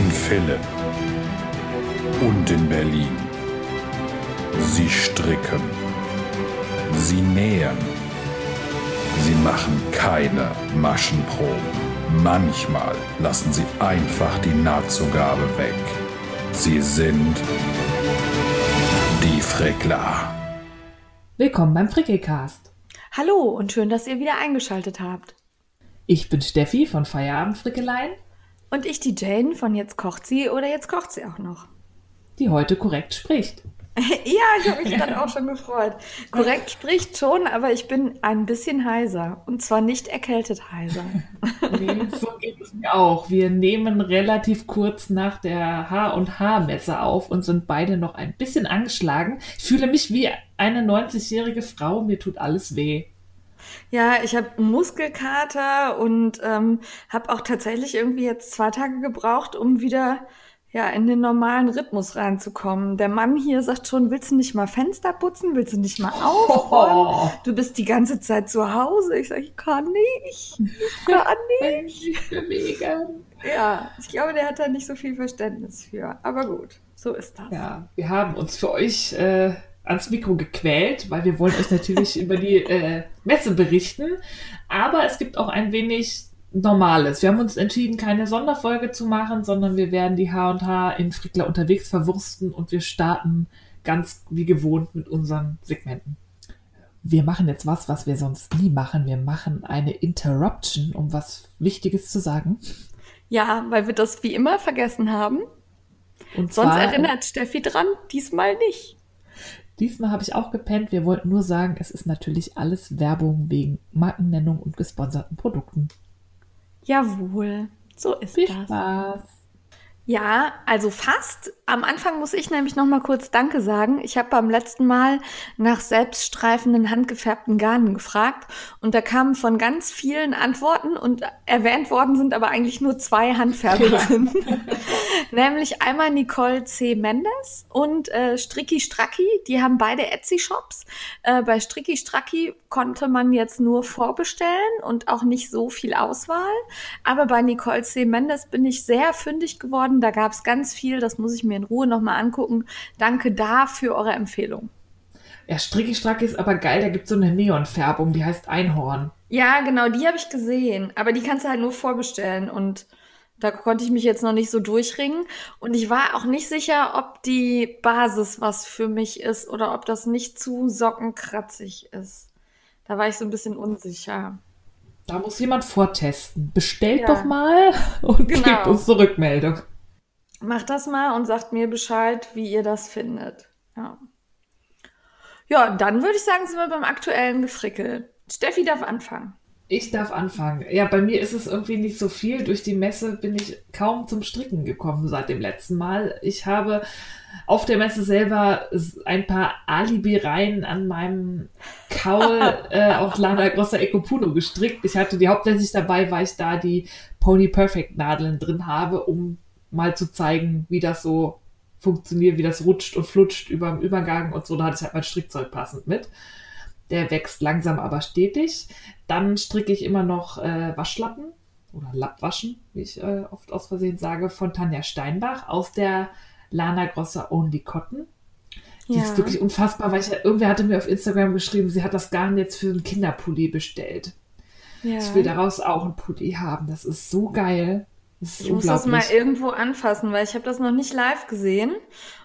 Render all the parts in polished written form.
in Philipp und in Berlin. Sie stricken, sie nähen, sie machen keine Maschenproben. Manchmal lassen sie einfach die Nahtzugabe weg. Sie sind die Frickler. Willkommen beim Frickelcast. Hallo und schön, dass ihr wieder eingeschaltet habt. Ich bin Steffi von Feierabendfrickeleien. Und ich die Jane von Jetzt kocht sie oder Jetzt kocht sie auch noch. Die heute korrekt spricht. Ja, ich habe mich dann auch schon gefreut. Korrekt spricht schon, aber ich bin ein bisschen heiser. Und zwar nicht erkältet heiser. Nee, so geht es mir auch. Wir nehmen relativ kurz nach der H&H-Messe auf und sind beide noch ein bisschen angeschlagen. Ich fühle mich wie eine 90-jährige Frau. Mir tut alles weh. Ja, ich habe Muskelkater und habe auch tatsächlich irgendwie jetzt 2 Tage gebraucht, um wieder... ja, in den normalen Rhythmus reinzukommen. Der Mann hier sagt schon, willst du nicht mal Fenster putzen? Willst du nicht mal aufräumen? Du bist die ganze Zeit zu Hause. Ich sage, ich kann nicht. Ich kann nicht. Ich bin mega. Ja, ich glaube, der hat da nicht so viel Verständnis für. Aber gut, so ist das. Ja, wir haben uns für euch ans Mikro gequält, weil wir wollen euch natürlich über die Messe berichten. Aber es gibt auch ein wenig... Normales. Wir haben uns entschieden, keine Sonderfolge zu machen, sondern wir werden die H&H in Frickler unterwegs verwursten und wir starten ganz wie gewohnt mit unseren Segmenten. Wir machen jetzt was wir sonst nie machen. Wir machen eine Interruption, um was Wichtiges zu sagen. Ja, weil wir das wie immer vergessen haben. Und sonst erinnert Steffi dran, diesmal nicht. Diesmal habe ich auch gepennt. Wir wollten nur sagen, es ist natürlich alles Werbung wegen Markennennung und gesponserten Produkten. Jawohl, so ist das. Viel Spaß. Ja, also fast. Am Anfang muss ich nämlich noch mal kurz Danke sagen. Ich habe beim letzten Mal nach selbststreifenden, handgefärbten Garnen gefragt. Und da kamen von ganz vielen Antworten und erwähnt worden sind aber eigentlich nur 2 Handfärberinnen. Ja. Nämlich einmal Nicole C. Mendes und Stricky Stracki. Die haben beide Etsy-Shops. Bei Stricky Stracki konnte man jetzt nur vorbestellen und auch nicht so viel Auswahl. Aber bei Nicole C. Mendes bin ich sehr fündig geworden. Da gab es ganz viel, das muss ich mir in Ruhe nochmal angucken. Danke da für eure Empfehlung. Ja, Stricki Stracki ist aber geil, da gibt es so eine Neonfärbung, die heißt Einhorn. Ja, genau, die habe ich gesehen, aber die kannst du halt nur vorbestellen und da konnte ich mich jetzt noch nicht so durchringen und ich war auch nicht sicher, ob die Basis was für mich ist oder ob das nicht zu sockenkratzig ist. Da war ich so ein bisschen unsicher. Da muss jemand vortesten. Bestellt doch mal und gebt uns eine Rückmeldung. Macht das mal und sagt mir Bescheid, wie ihr das findet. Ja, dann würde ich sagen, sind wir beim aktuellen Gefrickel. Steffi darf anfangen. Ich darf anfangen. Ja, bei mir ist es irgendwie nicht so viel. Durch die Messe bin ich kaum zum Stricken gekommen seit dem letzten Mal. Ich habe auf der Messe selber ein paar Alibi-Reihen an meinem Kaul auf Lana Grossa Ecopuno gestrickt. Ich hatte die hauptsächlich dabei, weil ich da die Pony Perfect Nadeln drin habe, um mal zu zeigen, wie das so funktioniert, wie das rutscht und flutscht über dem Übergang und so. Da hatte ich halt mein Strickzeug passend mit. Der wächst langsam, aber stetig. Dann stricke ich immer noch Waschlappen oder Lappwaschen, wie ich oft aus Versehen sage, von Tanja Steinbach aus der Lana Grossa Only Cotton. Die ist wirklich unfassbar, weil irgendwer hatte mir auf Instagram geschrieben, sie hat das Garn jetzt für einen Kinderpulli bestellt. Ja. Ich will daraus auch einen Pulli haben. Das ist so geil. Das ist ich muss das mal irgendwo anfassen, weil ich habe das noch nicht live gesehen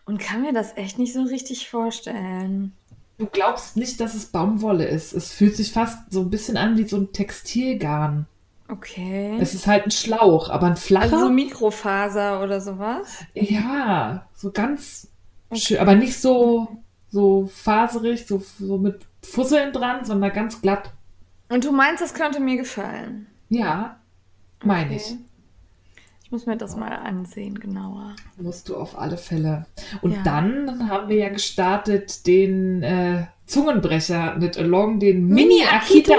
und kann mir das echt nicht so richtig vorstellen. Du glaubst nicht, dass es Baumwolle ist. Es fühlt sich fast so ein bisschen an wie so ein Textilgarn. Okay. Es ist halt ein Schlauch, aber ein flacher. Also so Mikrofaser oder sowas? Ja, so ganz schön, aber nicht so faserig, so mit Fusseln dran, sondern ganz glatt. Und du meinst, das könnte mir gefallen? Ja, meine ich. Ich muss mir das mal ansehen, genauer. Musst du auf alle Fälle. Und dann haben wir ja gestartet den Zungenbrecher mit Along, den Mini Akita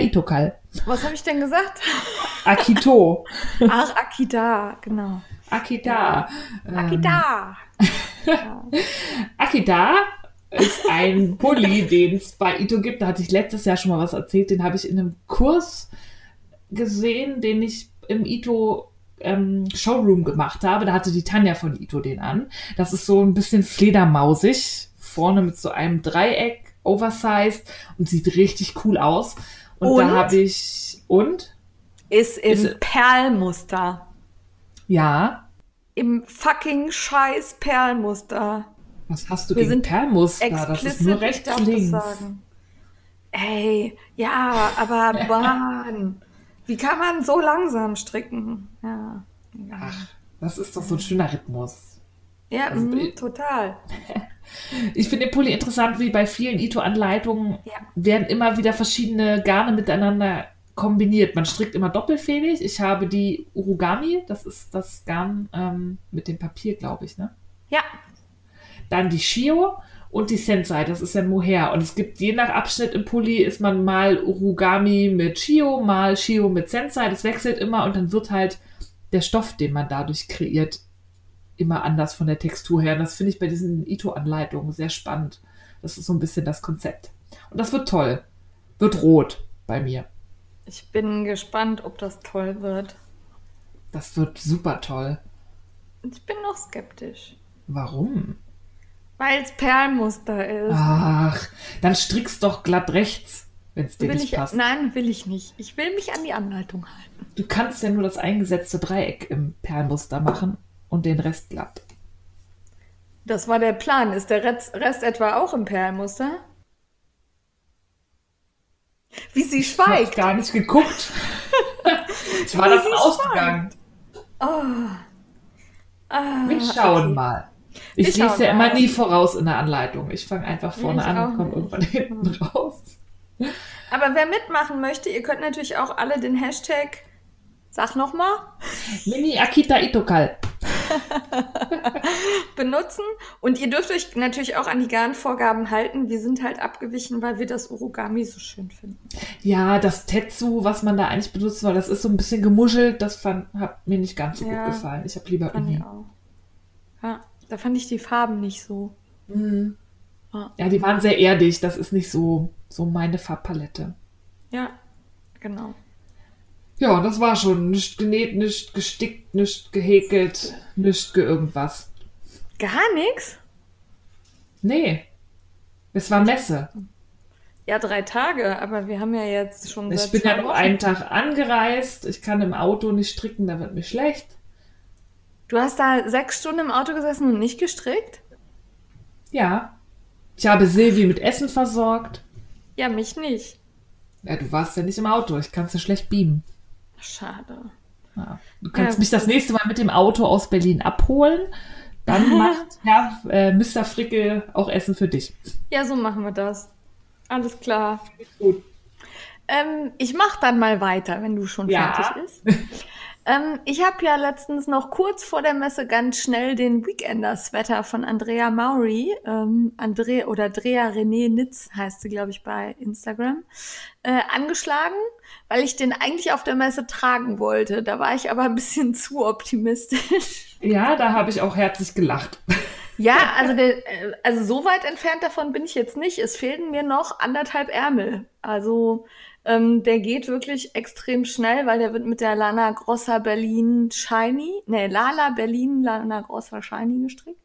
Itokal. Was habe ich denn gesagt? Akito. Ach, Akita, genau. Akita. Ja. Akita. Akita ist ein Pulli, den es bei Ito gibt. Da hatte ich letztes Jahr schon mal was erzählt. Den habe ich in einem Kurs gesehen, den ich im Ito Showroom gemacht habe, da hatte die Tanja von Ito den an. Das ist so ein bisschen fledermausig, vorne mit so einem Dreieck, oversized und sieht richtig cool aus. Und da habe ich... Und? Ist im Perlmuster. Ja. Im fucking scheiß Perlmuster. Was hast du gegen Perlmuster? Das ist nur rechts und links. Ey, ja, aber Bahn. Wie kann man so langsam stricken? Ja. Ach, das ist doch so ein schöner Rhythmus. Ja, also, total. Ich finde den Pulli interessant, wie bei vielen Ito-Anleitungen werden immer wieder verschiedene Garne miteinander kombiniert. Man strickt immer doppelfädig. Ich habe die Urugami, das ist das Garn mit dem Papier, glaube ich, ne? Ja. Dann die Shio und die Sensei, das ist ja Mohair. Und es gibt je nach Abschnitt im Pulli, ist man mal Urugami mit Shio, mal Shio mit Sensei. Das wechselt immer und dann wird halt der Stoff, den man dadurch kreiert, immer anders von der Textur her. Und das finde ich bei diesen Ito-Anleitungen sehr spannend. Das ist so ein bisschen das Konzept. Und das wird toll. Wird rot bei mir. Ich bin gespannt, ob das toll wird. Das wird super toll. Ich bin noch skeptisch. Warum? Weil es Perlmuster ist. Ach, dann strickst doch glatt rechts, wenn es dir nicht passt. Nein, will ich nicht. Ich will mich an die Anleitung halten. Du kannst ja nur das eingesetzte Dreieck im Perlmuster machen und den Rest glatt. Das war der Plan. Ist der Rest etwa auch im Perlmuster? Wie sie schweigt. Ich habe gar nicht geguckt. Ich war davon ausgegangen. Wir schauen mal. Ich lese ja immer nie voraus in der Anleitung. Ich fange einfach vorne an und komme irgendwann hinten raus. Aber wer mitmachen möchte, ihr könnt natürlich auch alle den Hashtag, sag nochmal, Mini Akita Itokal benutzen. Und ihr dürft euch natürlich auch an die Garnvorgaben halten. Wir sind halt abgewichen, weil wir das Origami so schön finden. Ja, das Tetsu, was man da eigentlich benutzt, weil das ist so ein bisschen gemuschelt, das hat mir nicht ganz so gut gefallen. Ich habe lieber Uni. Ja, da fand ich die Farben nicht so. Mhm. Ja, die waren sehr erdig. Das ist nicht so meine Farbpalette. Ja, genau. Ja, das war schon. Nicht genäht, nicht gestickt, nicht gehäkelt, nicht irgendwas. Gar nichts? Nee. Es war Messe. Ja, 3 Tage, aber wir haben ja jetzt schon. Ich bin ja nur einen Tag angereist. Ich kann im Auto nicht stricken, da wird mir schlecht. Du hast da 6 Stunden im Auto gesessen und nicht gestrickt? Ja. Ich habe Silvi mit Essen versorgt. Ja, mich nicht. Ja, du warst ja nicht im Auto. Ich kann es ja schlecht beamen. Schade. Ja. Du kannst mich das nächste Mal mit dem Auto aus Berlin abholen. Dann macht Mr. Frickel auch Essen für dich. Ja, so machen wir das. Alles klar. Gut. Ich mache dann mal weiter, wenn du schon fertig bist. Ich habe ja letztens noch kurz vor der Messe ganz schnell den Weekender-Sweater von Andrea Mauri, Drea René Nitz heißt sie, glaube ich, bei Instagram, angeschlagen, weil ich den eigentlich auf der Messe tragen wollte. Da war ich aber ein bisschen zu optimistisch. Ja, da habe ich auch herzlich gelacht. Ja, also so weit entfernt davon bin ich jetzt nicht. Es fehlen mir noch 1,5 Ärmel. Also... der geht wirklich extrem schnell, weil der wird mit der Lala Berlin, Lana Grossa Shiny gestrickt.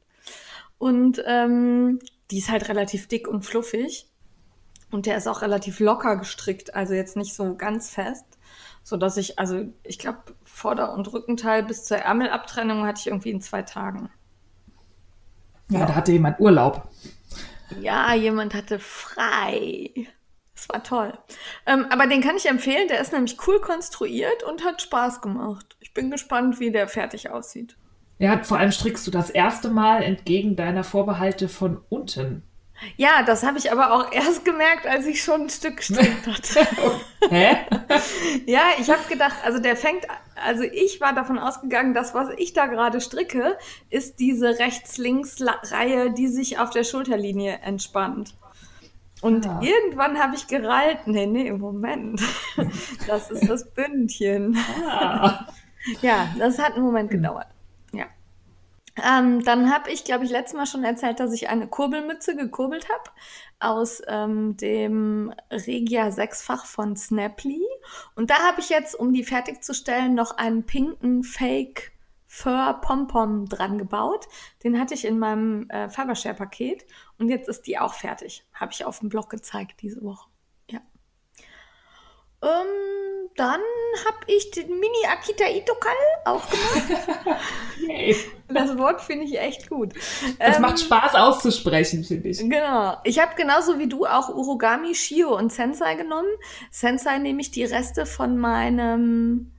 Und die ist halt relativ dick und fluffig. Und der ist auch relativ locker gestrickt, also jetzt nicht so ganz fest. Sodass ich glaube, Vorder- und Rückenteil bis zur Ärmelabtrennung hatte ich irgendwie in 2 Tagen. Ja, da hatte jemand Urlaub. Ja, jemand hatte frei. Das war toll. Aber den kann ich empfehlen. Der ist nämlich cool konstruiert und hat Spaß gemacht. Ich bin gespannt, wie der fertig aussieht. Ja, vor allem strickst du das erste Mal entgegen deiner Vorbehalte von unten. Ja, das habe ich aber auch erst gemerkt, als ich schon ein Stück gestrickt hatte. Hä? Ja, ich habe gedacht, ich war davon ausgegangen, dass was ich da gerade stricke, ist diese Rechts-Links-Reihe, die sich auf der Schulterlinie entspannt. Und irgendwann habe ich gerallt, Moment, das ist das Bündchen. Ja, das hat einen Moment gedauert. Ja. Dann habe ich, glaube ich, letztes Mal schon erzählt, dass ich eine Kurbelmütze gekurbelt habe aus dem Regia 6-fach von Snaply. Und da habe ich jetzt, um die fertigzustellen, noch einen pinken Fake Fur Pompom dran gebaut. Den hatte ich in meinem Fabershare-Paket und jetzt ist die auch fertig. Habe ich auf dem Blog gezeigt diese Woche. Ja. Dann habe ich den Mini Akita Itokal auch gemacht. Das Wort finde ich echt gut. Das macht Spaß auszusprechen, finde ich. Genau. Ich habe genauso wie du auch Urogami, Shio und Sensei genommen. Sensei nehme ich die Reste von meinem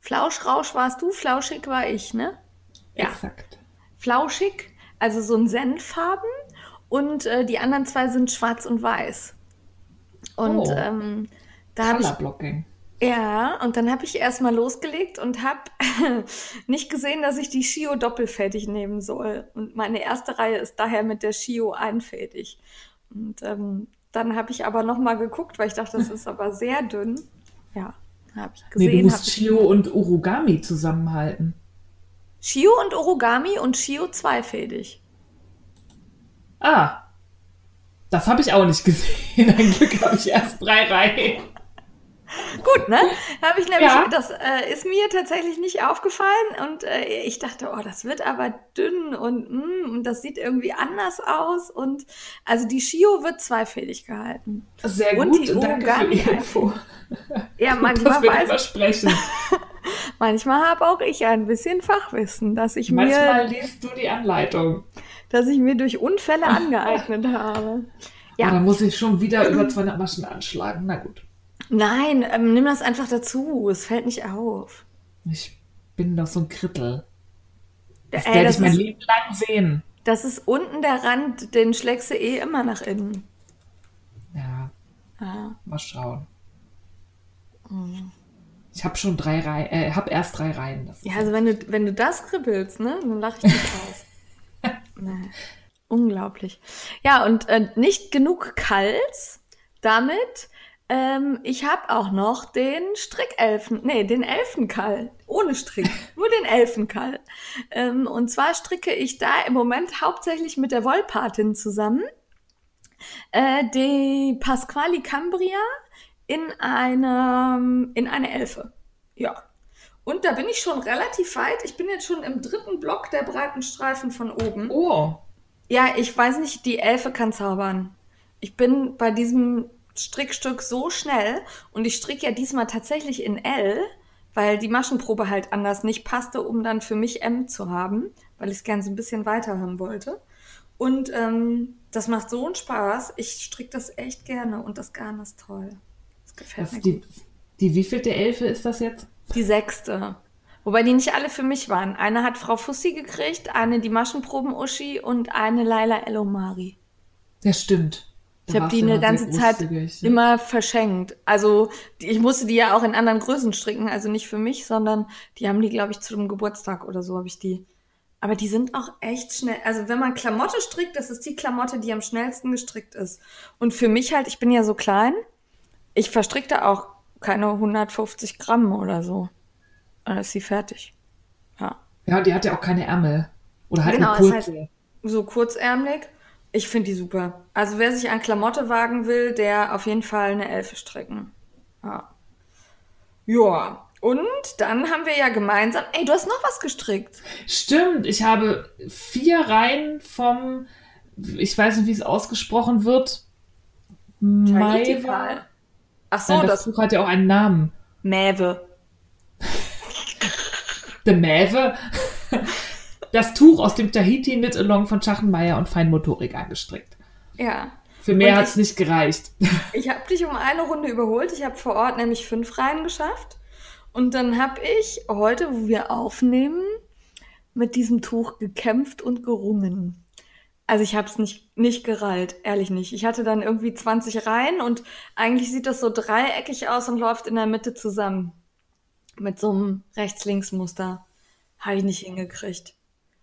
Flauschrausch warst du, flauschig war ich, ne? Ja. Exakt. Flauschig, also so ein Senffarben und die anderen zwei sind schwarz und weiß. Und da Colorblocking. Ja, und dann habe ich erstmal losgelegt und habe nicht gesehen, dass ich die Shio doppelfädig nehmen soll. Und meine erste Reihe ist daher mit der Shio einfädig. Und dann habe ich aber nochmal geguckt, weil ich dachte, das ist aber sehr dünn. Ja. Hab ich gesehen, du musst Shio und Origami zusammenhalten. Shio und Origami und Shio zweifädig. Ah, das habe ich auch nicht gesehen. Ein Glück habe ich erst 3 Reihen. Gut, ne? Habe ich nämlich, ja. Das ist mir tatsächlich nicht aufgefallen und ich dachte, oh, das wird aber dünn und das sieht irgendwie anders aus und also die Shio wird zweifädig gehalten. Sehr und gut, die Origami für die Info. Ja, manchmal manchmal habe auch ich ein bisschen Fachwissen, dass ich manchmal liest du die Anleitung, dass ich mir durch Unfälle angeeignet habe. Ja, da muss ich schon wieder über 200 Maschen anschlagen. Na gut. Nein, nimm das einfach dazu. Es fällt nicht auf. Ich bin doch so ein Krittel. Das werde ich mein Leben lang sehen. Das ist unten der Rand, den schlägst du eh immer nach innen. Ja, mal schauen. Mhm. Ich habe schon 3 Reihen, habe erst 3 Reihen. Das ja, also wenn du das kribbelst, ne, dann lache ich nicht aus. Nee. Unglaublich. Ja, und nicht genug Kals damit... ich habe auch noch den den Elfenkall. Ohne Strick, nur den Elfenkall. Und zwar stricke ich da im Moment hauptsächlich mit der Wollpatin zusammen. Die Pasquali Cambria in eine Elfe. Ja. Und da bin ich schon relativ weit. Ich bin jetzt schon im 3. Block der breiten Streifen von oben. Oh. Ja, ich weiß nicht, die Elfe kann zaubern. Ich bin bei diesem Strickstück so schnell und ich stricke ja diesmal tatsächlich in L, weil die Maschenprobe halt anders nicht passte, um dann für mich M zu haben, weil ich es gerne so ein bisschen weiter haben wollte. Und das macht so einen Spaß. Ich stricke das echt gerne und das Garn ist toll. Das gefällt mir gut. Die wievielte Elfe ist das jetzt? Die 6. Wobei die nicht alle für mich waren. Eine hat Frau Fussi gekriegt, eine die Maschenproben-Uschi und eine Laila Elomari. Das stimmt. Ich habe die eine ganze Zeit immer verschenkt. Also ich musste die ja auch in anderen Größen stricken, also nicht für mich, sondern die haben die, glaube ich, zum Geburtstag oder so habe ich die. Aber die sind auch echt schnell. Also wenn man Klamotte strickt, das ist die Klamotte, die am schnellsten gestrickt ist. Und für mich halt, ich bin ja so klein, ich verstrickte auch keine 150 Gramm oder so. Dann ist sie fertig. Ja. Ja, die hat ja auch keine Ärmel. Oder halt nur kurze. Ist halt so kurzärmelig. Ich finde die super. Also wer sich an Klamotte wagen will, der auf jeden Fall eine Elfe stricken. Ja. Und dann haben wir ja gemeinsam... Ey, du hast noch was gestrickt. Stimmt, ich habe 4 Reihen vom... Ich weiß nicht, wie es ausgesprochen wird. Maiwe. Ach so, nein, das Buch hat ja auch einen Namen. Mäwe. The Mäwe? Das Tuch aus dem Tahiti-Knit-Along von Schachenmayr und Feinmotorik angestrickt. Ja. Für mehr hat es nicht gereicht. Ich habe dich um eine Runde überholt. Ich habe vor Ort nämlich 5 Reihen geschafft. Und dann habe ich heute, wo wir aufnehmen, mit diesem Tuch gekämpft und gerungen. Also ich habe es nicht gerallt, ehrlich nicht. Ich hatte dann irgendwie 20 Reihen und eigentlich sieht das so dreieckig aus und läuft in der Mitte zusammen. Mit so einem Rechts-Links-Muster. Habe ich nicht hingekriegt.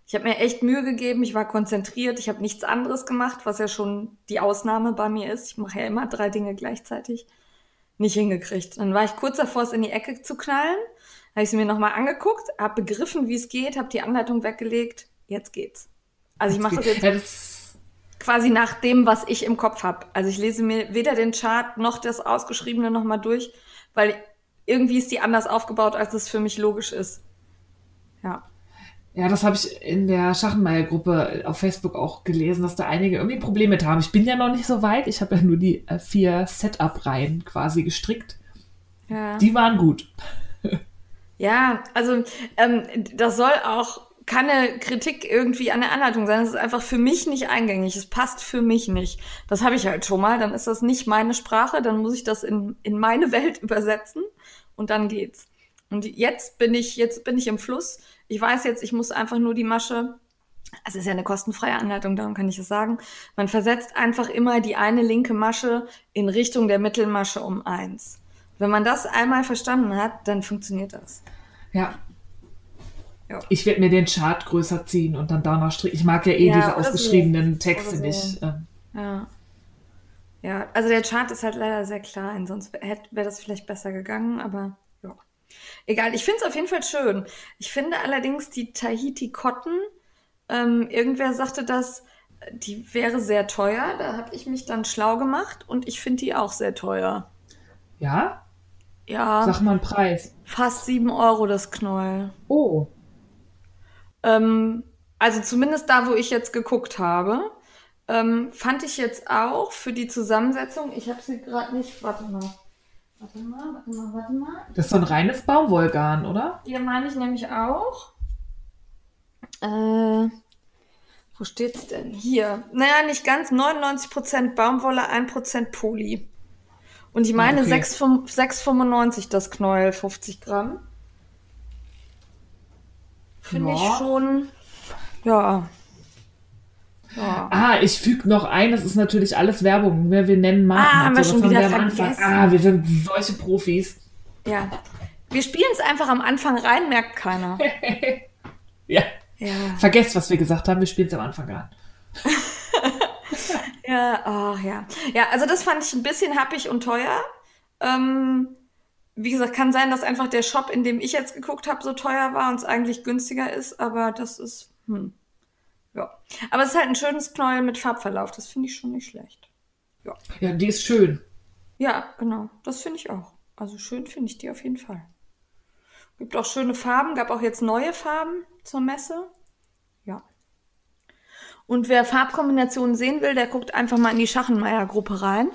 Ich habe mir echt Mühe gegeben, ich war konzentriert, ich habe nichts anderes gemacht, was ja schon die Ausnahme bei mir ist. Ich mache ja immer 3 Dinge gleichzeitig. Nicht hingekriegt. Dann war ich kurz davor, es in die Ecke zu knallen. Habe ich sie mir nochmal angeguckt, habe begriffen, wie es geht, habe die Anleitung weggelegt. Jetzt geht's. Also ich mache das jetzt quasi nach dem, was ich im Kopf habe. Also ich lese mir weder den Chart noch das Ausgeschriebene nochmal durch, weil irgendwie ist die anders aufgebaut, als es für mich logisch ist. Ja. Ja, das habe ich in der Schachenmayr-Gruppe auf Facebook auch gelesen, dass da einige irgendwie Probleme mit haben. Ich bin ja noch nicht so weit. Ich habe ja nur die 4 Setup-Reihen quasi gestrickt. Ja. Die waren gut. Ja, also das soll auch keine Kritik irgendwie an der Anleitung sein. Es ist einfach für mich nicht eingängig. Es passt für mich nicht. Das habe ich halt schon mal. Dann ist das nicht meine Sprache. Dann muss ich das in meine Welt übersetzen und dann geht's. Und jetzt bin ich im Fluss. Ich weiß jetzt, ich muss einfach nur die Masche, es ist ja eine kostenfreie Anleitung, darum kann ich es sagen, man versetzt einfach immer die eine linke Masche in Richtung der Mittelmasche um 1. Wenn man das einmal verstanden hat, dann funktioniert das. Ja. Jo. Ich werde mir den Chart größer ziehen und dann danach stricken. Ich mag ja diese ausgeschriebenen Texte nicht. Ja, also der Chart ist halt leider sehr klein, sonst wäre das vielleicht besser gegangen, aber ja. Egal, ich finde es auf jeden Fall schön. Ich finde allerdings die Tahiti Cotton, irgendwer sagte das, die wäre sehr teuer. Da habe ich mich dann schlau gemacht und ich finde die auch sehr teuer. Ja? Ja. Sag mal einen Preis. Fast 7 € das Knäuel. Oh. Also zumindest da, wo ich jetzt geguckt habe, fand ich jetzt auch für die Zusammensetzung, ich habe sie gerade nicht, warte mal. Das ist so ein reines Baumwollgarn, oder? Ja, meine ich nämlich auch. Wo steht's denn? Hier. Naja, nicht ganz. 99% Baumwolle, 1% Poly. Und ich meine, okay. 6,95 das Knäuel, 50 Gramm. Finde ich schon, ja. Ich füge noch ein, das ist natürlich alles Werbung. Wir nennen Marken. Haben wir schon wieder vergessen. Wir sind solche Profis. Ja, wir spielen es einfach am Anfang rein, merkt keiner. Ja. Vergesst, was wir gesagt haben, wir spielen es am Anfang rein. Ja. Ja, also das fand ich ein bisschen happig und teuer. Wie gesagt, kann sein, dass einfach der Shop, in dem ich jetzt geguckt habe, so teuer war und es eigentlich günstiger ist, aber das ist, ja. Aber es ist halt ein schönes Knäuel mit Farbverlauf, das finde ich schon nicht schlecht. Ja. Ja, die ist schön. Ja, genau, das finde ich auch. Also schön finde ich die auf jeden Fall. Gibt auch schöne Farben, gab auch jetzt neue Farben zur Messe. Ja. Und wer Farbkombinationen sehen will, der guckt einfach mal in die Schachenmayr-Gruppe rein.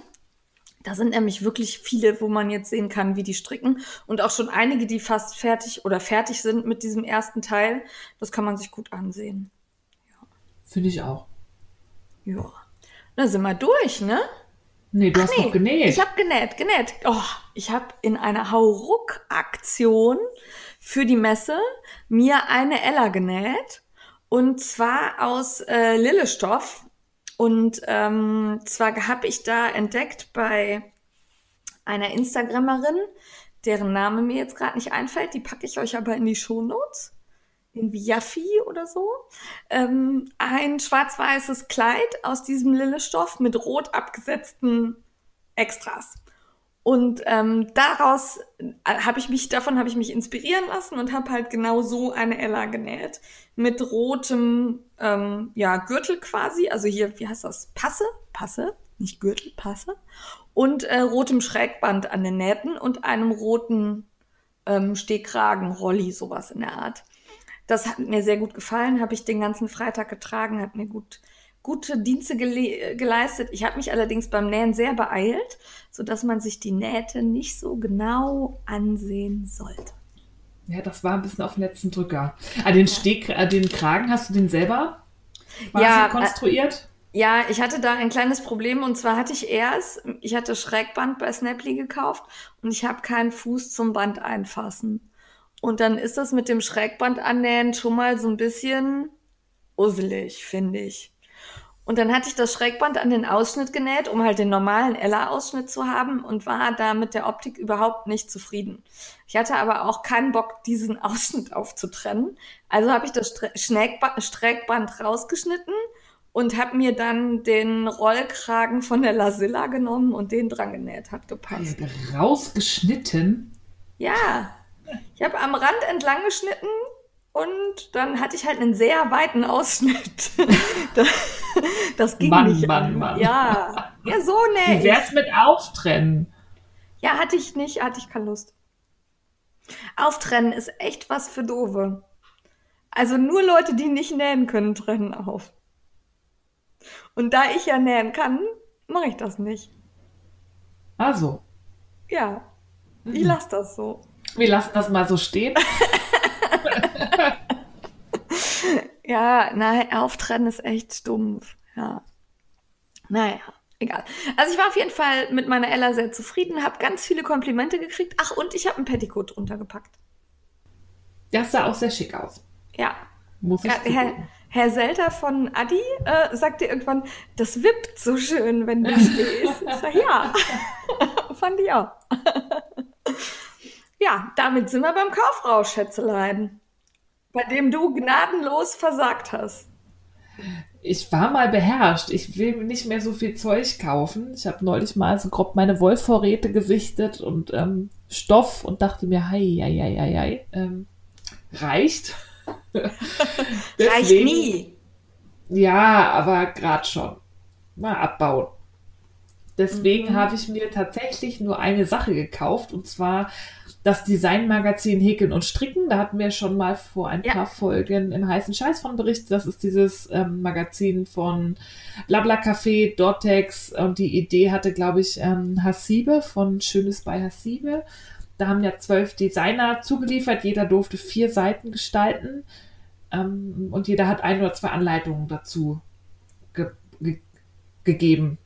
Da sind nämlich wirklich viele, wo man jetzt sehen kann, wie die stricken. Und auch schon einige, die fast fertig sind mit diesem ersten Teil. Das kann man sich gut ansehen. Ja. Finde ich auch. Ja. Da sind wir durch, ne? Nee, du hast noch genäht. Ich habe genäht. Ich habe in einer Hauruck-Aktion für die Messe mir eine Ella genäht. Und zwar aus Lillestoff. Und zwar habe ich da entdeckt bei einer Instagramerin, deren Name mir jetzt gerade nicht einfällt. Die packe ich euch aber in die Shownotes. Irgendwie Jaffi oder so. Ein schwarz-weißes Kleid aus diesem Lillestoff mit rot abgesetzten Extras. Und davon habe ich mich inspirieren lassen und habe halt genau so eine Ella genäht. Mit rotem Gürtel quasi, also hier, wie heißt das? Passe, nicht Gürtel, Passe. Und rotem Schrägband an den Nähten und einem roten Stehkragen, Rolli, sowas in der Art. Das hat mir sehr gut gefallen, habe ich den ganzen Freitag getragen, hat mir gute Dienste geleistet. Ich habe mich allerdings beim Nähen sehr beeilt, sodass man sich die Nähte nicht so genau ansehen sollte. Ja, das war ein bisschen auf den letzten Drücker. Den Kragen, hast du den selber konstruiert? Ich hatte da ein kleines Problem und zwar hatte ich Schrägband bei Snaply gekauft und ich habe keinen Fuß zum Band einfassen. Und dann ist das mit dem Schrägband annähen schon mal so ein bisschen usselig, finde ich. Und dann hatte ich das Schrägband an den Ausschnitt genäht, um halt den normalen Ella-Ausschnitt zu haben und war da mit der Optik überhaupt nicht zufrieden. Ich hatte aber auch keinen Bock, diesen Ausschnitt aufzutrennen. Also habe ich das Schrägband rausgeschnitten und habe mir dann den Rollkragen von der Lasilla genommen und den dran genäht. Hat gepasst. Rausgeschnitten? Ja. Ich habe am Rand entlang geschnitten und dann hatte ich halt einen sehr weiten Ausschnitt. Das ging nicht. Mann. Ja, so nett. Wie wär's mit Auftrennen? Ja, hatte ich keine Lust. Auftrennen ist echt was für Doofe. Also nur Leute, die nicht nähen können, trennen auf. Und da ich ja nähen kann, mache ich das nicht. Ach so. Ja, ich lasse das so. Wir lassen das mal so stehen. Ja, nein, Auftrennen ist echt stumpf. Ja. Naja, egal. Also ich war auf jeden Fall mit meiner Ella sehr zufrieden, habe ganz viele Komplimente gekriegt. Ach, und ich habe ein Petticoat runtergepackt. Das sah auch sehr schick aus. Ja. Muss ich Herr Selter von Adi sagte irgendwann, das wippt so schön, wenn du stehst. Ich sag, ja, fand ich auch. Ja, damit sind wir beim Kaufrausch, Schätzelein, bei dem du gnadenlos versagt hast. Ich war mal beherrscht. Ich will nicht mehr so viel Zeug kaufen. Ich habe neulich mal so grob meine Wollvorräte gesichtet und Stoff und dachte mir, reicht. Reicht nie. Ja, aber gerade schon. Mal abbauen. Deswegen habe ich mir tatsächlich nur eine Sache gekauft, und zwar das Designmagazin Häkeln und Stricken. Da hatten wir schon mal vor ein paar Folgen im heißen Scheiß von berichtet. Das ist dieses Magazin von Blabla Café, Dortex, und die Idee hatte, glaube ich, Hasibe von Schönes bei Hasibe. Da haben ja 12 Designer zugeliefert, jeder durfte 4 Seiten gestalten, und jeder hat 1 oder 2 Anleitungen dazu gegeben.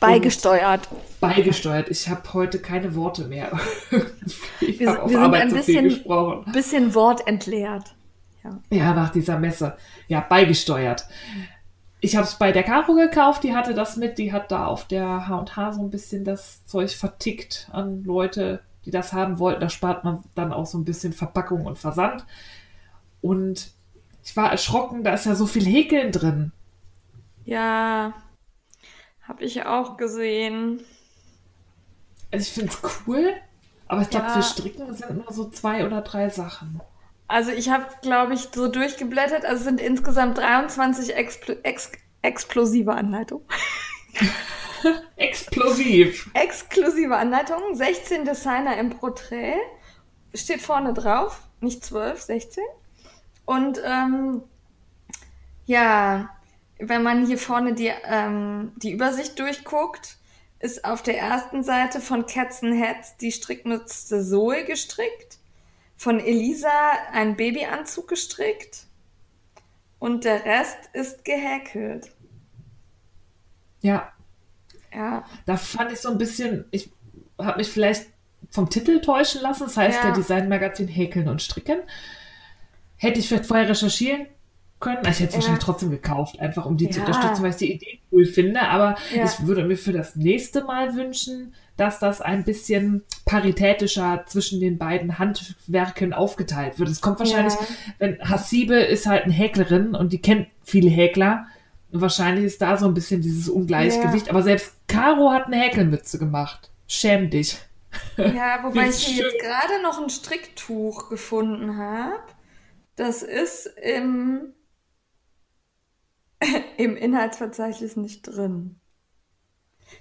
Beigesteuert. Ich habe heute keine Worte mehr. Wir sind ein bisschen wortentleert. Ja, nach dieser Messe. Ja, beigesteuert. Ich habe es bei der Caro gekauft, die hatte das mit, die hat da auf der H&H so ein bisschen das Zeug vertickt an Leute, die das haben wollten. Da spart man dann auch so ein bisschen Verpackung und Versand. Und ich war erschrocken, da ist ja so viel Häkeln drin. Ja, habe ich auch gesehen. Also ich finde es cool, aber ich glaube, für Stricken sind nur so 2 oder 3 Sachen. Also ich habe, glaube ich, so durchgeblättert, also es sind insgesamt 23 explosive Anleitungen. Exklusive Anleitungen, 16 Designer im Porträt, steht vorne drauf, nicht 12, 16. Und wenn man hier vorne die Übersicht durchguckt, ist auf der ersten Seite von Cats and Hats die Strickmütze Zoe gestrickt, von Elisa ein Babyanzug gestrickt und der Rest ist gehäkelt. Ja. Da fand ich so ein bisschen, ich habe mich vielleicht vom Titel täuschen lassen, das heißt der Designmagazin Häkeln und Stricken. Hätte ich vielleicht vorher recherchieren können, ich hätte es wahrscheinlich trotzdem gekauft, einfach um die zu unterstützen, weil ich die Idee cool finde, aber ich würde mir für das nächste Mal wünschen, dass das ein bisschen paritätischer zwischen den beiden Handwerken aufgeteilt wird. Es kommt wahrscheinlich, wenn Hasibe ist halt eine Häklerin und die kennt viele Häkler, und wahrscheinlich ist da so ein bisschen dieses Ungleichgewicht, aber selbst Caro hat eine Häkelmütze gemacht. Schäm dich. Ja, wobei ich hier jetzt gerade noch ein Stricktuch gefunden habe. Das ist im Inhaltsverzeichnis nicht drin.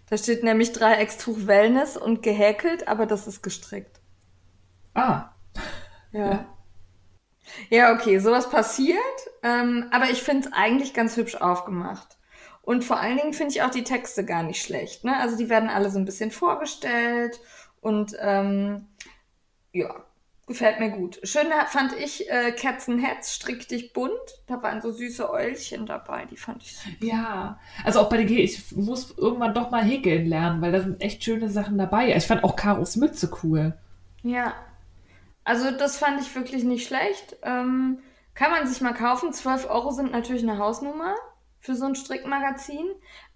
Da steht nämlich Dreieckstuch Wellness und gehäkelt, aber das ist gestrickt. Ah. Ja. Ja, okay, sowas passiert, aber ich finde es eigentlich ganz hübsch aufgemacht. Und vor allen Dingen finde ich auch die Texte gar nicht schlecht, ne? Also die werden alle so ein bisschen vorgestellt und gefällt mir gut. Schön fand ich Cats and Hats, Strick dich bunt. Da waren so süße Eulchen dabei, die fand ich super. Ja, also auch bei der ich muss irgendwann doch mal häkeln lernen, weil da sind echt schöne Sachen dabei. Ich fand auch Caros Mütze cool. Ja. Also das fand ich wirklich nicht schlecht. Kann man sich mal kaufen. 12 € sind natürlich eine Hausnummer für so ein Strickmagazin.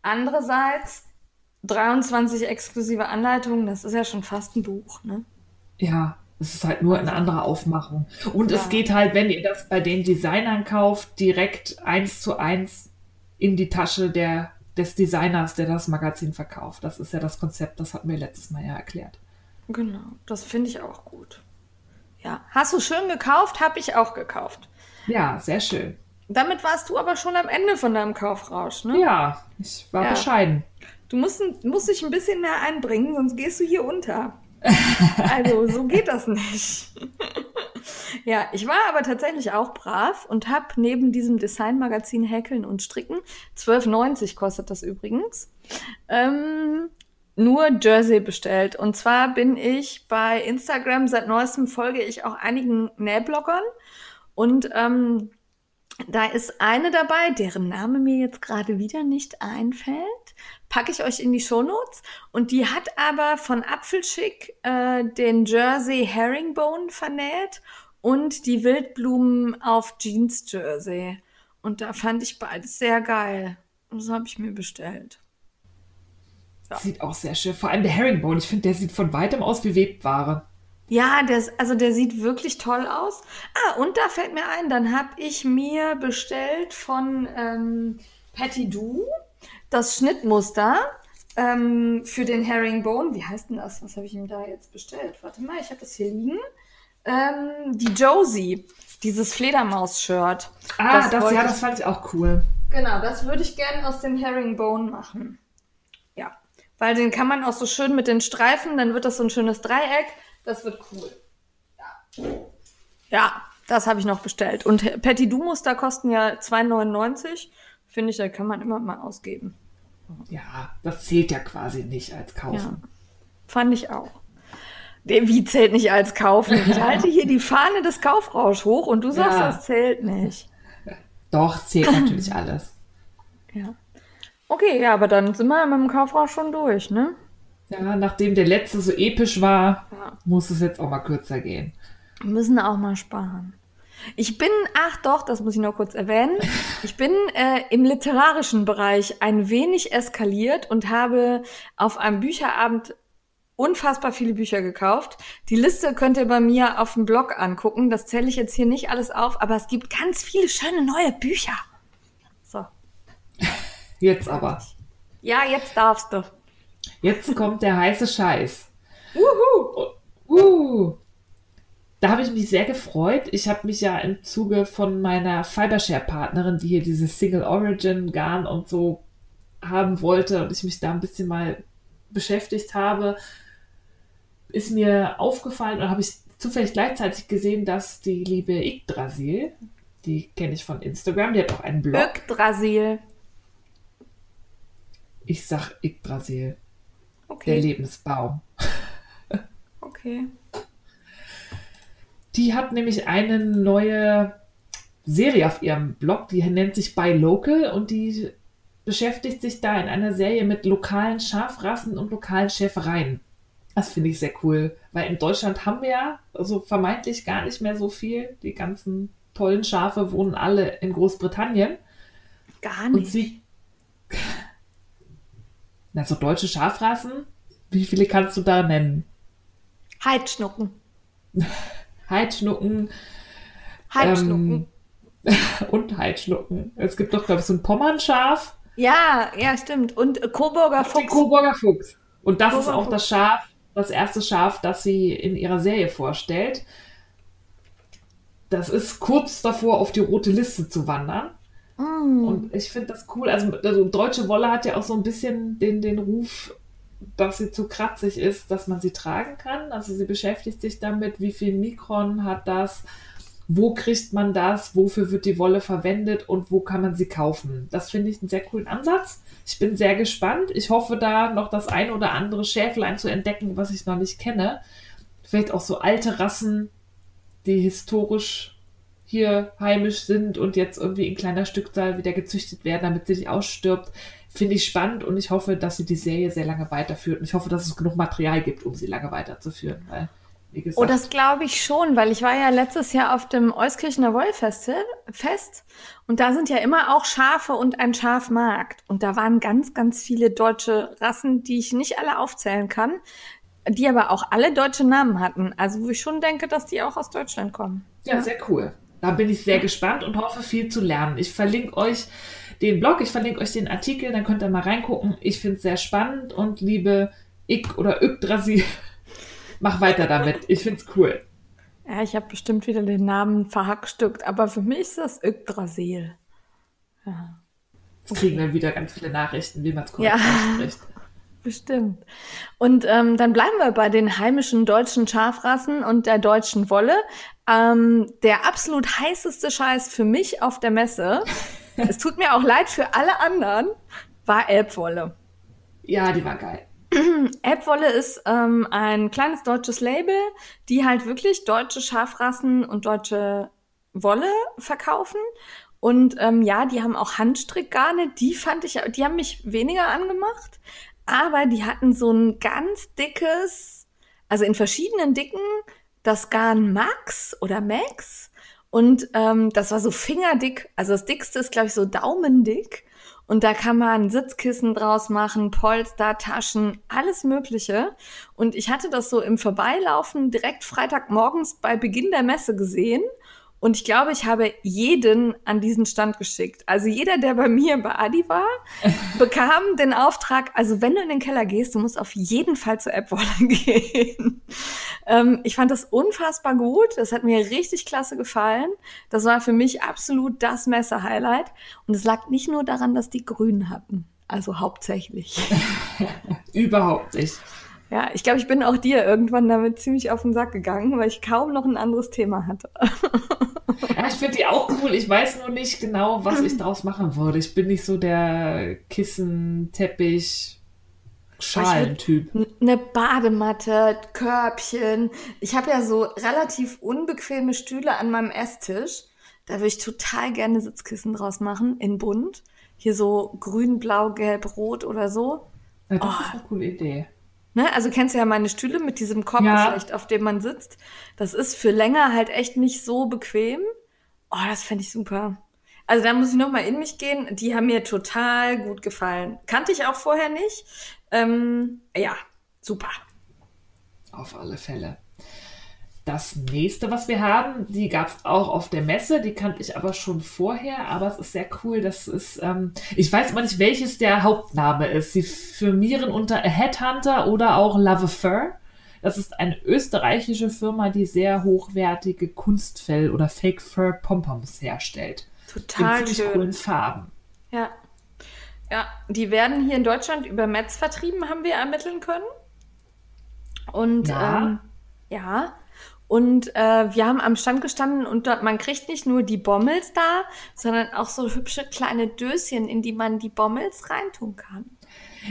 Andererseits 23 exklusive Anleitungen, das ist ja schon fast ein Buch, ne? Ja, es ist halt nur eine andere Aufmachung. Und es geht halt, wenn ihr das bei den Designern kauft, direkt 1:1 in die Tasche des Designers, der das Magazin verkauft. Das ist ja das Konzept, das hat mir letztes Mal ja erklärt. Genau, das finde ich auch gut. Ja, hast du schön gekauft, habe ich auch gekauft. Ja, sehr schön. Damit warst du aber schon am Ende von deinem Kaufrausch, ne? Ja, ich war bescheiden. Du musst dich ein bisschen mehr einbringen, sonst gehst du hier unter. Also, so geht das nicht. Ja, ich war aber tatsächlich auch brav und habe neben diesem Designmagazin Häkeln und Stricken, 12,90 kostet das übrigens, nur Jersey bestellt. Und zwar bin ich bei Instagram, seit neuestem folge ich auch einigen Nähbloggern. Und da ist eine dabei, deren Name mir jetzt gerade wieder nicht einfällt. Packe ich euch in die Shownotes. Und die hat aber von Apfelschick den Jersey Herringbone vernäht und die Wildblumen auf Jeans Jersey. Und da fand ich beides sehr geil. Und das habe ich mir bestellt. Ja. Sieht auch sehr schön. Vor allem der Herringbone. Ich finde, der sieht von weitem aus wie Webware. Ja, der sieht wirklich toll aus. Ah, und da fällt mir ein, dann habe ich mir bestellt von Patty Du das Schnittmuster für den Herringbone. Wie heißt denn das? Was habe ich ihm da jetzt bestellt? Warte mal, ich habe das hier liegen. Die Josie, dieses Fledermaus-Shirt. Ah, das fand ich auch cool. Genau, das würde ich gerne aus dem Herringbone machen. Ja, weil den kann man auch so schön mit den Streifen, dann wird das so ein schönes Dreieck. Das wird cool. Ja, das habe ich noch bestellt. Und Patty Du-Muster kosten ja 2,99. Finde ich, da kann man immer mal ausgeben. Ja, das zählt ja quasi nicht als Kaufen. Ja, fand ich auch. Wie zählt nicht als Kaufen? Ich halte hier die Fahne des Kaufrausch hoch und du sagst, das zählt nicht. Doch, zählt natürlich alles. Ja. Okay, ja, aber dann sind wir mit dem Kaufrausch schon durch, ne? Ja, nachdem der letzte so episch war, muss es jetzt auch mal kürzer gehen. Wir müssen auch mal sparen. Das muss ich noch kurz erwähnen, ich bin im literarischen Bereich ein wenig eskaliert und habe auf einem Bücherabend unfassbar viele Bücher gekauft. Die Liste könnt ihr bei mir auf dem Blog angucken, das zähle ich jetzt hier nicht alles auf, aber es gibt ganz viele schöne neue Bücher. So. Jetzt aber. Ja, jetzt darfst du. Jetzt kommt der heiße Scheiß. Da habe ich mich sehr gefreut. Ich habe mich ja im Zuge von meiner Fibershare-Partnerin, die hier dieses Single-Origin-Garn und so haben wollte und ich mich da ein bisschen mal beschäftigt habe, ist mir aufgefallen und habe ich zufällig gleichzeitig gesehen, dass die liebe Yggdrasil, die kenne ich von Instagram, die hat auch einen Blog. Yggdrasil. Ich sag Yggdrasil. Okay. Der Lebensbaum. Okay. Die hat nämlich eine neue Serie auf ihrem Blog, die nennt sich By Local und die beschäftigt sich da in einer Serie mit lokalen Schafrassen und lokalen Schäfereien. Das finde ich sehr cool, weil in Deutschland haben wir ja also vermeintlich gar nicht mehr so viel. Die ganzen tollen Schafe wohnen alle in Großbritannien. Gar nicht. Und also deutsche Schafrassen, wie viele kannst du da nennen? Heidschnucken. Und Heidschnucken. Es gibt doch, glaube ich, so ein Pommernschaf. Ja, stimmt. Und Coburger Fuchs. Und das ist auch das Schaf, das erste Schaf, das sie in ihrer Serie vorstellt. Das ist kurz davor, auf die rote Liste zu wandern. Und ich finde das cool. Also deutsche Wolle hat ja auch so ein bisschen den Ruf, dass sie zu kratzig ist, dass man sie tragen kann. Also sie beschäftigt sich damit, wie viel Mikron hat das, wo kriegt man das, wofür wird die Wolle verwendet und wo kann man sie kaufen. Das finde ich einen sehr coolen Ansatz. Ich bin sehr gespannt. Ich hoffe da noch das ein oder andere Schäflein zu entdecken, was ich noch nicht kenne. Vielleicht auch so alte Rassen, die historisch hier heimisch sind und jetzt irgendwie in kleiner Stückzahl wieder gezüchtet werden, damit sie nicht ausstirbt. Finde ich spannend und ich hoffe, dass sie die Serie sehr lange weiterführt. Und ich hoffe, dass es genug Material gibt, um sie lange weiterzuführen. Weil, wie gesagt, das glaube ich schon, weil ich war ja letztes Jahr auf dem Euskirchener Wollfest und da sind ja immer auch Schafe und ein Schafmarkt. Und da waren ganz, ganz viele deutsche Rassen, die ich nicht alle aufzählen kann, die aber auch alle deutsche Namen hatten. Also wo ich schon denke, dass die auch aus Deutschland kommen. Ja, sehr cool. Da bin ich sehr gespannt und hoffe, viel zu lernen. Ich verlinke euch den Blog, ich verlinke euch den Artikel, dann könnt ihr mal reingucken. Ich finde es sehr spannend und liebe Yggdrasil, mach weiter damit. Ich finde es cool. Ja, ich habe bestimmt wieder den Namen verhackstückt, aber für mich ist das Yggdrasil. Ja. Jetzt kriegen wir wieder ganz viele Nachrichten, wie man es korrekt ausspricht. Bestimmt. Und dann bleiben wir bei den heimischen deutschen Schafrassen und der deutschen Wolle. Der absolut heißeste Scheiß für mich auf der Messe, es tut mir auch leid für alle anderen, war Elbwolle. Ja, die war geil. Elbwolle ist ein kleines deutsches Label, die halt wirklich deutsche Schafrassen und deutsche Wolle verkaufen. Und ja, die haben auch Handstrickgarne, die haben mich weniger angemacht. Aber die hatten so ein ganz dickes, also in verschiedenen Dicken, das Garn Max oder Max. Und das war so fingerdick, also das dickste ist, glaube ich, so daumendick. Und da kann man Sitzkissen draus machen, Polster, Taschen, alles Mögliche. Und ich hatte das so im Vorbeilaufen direkt Freitagmorgens bei Beginn der Messe gesehen. Und ich glaube, ich habe jeden an diesen Stand geschickt. Also jeder, der bei mir bei Adi war, bekam den Auftrag, also wenn du in den Keller gehst, du musst auf jeden Fall zur Elbwolle gehen. Ich fand das unfassbar gut. Das hat mir richtig klasse gefallen. Das war für mich absolut das Messe-Highlight. Und es lag nicht nur daran, dass die Grünen hatten. Also hauptsächlich. Überhaupt nicht. Ja, ich glaube, ich bin auch dir irgendwann damit ziemlich auf den Sack gegangen, weil ich kaum noch ein anderes Thema hatte. Ja, ich finde die auch cool. Ich weiß nur nicht genau, was ich draus machen würde. Ich bin nicht so der Kissen-, Teppich-, Schalentyp. Eine Badematte, Körbchen. Ich habe ja so relativ unbequeme Stühle an meinem Esstisch. Da würde ich total gerne Sitzkissen draus machen, in bunt. Hier so grün, blau, gelb, rot oder so. Ja, das ist eine coole Idee. Ne, also kennst du ja meine Stühle mit diesem Kopf vielleicht, auf dem man sitzt. Das ist für länger halt echt nicht so bequem. Oh, das fände ich super. Also da muss ich nochmal in mich gehen. Die haben mir total gut gefallen. Kannte ich auch vorher nicht. Ja, super. Auf alle Fälle. Das nächste, was wir haben, die gab es auch auf der Messe, die kannte ich aber schon vorher, aber es ist sehr cool, das ist, ich weiß immer nicht, welches der Hauptname ist. Sie firmieren unter Headhunter oder auch Love Fur. Das ist eine österreichische Firma, die sehr hochwertige Kunstfell- oder Fake-Fur-Pompoms herstellt. Total schön. In ziemlich coolen Farben. Ja. Ja, die werden hier in Deutschland über Metz vertrieben, haben wir ermitteln können. Und ja. Und wir haben am Stand gestanden und dort, man kriegt nicht nur die Bommels da, sondern auch so hübsche kleine Döschen, in die man die Bommels reintun kann.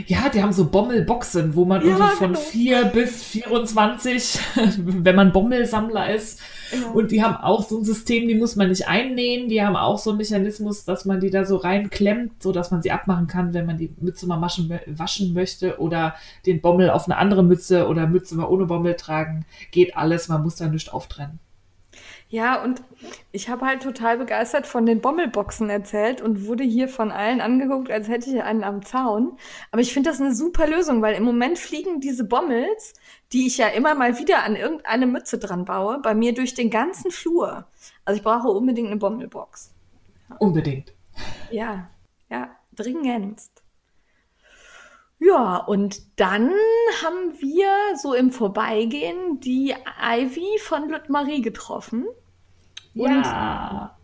Ja, die haben so Bommelboxen, wo man irgendwie von 4 bis 24, wenn man Bommelsammler ist. Ja. Und die haben auch so ein System, die muss man nicht einnähen. Die haben auch so einen Mechanismus, dass man die da so reinklemmt, sodass man sie abmachen kann, wenn man die Mütze mal waschen möchte oder den Bommel auf eine andere Mütze oder Mütze mal ohne Bommel tragen. Geht alles, man muss da nichts auftrennen. Ja, und ich habe halt total begeistert von den Bommelboxen erzählt und wurde hier von allen angeguckt, als hätte ich einen am Zaun. Aber ich finde das eine super Lösung, weil im Moment fliegen diese Bommels, die ich ja immer mal wieder an irgendeine Mütze dran baue, bei mir durch den ganzen Flur. Also ich brauche unbedingt eine Bommelbox. Unbedingt. Ja, dringendst. Ja, und dann haben wir so im Vorbeigehen die Ivy von Ludmarie getroffen. Und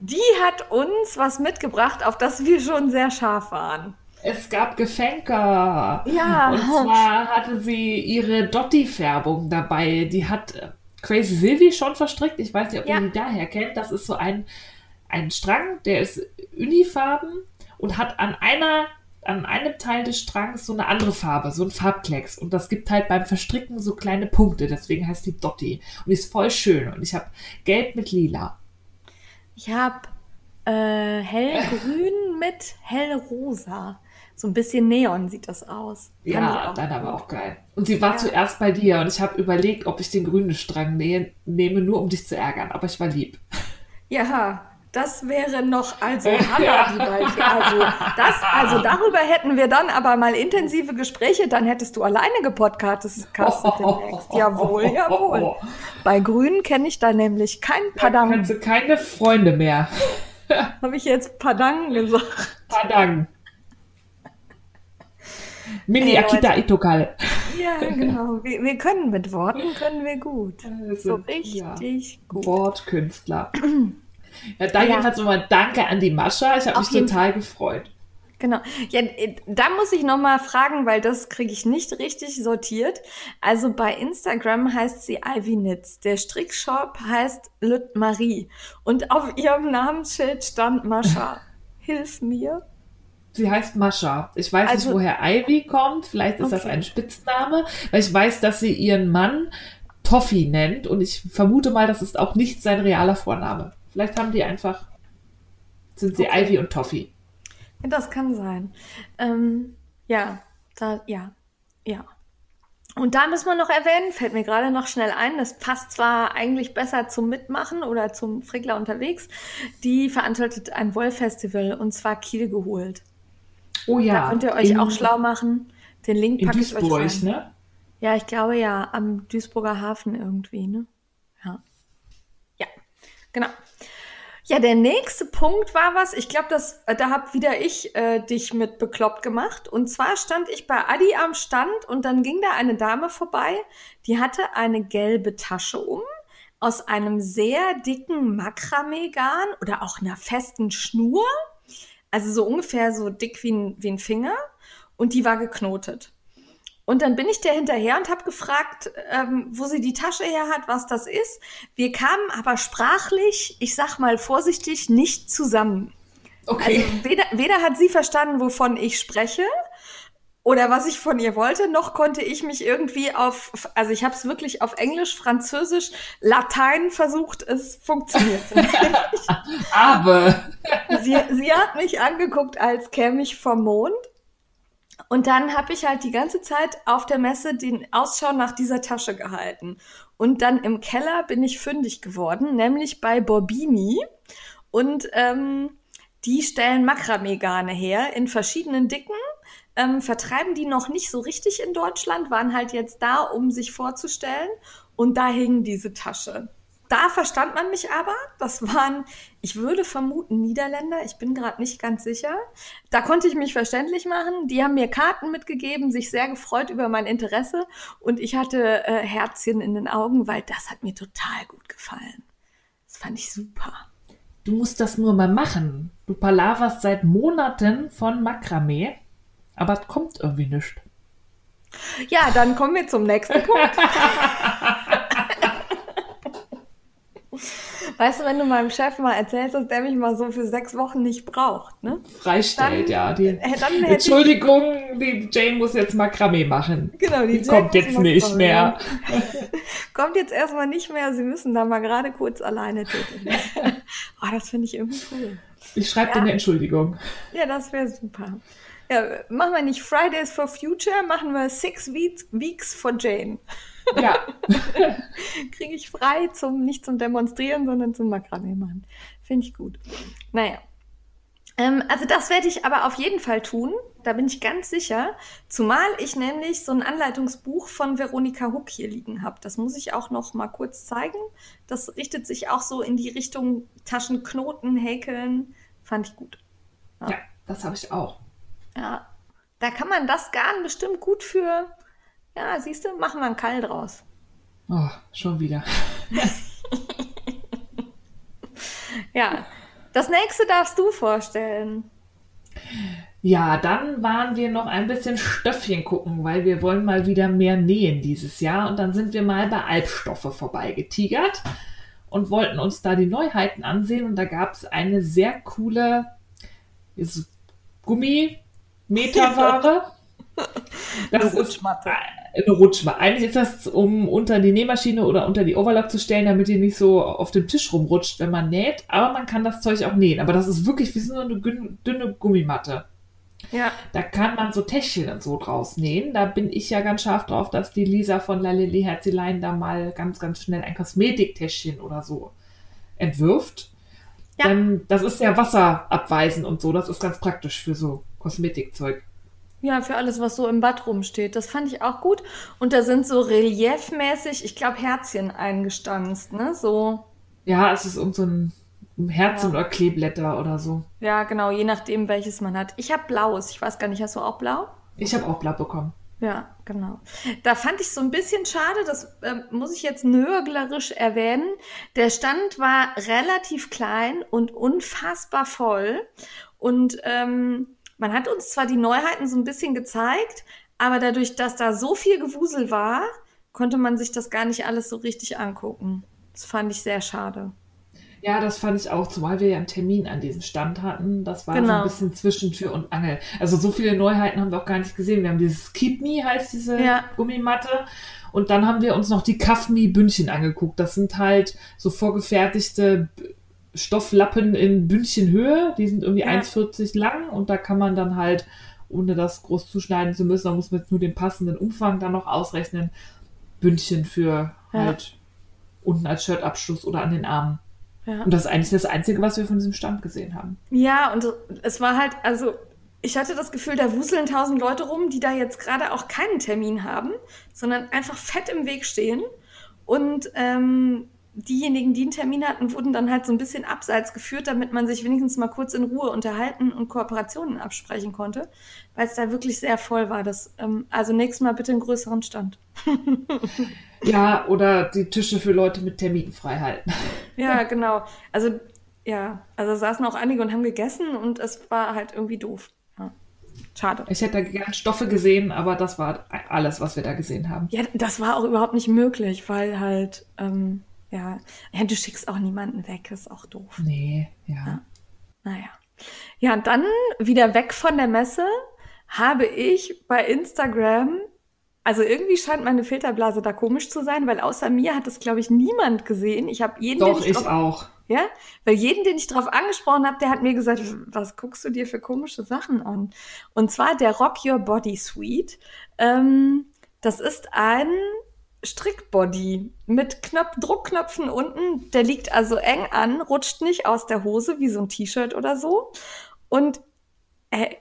die hat uns was mitgebracht, auf das wir schon sehr scharf waren. Es gab Geschenke. Ja. Und zwar hatte sie ihre Dotti-Färbung dabei. Die hat Crazy Sylvie schon verstrickt. Ich weiß nicht, ob ihr die daher kennt. Das ist so ein Strang, der ist unifarben und hat an einem Teil des Strangs so eine andere Farbe, so ein Farbklecks. Und das gibt halt beim Verstricken so kleine Punkte. Deswegen heißt die Dotti. Und die ist voll schön. Und ich habe gelb mit lila. Ich habe hellgrün mit hellrosa. So ein bisschen Neon sieht das aus. Ja, dann aber auch geil. Und sie war zuerst bei dir. Und ich habe überlegt, ob ich den grünen Strang nehme, nur um dich zu ärgern. Aber ich war lieb. Ja, das wäre noch, darüber hätten wir dann aber mal intensive Gespräche, dann hättest du alleine gepodcastet demnächst. Jawohl. Bei Grün kenne ich da nämlich kein Padang. Da kannst du keine Freunde mehr. Habe ich jetzt Padang gesagt? Padang. Mini Akita Itokal. Ja, genau. Wir können mit Worten, können wir gut. So richtig gut. Wortkünstler. Ja, da jedenfalls nochmal Danke an die Mascha. Ich habe mich total gefreut. Genau. Ja, da muss ich nochmal fragen, weil das kriege ich nicht richtig sortiert. Also bei Instagram heißt sie Ivy Nitz. Der Strickshop heißt Ludmarie. Und auf ihrem Namensschild stand Mascha. Hilf mir. Sie heißt Mascha. Ich weiß nicht, woher Ivy kommt. Vielleicht ist das ein Spitzname. Weil ich weiß, dass sie ihren Mann Toffi nennt. Und ich vermute mal, das ist auch nicht sein realer Vorname. Vielleicht haben die einfach... Sind sie Ivy und Toffi. Das kann sein. Und da müssen wir noch erwähnen, fällt mir gerade noch schnell ein, das passt zwar eigentlich besser zum Mitmachen oder zum Frickler unterwegs, die veranstaltet ein Wollfestival und zwar Kiel geholt. Oh ja. Da könnt ihr euch auch schlau machen. Den Link packe ich euch rein. In Duisburg, ne? Ja, ich glaube ja, am Duisburger Hafen irgendwie, ne? Ja. Ja, genau. Ja, der nächste Punkt war was, ich glaube, da habe wieder ich dich mit bekloppt gemacht. Und zwar stand ich bei Adi am Stand und dann ging da eine Dame vorbei, die hatte eine gelbe Tasche um, aus einem sehr dicken Makramee-Garn oder auch einer festen Schnur, also so ungefähr so dick wie ein Finger und die war geknotet. Und dann bin ich der hinterher und habe gefragt, wo sie die Tasche her hat, was das ist. Wir kamen aber sprachlich, ich sag mal vorsichtig, nicht zusammen. Okay. Also weder hat sie verstanden, wovon ich spreche oder was ich von ihr wollte, noch konnte ich mich irgendwie also ich habe es wirklich auf Englisch, Französisch, Latein versucht, es funktioniert nicht. Aber sie hat mich angeguckt, als käme ich vom Mond. Und dann habe ich halt die ganze Zeit auf der Messe den Ausschau nach dieser Tasche gehalten. Und dann im Keller bin ich fündig geworden, nämlich bei Borbini. Und die stellen Makramee-Garne her in verschiedenen Dicken, vertreiben die noch nicht so richtig in Deutschland, waren halt jetzt da, um sich vorzustellen. Und da hing diese Tasche. Da verstand man mich aber, das waren, ich würde vermuten, Niederländer, ich bin gerade nicht ganz sicher. Da konnte ich mich verständlich machen, die haben mir Karten mitgegeben, sich sehr gefreut über mein Interesse und ich hatte Herzchen in den Augen, weil das hat mir total gut gefallen. Das fand ich super. Du musst das nur mal machen. Du palaverst seit Monaten von Makramee, aber es kommt irgendwie nichts. Ja, dann kommen wir zum nächsten Punkt. Weißt du, wenn du meinem Chef mal erzählst, dass der mich mal so für 6 Wochen nicht braucht, ne? Freistellt, ja. Entschuldigung, die Jane muss jetzt Makramee machen. Genau, die Jane kommt jetzt nicht mehr. Kommt jetzt erstmal nicht mehr, sie müssen da mal gerade kurz alleine tätig. Oh, das finde ich irgendwie cool. Ich schreibe dir eine Entschuldigung. Ja, das wäre super. Ja, machen wir nicht Fridays for Future, machen wir 6 Weeks for Jane. Ja. Kriege ich frei, nicht zum Demonstrieren, sondern zum Makramee machen. Finde ich gut. Naja. Also das werde ich aber auf jeden Fall tun. Da bin ich ganz sicher. Zumal ich nämlich so ein Anleitungsbuch von Veronika Huck hier liegen habe. Das muss ich auch noch mal kurz zeigen. Das richtet sich auch so in die Richtung Taschenknoten, Häkeln. Fand ich gut. Ja das habe ich auch. Ja, da kann man das Garn bestimmt gut für... Ja, siehst du, machen wir einen Kall draus. Oh, schon wieder. Ja, das nächste darfst du vorstellen. Ja, dann waren wir noch ein bisschen Stöffchen gucken, weil wir wollen mal wieder mehr nähen dieses Jahr. Und dann sind wir mal bei Albstoffe vorbeigetigert und wollten uns da die Neuheiten ansehen. Und da gab es eine sehr coole Gummi-Meterware. Das eine Rutschmatte. Ist eine Rutschmatte. Eigentlich ist das, um unter die Nähmaschine oder unter die Overlock zu stellen, damit die nicht so auf dem Tisch rumrutscht, wenn man näht. Aber man kann das Zeug auch nähen. Aber das ist wirklich wie so eine dünne Gummimatte. Ja. Da kann man so Täschchen und so draus nähen. Da bin ich ja ganz scharf drauf, dass die Lisa von Lalili Herzilein da mal ganz, ganz schnell ein Kosmetiktäschchen oder so entwirft. Ja. Denn das ist ja wasserabweisend und so. Das ist ganz praktisch für so Kosmetikzeug. Ja, für alles, was so im Bad rumsteht. Das fand ich auch gut. Und da sind so reliefmäßig, ich glaube, Herzchen eingestanzt, ne? So. Ja, es ist um so ein Herzchen oder Kleeblätter oder so. Ja, genau, je nachdem, welches man hat. Ich habe blaues. Ich weiß gar nicht, hast du auch blau? Ich habe auch blau bekommen. Ja, genau. Da fand ich so ein bisschen schade, das muss ich jetzt nörglerisch erwähnen. Der Stand war relativ klein und unfassbar voll. Und man hat uns zwar die Neuheiten so ein bisschen gezeigt, aber dadurch, dass da so viel Gewusel war, konnte man sich das gar nicht alles so richtig angucken. Das fand ich sehr schade. Ja, das fand ich auch, zumal wir ja einen Termin an diesem Stand hatten. Das war genau so ein bisschen zwischen Tür und Angel. Also so viele Neuheiten haben wir auch gar nicht gesehen. Wir haben dieses Keep Me, heißt diese Gummimatte. Und dann haben wir uns noch die Cuff Me Bündchen angeguckt. Das sind halt so vorgefertigte Stofflappen in Bündchenhöhe. Die sind irgendwie 1,40 lang und da kann man dann halt, ohne das groß zuschneiden zu müssen, da muss man jetzt nur den passenden Umfang dann noch ausrechnen, Bündchen für halt unten als Shirtabschluss oder an den Armen. Ja. Und das ist eigentlich das Einzige, was wir von diesem Stand gesehen haben. Ja, und es war halt, also ich hatte das Gefühl, da wuseln 1000 Leute rum, die da jetzt gerade auch keinen Termin haben, sondern einfach fett im Weg stehen. Und diejenigen, die einen Termin hatten, wurden dann halt so ein bisschen abseits geführt, damit man sich wenigstens mal kurz in Ruhe unterhalten und Kooperationen absprechen konnte, weil es da wirklich sehr voll war. Das, also nächstes Mal bitte einen größeren Stand. Ja, oder die Tische für Leute mit Terminen frei halten. Ja, genau. Also, ja, also saßen auch einige und haben gegessen und es war halt irgendwie doof. Ja. Schade. Ich hätte da gerne Stoffe gesehen, aber das war alles, was wir da gesehen haben. Ja, das war auch überhaupt nicht möglich, weil halt, ja, du schickst auch niemanden weg, ist auch doof. Nee, ja. Naja. Ja, und dann wieder weg von der Messe habe ich bei Instagram... Also irgendwie scheint meine Filterblase da komisch zu sein, weil außer mir hat das, glaube ich, niemand gesehen. Ich habe jeden, Ja? Weil jeden, den ich drauf angesprochen habe, der hat mir gesagt, was guckst du dir für komische Sachen an? Und zwar der Rock Your Body Suite. Das ist ein Strickbody mit Druckknöpfen unten. Der liegt also eng an, rutscht nicht aus der Hose wie so ein T-Shirt oder so. Und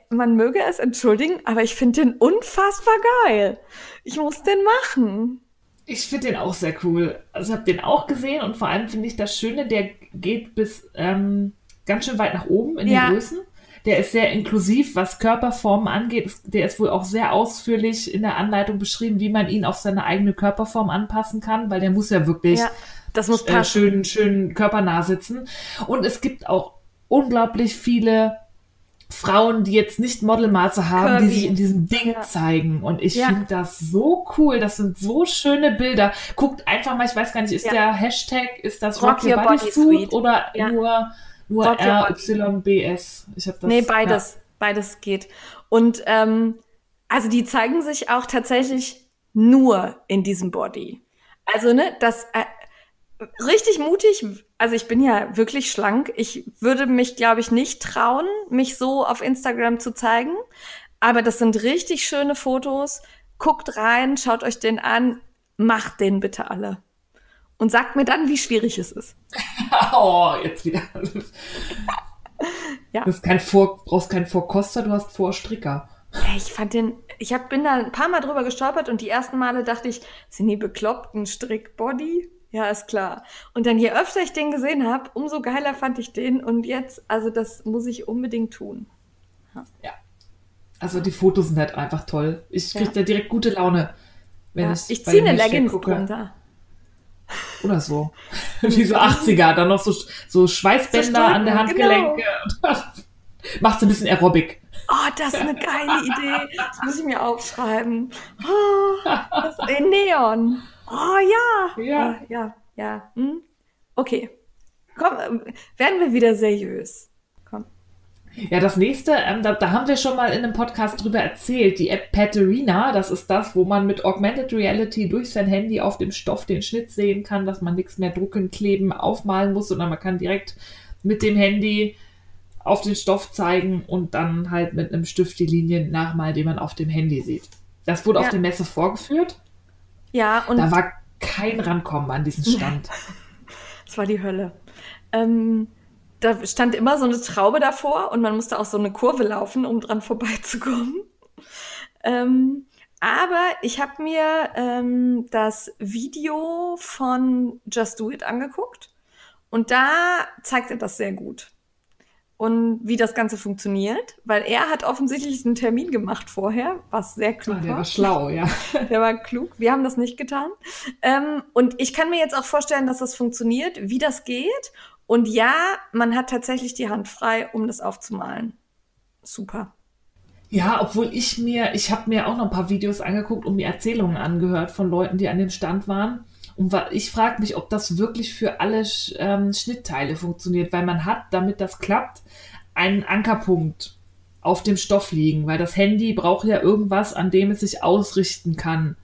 man möge es entschuldigen, aber ich finde den unfassbar geil. Ich muss den machen. Ich finde den auch sehr cool. Also ich habe den auch gesehen und vor allem finde ich das Schöne, der geht bis ganz schön weit nach oben in den Größen. Der ist sehr inklusiv, was Körperformen angeht. Der ist wohl auch sehr ausführlich in der Anleitung beschrieben, wie man ihn auf seine eigene Körperform anpassen kann, weil der muss ja wirklich schön körpernah sitzen. Und es gibt auch unglaublich viele Frauen, die jetzt nicht Modelmaße haben, Kirby, die sich in diesem Ding zeigen. Und ich finde das so cool. Das sind so schöne Bilder. Guckt einfach mal, ich weiß gar nicht, ist der Hashtag, ist das Rock Your Body Suit oder nur RYBS? Nee, beides. Ja. Beides geht. Und also die zeigen sich auch tatsächlich nur in diesem Body. Also das richtig mutig, also ich bin ja wirklich schlank. Ich würde mich, glaube ich, nicht trauen, mich so auf Instagram zu zeigen. Aber das sind richtig schöne Fotos. Guckt rein, schaut euch den an, macht den bitte alle. Und sagt mir dann, wie schwierig es ist. Oh, jetzt wieder. Ja. Du brauchst keinen Vorkoster, du hast Vorstricker. Ich fand den... bin da ein paar Mal drüber gestolpert und die ersten Male dachte ich, sind die bekloppten Strickbody? Ja, ist klar. Und dann je öfter ich den gesehen habe, umso geiler fand ich den. Und jetzt, also das muss ich unbedingt tun. Ja. Also die Fotos sind halt einfach toll. Ich kriege da direkt gute Laune, wenn ich ziehe eine Leggings drunter. Oder so. Wie so 80er, dann noch so Schweißbänder an der Handgelenke. Genau. Macht so ein bisschen Aerobic. Oh, das ist eine geile Idee. Das muss ich mir aufschreiben. Oh, das ist in Neon. Oh ja! Ja, oh, ja. Hm? Okay. Komm, werden wir wieder seriös. Komm. Ja, das nächste, da haben wir schon mal in einem Podcast drüber erzählt. Die App Paterina, das ist das, wo man mit Augmented Reality durch sein Handy auf dem Stoff den Schnitt sehen kann, dass man nichts mehr drucken, kleben, aufmalen muss, sondern man kann direkt mit dem Handy auf den Stoff zeigen und dann halt mit einem Stift die Linien nachmalen, die man auf dem Handy sieht. Das wurde auf der Messe vorgeführt. Ja, und da war kein Rankommen an diesen Stand. Das war die Hölle. Da stand immer so eine Traube davor und man musste auch so eine Kurve laufen, um dran vorbeizukommen. Aber ich habe mir das Video von Just Do It angeguckt und da zeigt er das sehr gut. und wie das Ganze funktioniert, weil er hat offensichtlich einen Termin gemacht vorher, was sehr klug war. Der war schlau, ja. Der war klug, wir haben das nicht getan. Und ich kann mir jetzt auch vorstellen, dass das funktioniert, wie das geht. Und ja, man hat tatsächlich die Hand frei, um das aufzumalen. Super. Ja, obwohl ich habe mir auch noch ein paar Videos angeguckt und mir Erzählungen angehört von Leuten, die an dem Stand waren. Und ich frage mich, ob das wirklich für alle Schnittteile funktioniert, weil man hat, damit das klappt, einen Ankerpunkt auf dem Stoff liegen, weil das Handy braucht ja irgendwas, an dem es sich ausrichten kann,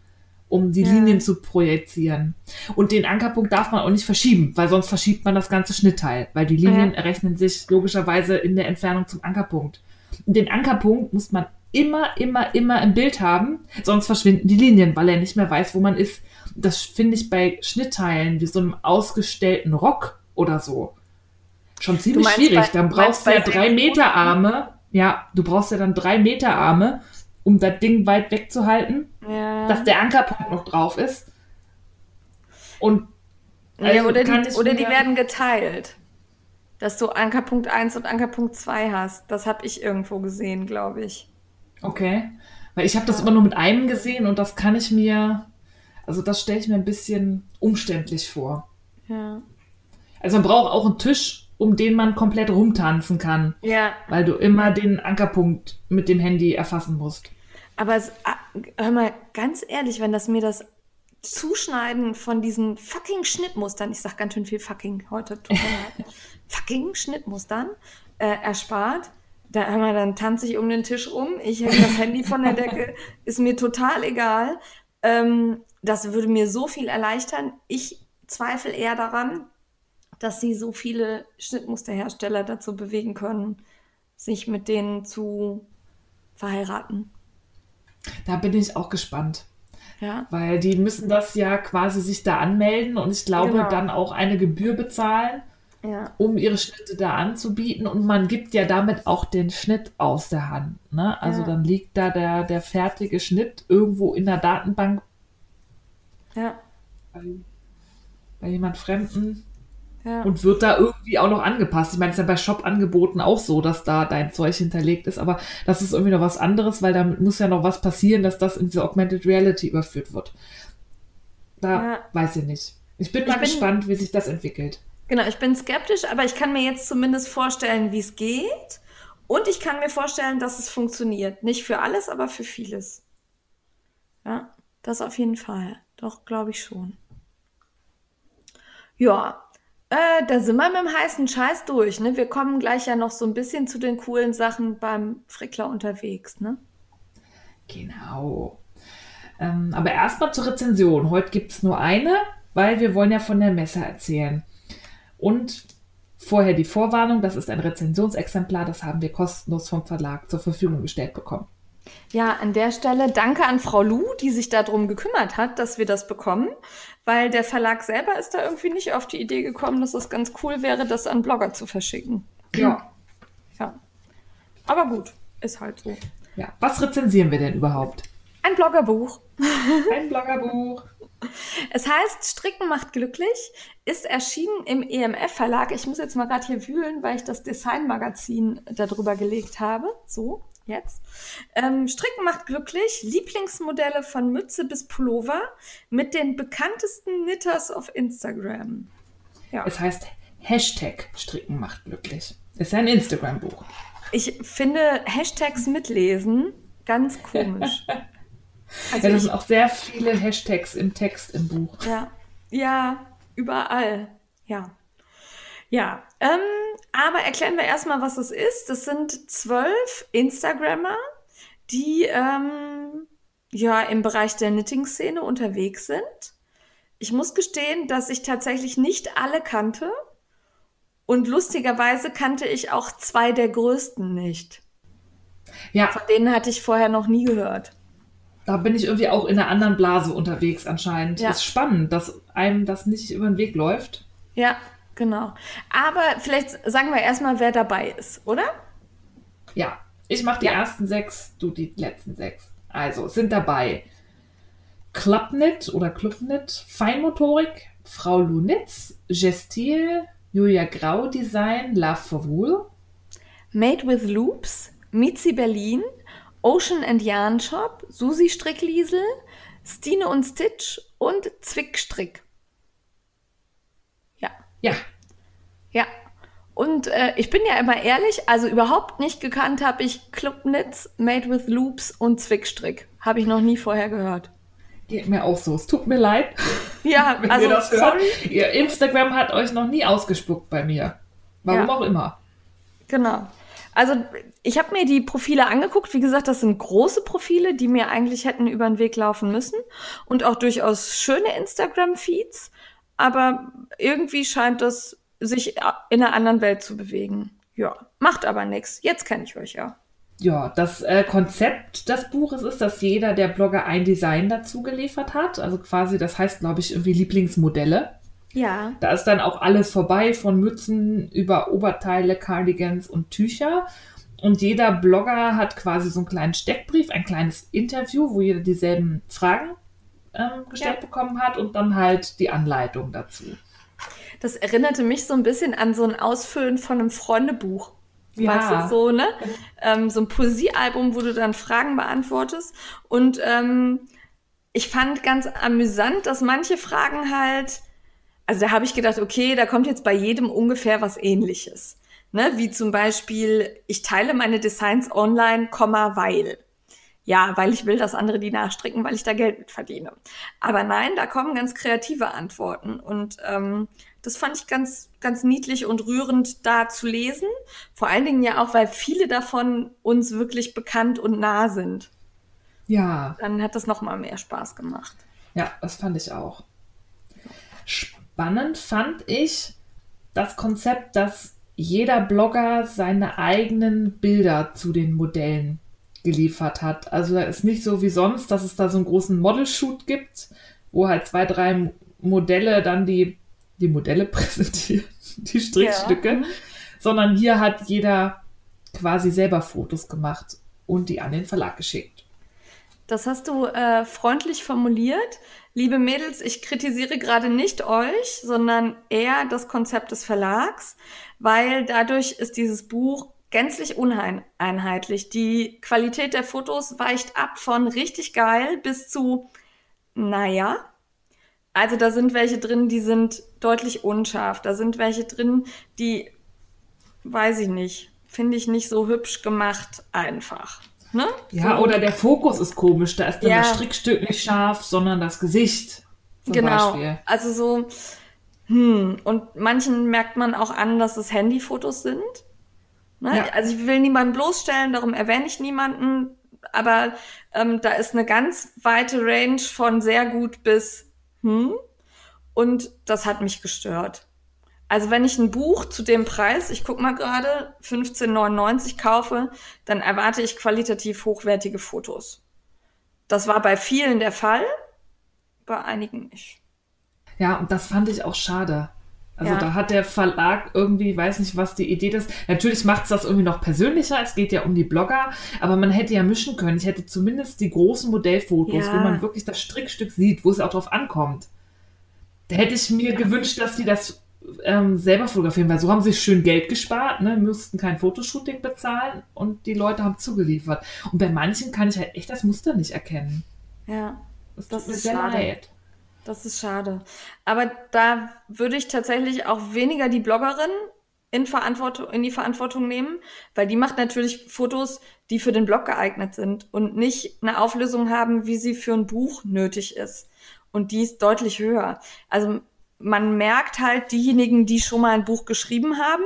um die Linien zu projizieren. Und den Ankerpunkt darf man auch nicht verschieben, weil sonst verschiebt man das ganze Schnittteil, weil die Linien errechnen sich logischerweise in der Entfernung zum Ankerpunkt. Und den Ankerpunkt muss man immer im Bild haben, sonst verschwinden die Linien, weil er nicht mehr weiß, wo man ist. Das finde ich bei Schnittteilen wie so einem ausgestellten Rock oder so schon ziemlich schwierig. Dann brauchst du ja 3 Meter Arme. Ja, du brauchst ja dann 3 Meter Arme, um das Ding weit wegzuhalten, dass der Ankerpunkt noch drauf ist. Und also ja, oder die werden geteilt. Dass du Ankerpunkt 1 und Ankerpunkt 2 hast. Das habe ich irgendwo gesehen, glaube ich. Okay, weil ich habe das immer nur mit einem gesehen und das kann ich mir, also das stelle ich mir ein bisschen umständlich vor. Ja. Also man braucht auch einen Tisch, um den man komplett rumtanzen kann. Ja. Weil du immer den Ankerpunkt mit dem Handy erfassen musst. Aber hör mal, ganz ehrlich, wenn das mir das Zuschneiden von diesen fucking Schnittmustern, ich sag ganz schön viel fucking heute, fucking Schnittmustern erspart, dann tanze ich um den Tisch rum, ich hänge das Handy von der Decke, ist mir total egal. Das würde mir so viel erleichtern. Ich zweifle eher daran, dass sie so viele Schnittmusterhersteller dazu bewegen können, sich mit denen zu verheiraten. Da bin ich auch gespannt. Ja. Weil die müssen das ja quasi sich da anmelden und ich glaube dann auch eine Gebühr bezahlen. Ja. Um ihre Schnitte da anzubieten und man gibt ja damit auch den Schnitt aus der Hand. Ne? Also dann liegt da der fertige Schnitt irgendwo in der Datenbank bei jemand Fremden und wird da irgendwie auch noch angepasst. Ich meine, es ist ja bei Shop-Angeboten auch so, dass da dein Zeug hinterlegt ist, aber das ist irgendwie noch was anderes, weil damit muss ja noch was passieren, dass das in diese Augmented Reality überführt wird. Da weiß ich nicht. Ich bin mal gespannt, wie sich das entwickelt. Genau, ich bin skeptisch, aber ich kann mir jetzt zumindest vorstellen, wie es geht. Und ich kann mir vorstellen, dass es funktioniert. Nicht für alles, aber für vieles. Ja, das auf jeden Fall. Doch, glaube ich schon. Ja, da sind wir mit dem heißen Scheiß durch. Ne? Wir kommen gleich ja noch so ein bisschen zu den coolen Sachen beim Frickler unterwegs. Ne? Genau. Aber erstmal zur Rezension. Heute gibt es nur eine, weil wir wollen ja von der Messe erzählen. Und vorher die Vorwarnung, das ist ein Rezensionsexemplar, das haben wir kostenlos vom Verlag zur Verfügung gestellt bekommen. Ja, an der Stelle danke an Frau Lu, die sich darum gekümmert hat, dass wir das bekommen, weil der Verlag selber ist da irgendwie nicht auf die Idee gekommen, dass es ganz cool wäre, das an Blogger zu verschicken. Ja. Aber gut, ist halt so. Ja, was rezensieren wir denn überhaupt? Ein Bloggerbuch. Ein Bloggerbuch. Es heißt, Stricken macht glücklich, ist erschienen im EMF-Verlag. Ich muss jetzt mal gerade hier wühlen, weil ich das Designmagazin darüber gelegt habe. So, jetzt. Stricken macht glücklich, Lieblingsmodelle von Mütze bis Pullover mit den bekanntesten Knitters auf Instagram. Ja. Es heißt, Hashtag Stricken macht glücklich. Ist ja ein Instagram-Buch. Ich finde Hashtags mitlesen ganz komisch. Also ja, das sind auch sehr viele Hashtags im Text im Buch. Ja, überall. Ja. Aber erklären wir erstmal, was es ist. Das sind 12 Instagrammer, die im Bereich der Knitting-Szene unterwegs sind. Ich muss gestehen, dass ich tatsächlich nicht alle kannte. Und lustigerweise kannte ich auch 2 der größten nicht. Ja. Von denen hatte ich vorher noch nie gehört. Da bin ich irgendwie auch in einer anderen Blase unterwegs anscheinend. Ja. Ist spannend, dass einem das nicht über den Weg läuft. Ja, genau. Aber vielleicht sagen wir erstmal, wer dabei ist, oder? Ja, ich mache die ersten 6, du die letzten 6. Also sind dabei Clubknit, Feinmotorik, Frau Lunitz, Gestil, Julia Grau Design, Love for Wool, Made with Loops, Mitzi Berlin, Ocean and Yarn Shop, Susi Strickliesel, Stine und Stitch und Zwickstrick. Ja. Ja. Ja. Und ich bin ja immer ehrlich, also überhaupt nicht gekannt habe ich Clubknits, Made with Loops und Zwickstrick. Habe ich noch nie vorher gehört. Geht mir auch so. Es tut mir leid. Ja, wenn also ihr das sorry. Hört. Ihr Instagram hat euch noch nie ausgespuckt bei mir. Warum auch immer. Genau. Also ich habe mir die Profile angeguckt. Wie gesagt, das sind große Profile, die mir eigentlich hätten über den Weg laufen müssen. Und auch durchaus schöne Instagram-Feeds. Aber irgendwie scheint das sich in einer anderen Welt zu bewegen. Ja, macht aber nichts. Jetzt kenne ich euch ja. Ja, das Konzept des Buches ist, dass jeder der Blogger ein Design dazu geliefert hat. Also quasi, das heißt, glaube ich, irgendwie Lieblingsmodelle. Ja. Da ist dann auch alles vorbei, von Mützen über Oberteile, Cardigans und Tücher. Und jeder Blogger hat quasi so einen kleinen Steckbrief, ein kleines Interview, wo jeder dieselben Fragen gestellt bekommen hat und dann halt die Anleitung dazu. Das erinnerte mich so ein bisschen an so ein Ausfüllen von einem Freundebuch. Ja. Weißt du, so, ne? So ein Poesiealbum, wo du dann Fragen beantwortest. Und ich fand ganz amüsant, dass manche Fragen halt, also da habe ich gedacht, okay, da kommt jetzt bei jedem ungefähr was Ähnliches. Ne? Wie zum Beispiel, ich teile meine Designs online, weil. Ja, weil ich will, dass andere die nachstricken, weil ich da Geld mit verdiene. Aber nein, da kommen ganz kreative Antworten. Und das fand ich ganz, ganz niedlich und rührend da zu lesen. Vor allen Dingen ja auch, weil viele davon uns wirklich bekannt und nah sind. Ja. Dann hat das nochmal mehr Spaß gemacht. Ja, das fand ich auch. Spannend fand ich das Konzept, dass jeder Blogger seine eigenen Bilder zu den Modellen geliefert hat. Also da ist nicht so wie sonst, dass es da so einen großen Model-Shoot gibt, wo halt 2, 3 Modelle dann die Modelle präsentieren, die Strickstücke, sondern hier hat jeder quasi selber Fotos gemacht und die an den Verlag geschickt. Das hast du freundlich formuliert. Liebe Mädels, ich kritisiere gerade nicht euch, sondern eher das Konzept des Verlags, weil dadurch ist dieses Buch gänzlich uneinheitlich. Die Qualität der Fotos weicht ab von richtig geil bis zu, naja. Also da sind welche drin, die sind deutlich unscharf. Da sind welche drin, die, weiß ich nicht, finde ich nicht so hübsch gemacht einfach. Ne? Ja, so. Oder der Fokus ist komisch. Da ist dann das Strickstück nicht scharf, sondern das Gesicht zum Beispiel. Also so, und manchen merkt man auch an, dass es Handyfotos sind. Ne? Ja. Also ich will niemanden bloßstellen, darum erwähne ich niemanden, aber da ist eine ganz weite Range von sehr gut bis und das hat mich gestört. Also wenn ich ein Buch zu dem Preis, ich guck mal gerade, 15,99 kaufe, dann erwarte ich qualitativ hochwertige Fotos. Das war bei vielen der Fall, bei einigen nicht. Ja, und das fand ich auch schade. Also da hat der Verlag irgendwie, weiß nicht, was die Idee ist. Natürlich macht es das irgendwie noch persönlicher, es geht ja um die Blogger, aber man hätte ja mischen können. Ich hätte zumindest die großen Modellfotos, wo man wirklich das Strickstück sieht, wo es auch drauf ankommt. Da hätte ich mir gewünscht, dass die das selber fotografieren, weil so haben sie schön Geld gespart, ne? Müssten kein Fotoshooting bezahlen und die Leute haben zugeliefert. Und bei manchen kann ich halt echt das Muster nicht erkennen. Ja, das ist sehr leid. Das ist schade. Aber da würde ich tatsächlich auch weniger die Bloggerin in die Verantwortung nehmen, weil die macht natürlich Fotos, die für den Blog geeignet sind und nicht eine Auflösung haben, wie sie für ein Buch nötig ist. Und die ist deutlich höher. Also man merkt halt diejenigen, die schon mal ein Buch geschrieben haben.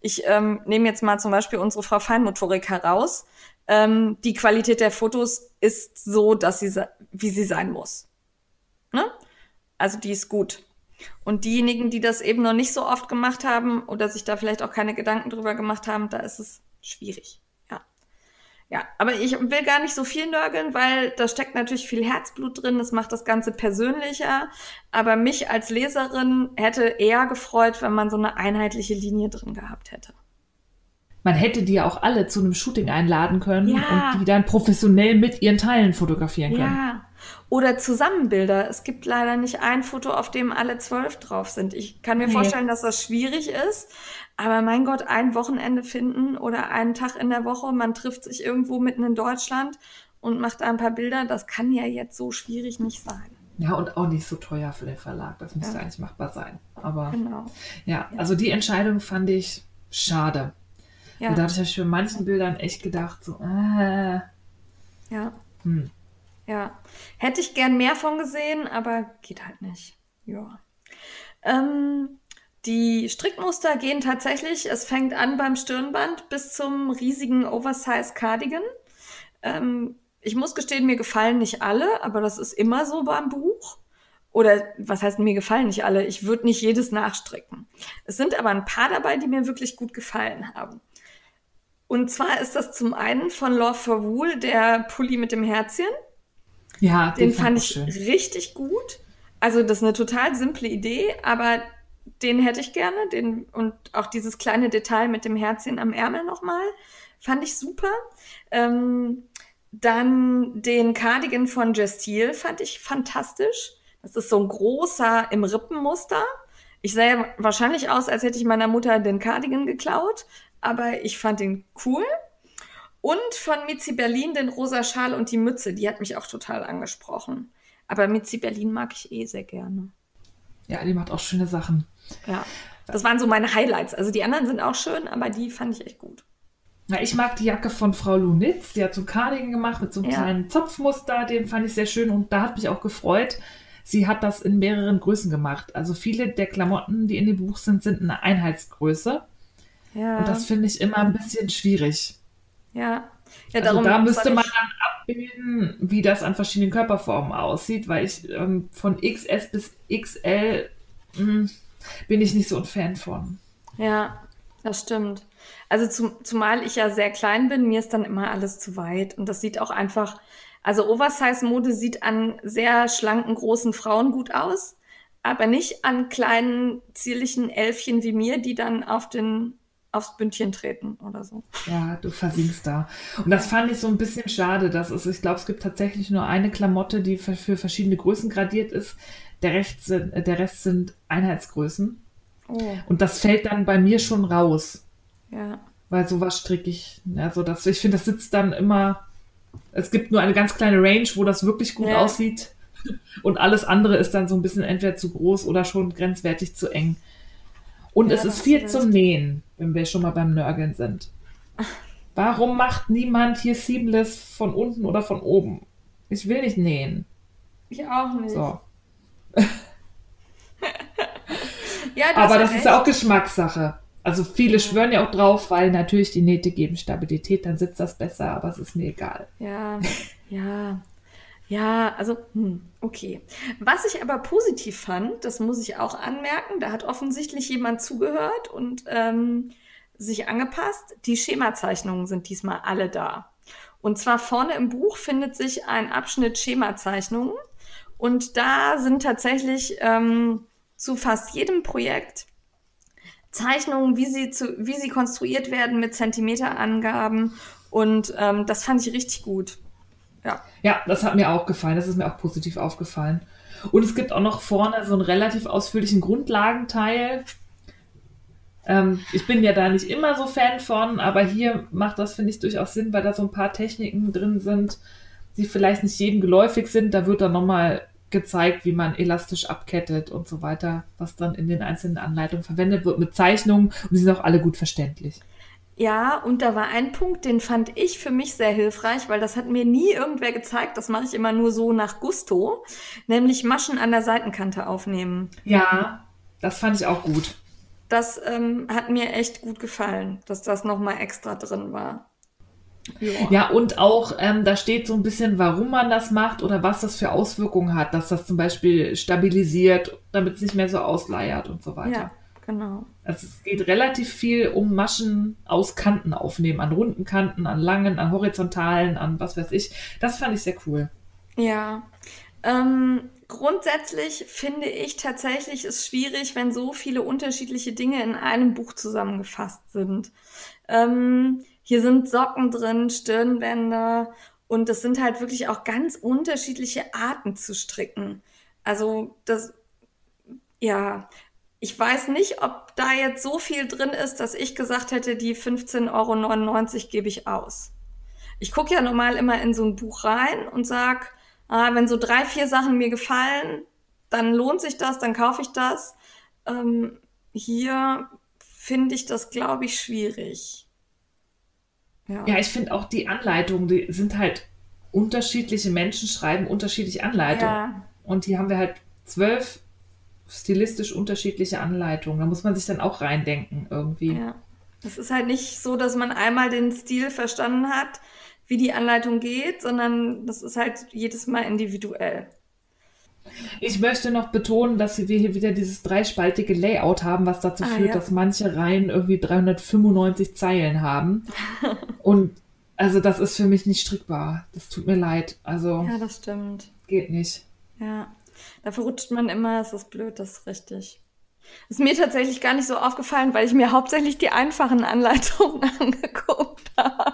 Ich nehme jetzt mal zum Beispiel unsere Frau Feinmotorik heraus. Die Qualität der Fotos ist so, dass sie wie sie sein muss. Ne? Also die ist gut. Und diejenigen, die das eben noch nicht so oft gemacht haben oder sich da vielleicht auch keine Gedanken drüber gemacht haben, da ist es schwierig. Ja, aber ich will gar nicht so viel nörgeln, weil da steckt natürlich viel Herzblut drin. Das macht das Ganze persönlicher. Aber mich als Leserin hätte eher gefreut, wenn man so eine einheitliche Linie drin gehabt hätte. man hätte die ja auch alle zu einem Shooting einladen können und die dann professionell mit ihren Teilen fotografieren können. Ja. Oder Zusammenbilder. Es gibt leider nicht ein Foto, auf dem alle 12 drauf sind. Ich kann mir vorstellen, dass das schwierig ist. Aber mein Gott, ein Wochenende finden oder einen Tag in der Woche. Man trifft sich irgendwo mitten in Deutschland und macht da ein paar Bilder. Das kann ja jetzt so schwierig nicht sein. Ja, und auch nicht so teuer für den Verlag. Das müsste eigentlich machbar sein. Aber ja, also die Entscheidung fand ich schade. Ja. Dadurch habe ich für manchen Bildern echt gedacht, so, Ja, hätte ich gern mehr von gesehen, aber geht halt nicht. Ja. Die Strickmuster gehen tatsächlich, es fängt an beim Stirnband bis zum riesigen Oversize-Cardigan. Ich muss gestehen, mir gefallen nicht alle, aber das ist immer so beim Buch. Oder was heißt, mir gefallen nicht alle? Ich würde nicht jedes nachstricken. Es sind aber ein paar dabei, die mir wirklich gut gefallen haben. Und zwar ist das zum einen von Love for Wool der Pulli mit dem Herzchen. Ja, den fand ich schön. Richtig gut. Also das ist eine total simple Idee, aber den hätte ich gerne. Den, und auch dieses kleine Detail mit dem Herzchen am Ärmel nochmal, fand ich super. Dann den Cardigan von Gestile fand ich fantastisch. Das ist so ein großer im Rippenmuster. Ich sah wahrscheinlich aus, als hätte ich meiner Mutter den Cardigan geklaut, aber ich fand den cool. Und von Mizi Berlin den rosa Schal und die Mütze, die hat mich auch total angesprochen. Aber Mizi Berlin mag ich eh sehr gerne. Ja, die macht auch schöne Sachen. Ja, das waren so meine Highlights. Also die anderen sind auch schön, aber die fand ich echt gut. Na, ich mag die Jacke von Frau Lunitz, die hat so einen Cardigan gemacht mit so einem kleinen Zopfmuster, den fand ich sehr schön und da hat mich auch gefreut. Sie hat das in mehreren Größen gemacht. Also viele der Klamotten, die in dem Buch sind, sind eine Einheitsgröße. Ja. Und das finde ich immer ein bisschen schwierig. Ja, ja, darum also da müsste man dann abbilden, wie das an verschiedenen Körperformen aussieht, weil ich von XS bis XL bin ich nicht so ein Fan von. Ja, das stimmt. Also zumal ich ja sehr klein bin, mir ist dann immer alles zu weit. Und das sieht auch einfach, also Oversize-Mode sieht an sehr schlanken, großen Frauen gut aus, aber nicht an kleinen, zierlichen Elfchen wie mir, die dann aufs Bündchen treten oder so. Ja, du versinkst da. Und das fand ich so ein bisschen schade. Ich glaube, es gibt tatsächlich nur eine Klamotte, die für verschiedene Größen gradiert ist. Der Rest sind Einheitsgrößen. Oh. Und das fällt dann bei mir schon raus. Ja. Weil sowas stricke ich. Also ich finde, das sitzt dann immer. Es gibt nur eine ganz kleine Range, wo das wirklich gut aussieht. Und alles andere ist dann so ein bisschen entweder zu groß oder schon grenzwertig zu eng. Und es ist viel zum Nähen, wenn wir schon mal beim Nörgeln sind. Warum macht niemand hier Seamless von unten oder von oben? Ich will nicht nähen. Ich auch nicht. So. Aber das ist ja auch Geschmackssache. Also viele schwören ja auch drauf, weil natürlich die Nähte geben Stabilität, dann sitzt das besser, aber es ist mir egal. Ja, ja. Ja, also, okay. Was ich aber positiv fand, das muss ich auch anmerken, da hat offensichtlich jemand zugehört und sich angepasst. Die Schemazeichnungen sind diesmal alle da. Und zwar vorne im Buch findet sich ein Abschnitt Schemazeichnungen. Und da sind tatsächlich zu fast jedem Projekt Zeichnungen, wie sie konstruiert werden mit Zentimeterangaben. Und das fand ich richtig gut. Ja, das hat mir auch gefallen. Das ist mir auch positiv aufgefallen. Und es gibt auch noch vorne so einen relativ ausführlichen Grundlagenteil. Ich bin ja da nicht immer so Fan von, aber hier macht das, finde ich, durchaus Sinn, weil da so ein paar Techniken drin sind, die vielleicht nicht jedem geläufig sind. Da wird dann nochmal gezeigt, wie man elastisch abkettet und so weiter, was dann in den einzelnen Anleitungen verwendet wird mit Zeichnungen. Und die sind auch alle gut verständlich. Ja, und da war ein Punkt, den fand ich für mich sehr hilfreich, weil das hat mir nie irgendwer gezeigt, das mache ich immer nur so nach Gusto, nämlich Maschen an der Seitenkante aufnehmen. Ja, das fand ich auch gut. Das hat mir echt gut gefallen, dass das nochmal extra drin war. Ja, und auch da steht so ein bisschen, warum man das macht oder was das für Auswirkungen hat, dass das zum Beispiel stabilisiert, damit es nicht mehr so ausleiert und so weiter. Ja. Genau. Also es geht relativ viel um Maschen aus Kanten aufnehmen, an runden Kanten, an langen, an horizontalen, an was weiß ich. Das fand ich sehr cool. Ja. Grundsätzlich finde ich tatsächlich, es schwierig, wenn so viele unterschiedliche Dinge in einem Buch zusammengefasst sind. Hier sind Socken drin, Stirnbänder und das sind halt wirklich auch ganz unterschiedliche Arten zu stricken. Also das, ja, ich weiß nicht, ob da jetzt so viel drin ist, dass ich gesagt hätte, die 15,99 € gebe ich aus. Ich gucke ja normal immer in so ein Buch rein und sag, wenn so 3, 4 Sachen mir gefallen, dann lohnt sich das, dann kaufe ich das. Hier finde ich das, glaube ich, schwierig. Ja, ich finde auch die Anleitungen, die sind halt unterschiedliche Menschen schreiben unterschiedliche Anleitungen. Ja. Und hier haben wir halt 12 stilistisch unterschiedliche Anleitungen. Da muss man sich dann auch reindenken irgendwie. Ja. Das ist halt nicht so, dass man einmal den Stil verstanden hat, wie die Anleitung geht, sondern das ist halt jedes Mal individuell. Ich möchte noch betonen, dass wir hier wieder dieses dreispaltige Layout haben, was dazu führt, dass manche Reihen irgendwie 395 Zeilen haben. Und also das ist für mich nicht strickbar. Das tut mir leid. Also, ja, das stimmt. Geht nicht. Ja, da verrutscht man immer, es ist blöd, das ist richtig. Ist mir tatsächlich gar nicht so aufgefallen, weil ich mir hauptsächlich die einfachen Anleitungen angeguckt habe.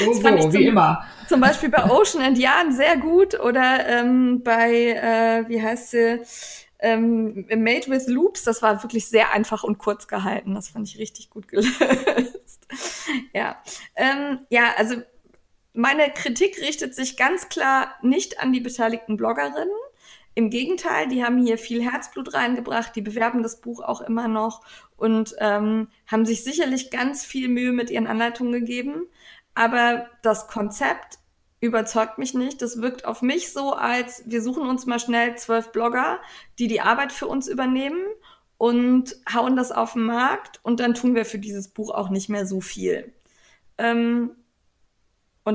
So, wie immer. Zum Beispiel bei Ocean and Yarn sehr gut oder bei, wie heißt sie, Made with Loops, das war wirklich sehr einfach und kurz gehalten. Das fand ich richtig gut gelöst. Ja, also meine Kritik richtet sich ganz klar nicht an die beteiligten Bloggerinnen. Im Gegenteil, die haben hier viel Herzblut reingebracht, die bewerben das Buch auch immer noch und haben sich sicherlich ganz viel Mühe mit ihren Anleitungen gegeben. Aber das Konzept überzeugt mich nicht. Das wirkt auf mich so, als wir suchen uns mal schnell 12 Blogger, die die Arbeit für uns übernehmen und hauen das auf den Markt und dann tun wir für dieses Buch auch nicht mehr so viel. Und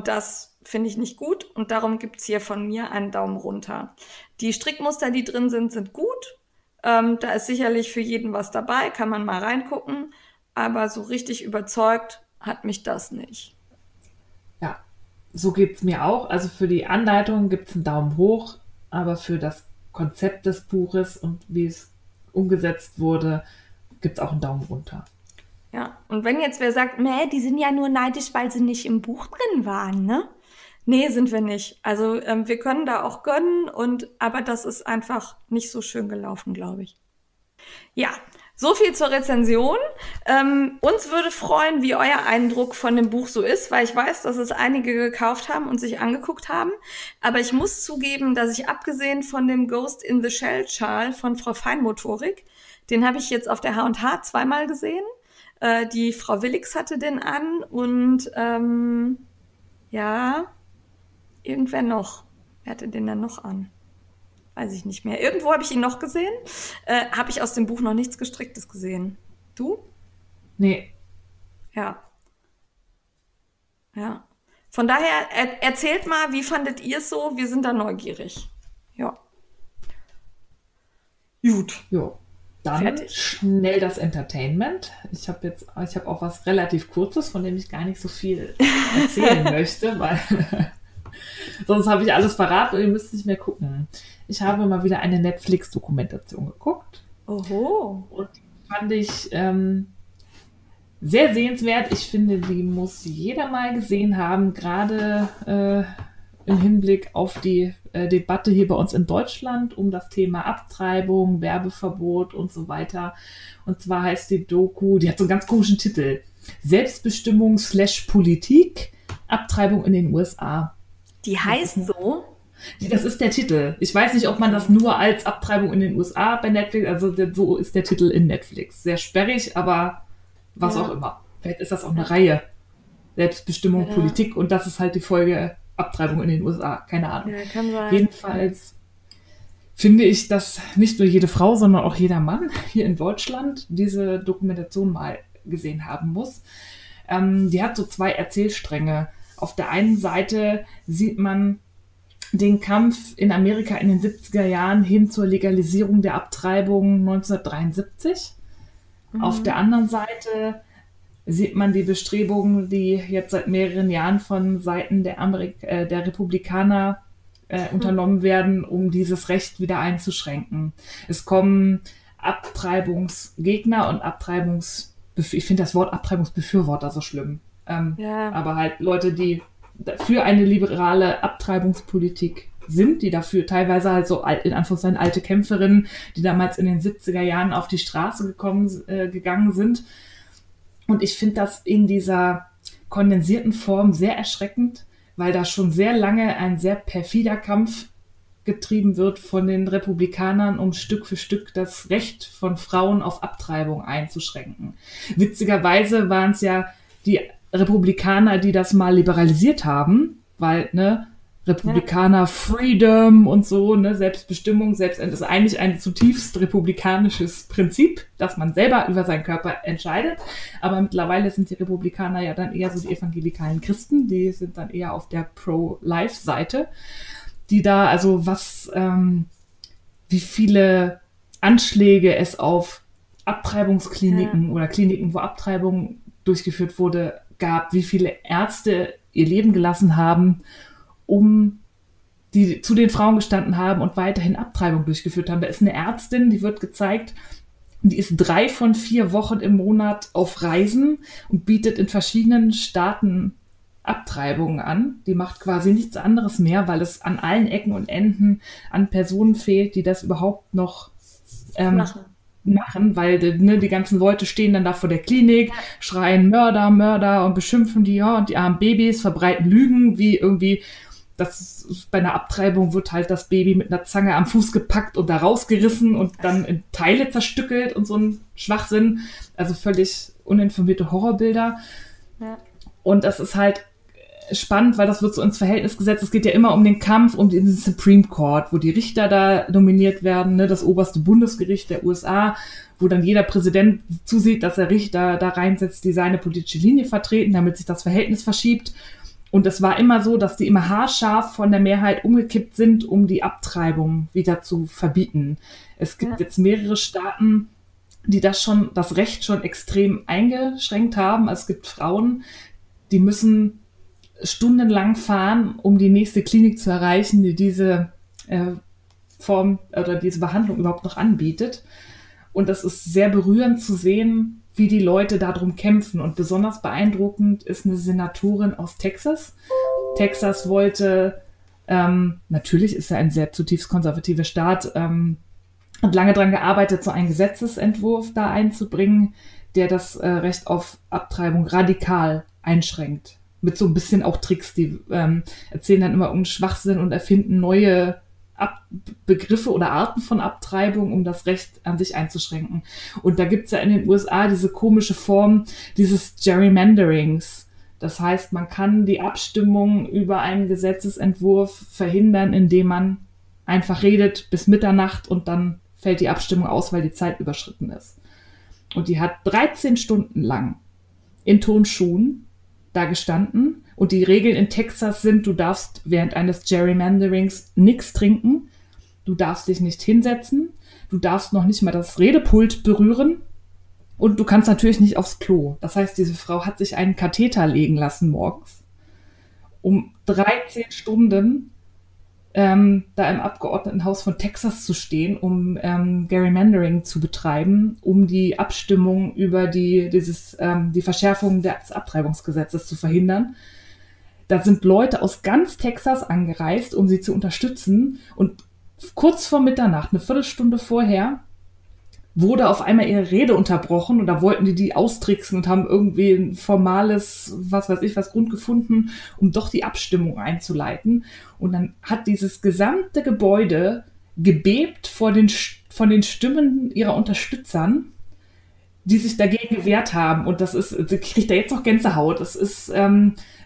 das finde ich nicht gut und darum gibt's hier von mir einen Daumen runter. Die Strickmuster, die drin sind, sind gut. Da ist sicherlich für jeden was dabei, kann man mal reingucken. Aber so richtig überzeugt hat mich das nicht. Ja, so geht's mir auch. Also für die Anleitung gibt's einen Daumen hoch, aber für das Konzept des Buches und wie es umgesetzt wurde, gibt's auch einen Daumen runter. Ja, und wenn jetzt wer sagt, nee, die sind ja nur neidisch, weil sie nicht im Buch drin waren, ne? Nee, sind wir nicht. Also wir können da auch gönnen, aber das ist einfach nicht so schön gelaufen, glaube ich. Ja, so viel zur Rezension. Uns würde freuen, wie euer Eindruck von dem Buch so ist, weil ich weiß, dass es einige gekauft haben und sich angeguckt haben. Aber ich muss zugeben, dass ich abgesehen von dem Ghost in the Shell Schal von Frau Feinmotorik, den habe ich jetzt auf der H&H zweimal gesehen. Die Frau Willix hatte den an und ja... Irgendwer noch. Wer hatte den dann noch an? Weiß ich nicht mehr. Irgendwo habe ich ihn noch gesehen. Habe ich aus dem Buch noch nichts Gestricktes gesehen. Du? Nee. Ja. Ja. Von daher, erzählt mal, wie fandet ihr es so? Wir sind da neugierig. Ja. Gut. Jo. Dann fertig. Schnell das Entertainment. Ich habe auch was relativ Kurzes, von dem ich gar nicht so viel erzählen möchte, weil... Sonst habe ich alles verraten und ihr müsst nicht mehr gucken. Ich habe mal wieder eine Netflix-Dokumentation geguckt. Oho. Und die fand ich sehr sehenswert. Ich finde, die muss jeder mal gesehen haben, gerade im Hinblick auf die Debatte hier bei uns in Deutschland um das Thema Abtreibung, Werbeverbot und so weiter. Und zwar heißt die Doku, die hat so einen ganz komischen Titel, Selbstbestimmung/Politik, Abtreibung in den USA. Die heißt so? Das ist der Titel. Ich weiß nicht, ob man das nur als Abtreibung in den USA bei Netflix, also so ist der Titel in Netflix. Sehr sperrig, aber was auch immer. Vielleicht ist das auch eine Reihe. Selbstbestimmung, Politik und das ist halt die Folge Abtreibung in den USA. Keine Ahnung. Ja, kann sein. Jedenfalls finde ich, dass nicht nur jede Frau, sondern auch jeder Mann hier in Deutschland diese Dokumentation mal gesehen haben muss. Die hat so 2 Erzählstränge. Auf der einen Seite sieht man den Kampf in Amerika in den 70er Jahren hin zur Legalisierung der Abtreibung 1973. Mhm. Auf der anderen Seite sieht man die Bestrebungen, die jetzt seit mehreren Jahren von Seiten der Republikaner unternommen werden, um dieses Recht wieder einzuschränken. Es kommen Abtreibungsgegner und Abtreibungsverteidiger ich finde das Wort Abtreibungsbefürworter so schlimm. Aber halt Leute, die für eine liberale Abtreibungspolitik sind, die dafür teilweise halt so in Anführungszeichen alte Kämpferinnen, die damals in den 70er Jahren auf die Straße gegangen sind. Und ich finde das in dieser kondensierten Form sehr erschreckend, weil da schon sehr lange ein sehr perfider Kampf getrieben wird von den Republikanern, um Stück für Stück das Recht von Frauen auf Abtreibung einzuschränken. Witzigerweise waren es ja die Republikaner, die das mal liberalisiert haben, weil, ne, Republikaner, Freedom und so, ne, Selbstbestimmung, ist eigentlich ein zutiefst republikanisches Prinzip, dass man selber über seinen Körper entscheidet. Aber mittlerweile sind die Republikaner ja dann eher so die evangelikalen Christen, die sind dann eher auf der Pro-Life-Seite, die da, also was, wie viele Anschläge es auf Abtreibungskliniken oder Kliniken, wo Abtreibung durchgeführt wurde, gab, wie viele Ärzte ihr Leben gelassen haben, die zu den Frauen gestanden haben und weiterhin Abtreibung durchgeführt haben. Da ist eine Ärztin, die wird gezeigt, die ist 3 von 4 Wochen im Monat auf Reisen und bietet in verschiedenen Staaten Abtreibungen an. Die macht quasi nichts anderes mehr, weil es an allen Ecken und Enden an Personen fehlt, die das überhaupt noch machen, weil, ne, die ganzen Leute stehen dann da vor der Klinik, schreien Mörder, Mörder und beschimpfen die, ja, und die armen Babys verbreiten Lügen, wie irgendwie, bei einer Abtreibung wird halt das Baby mit einer Zange am Fuß gepackt und da rausgerissen und dann in Teile zerstückelt und so ein Schwachsinn. Also völlig uninformierte Horrorbilder. Ja. Und das ist halt spannend, weil das wird so ins Verhältnis gesetzt. Es geht ja immer um den Kampf, um den Supreme Court, wo die Richter da nominiert werden, ne? Das oberste Bundesgericht der USA, wo dann jeder Präsident zusieht, dass er Richter da reinsetzt, die seine politische Linie vertreten, damit sich das Verhältnis verschiebt. Und es war immer so, dass die immer haarscharf von der Mehrheit umgekippt sind, um die Abtreibung wieder zu verbieten. Es gibt jetzt mehrere Staaten, die das Recht schon extrem eingeschränkt haben. Es gibt Frauen, die müssen stundenlang fahren, um die nächste Klinik zu erreichen, die diese Form oder diese Behandlung überhaupt noch anbietet. Und das ist sehr berührend zu sehen, wie die Leute darum kämpfen. Und besonders beeindruckend ist eine Senatorin aus Texas. Texas wollte, natürlich ist ja ein sehr zutiefst konservativer Staat, hat lange daran gearbeitet, so einen Gesetzesentwurf da einzubringen, der das Recht auf Abtreibung radikal einschränkt. Mit so ein bisschen auch Tricks, die erzählen dann immer um Schwachsinn und erfinden neue Begriffe oder Arten von Abtreibung, um das Recht an sich einzuschränken. Und da gibt es ja in den USA diese komische Form dieses Gerrymanderings. Das heißt, man kann die Abstimmung über einen Gesetzesentwurf verhindern, indem man einfach redet bis Mitternacht und dann fällt die Abstimmung aus, weil die Zeit überschritten ist. Und die hat 13 Stunden lang in Turnschuhen da gestanden. Und die Regeln in Texas sind, du darfst während eines Gerrymanderings nichts trinken, du darfst dich nicht hinsetzen, du darfst noch nicht mal das Redepult berühren und du kannst natürlich nicht aufs Klo. Das heißt, diese Frau hat sich einen Katheter legen lassen morgens, um 13 Stunden da im Abgeordnetenhaus von Texas zu stehen, um Gerrymandering zu betreiben, um die Abstimmung über die Verschärfung des Abtreibungsgesetzes zu verhindern. Da sind Leute aus ganz Texas angereist, um sie zu unterstützen. Und kurz vor Mitternacht, eine Viertelstunde vorher, wurde auf einmal ihre Rede unterbrochen und da wollten die austricksen und haben irgendwie ein formales, was weiß ich was, Grund gefunden, um doch die Abstimmung einzuleiten. Und dann hat dieses gesamte Gebäude gebebt von den Stimmen ihrer Unterstützern, die sich dagegen gewehrt haben. Und das ist, kriegt da jetzt noch Gänsehaut. Das ist,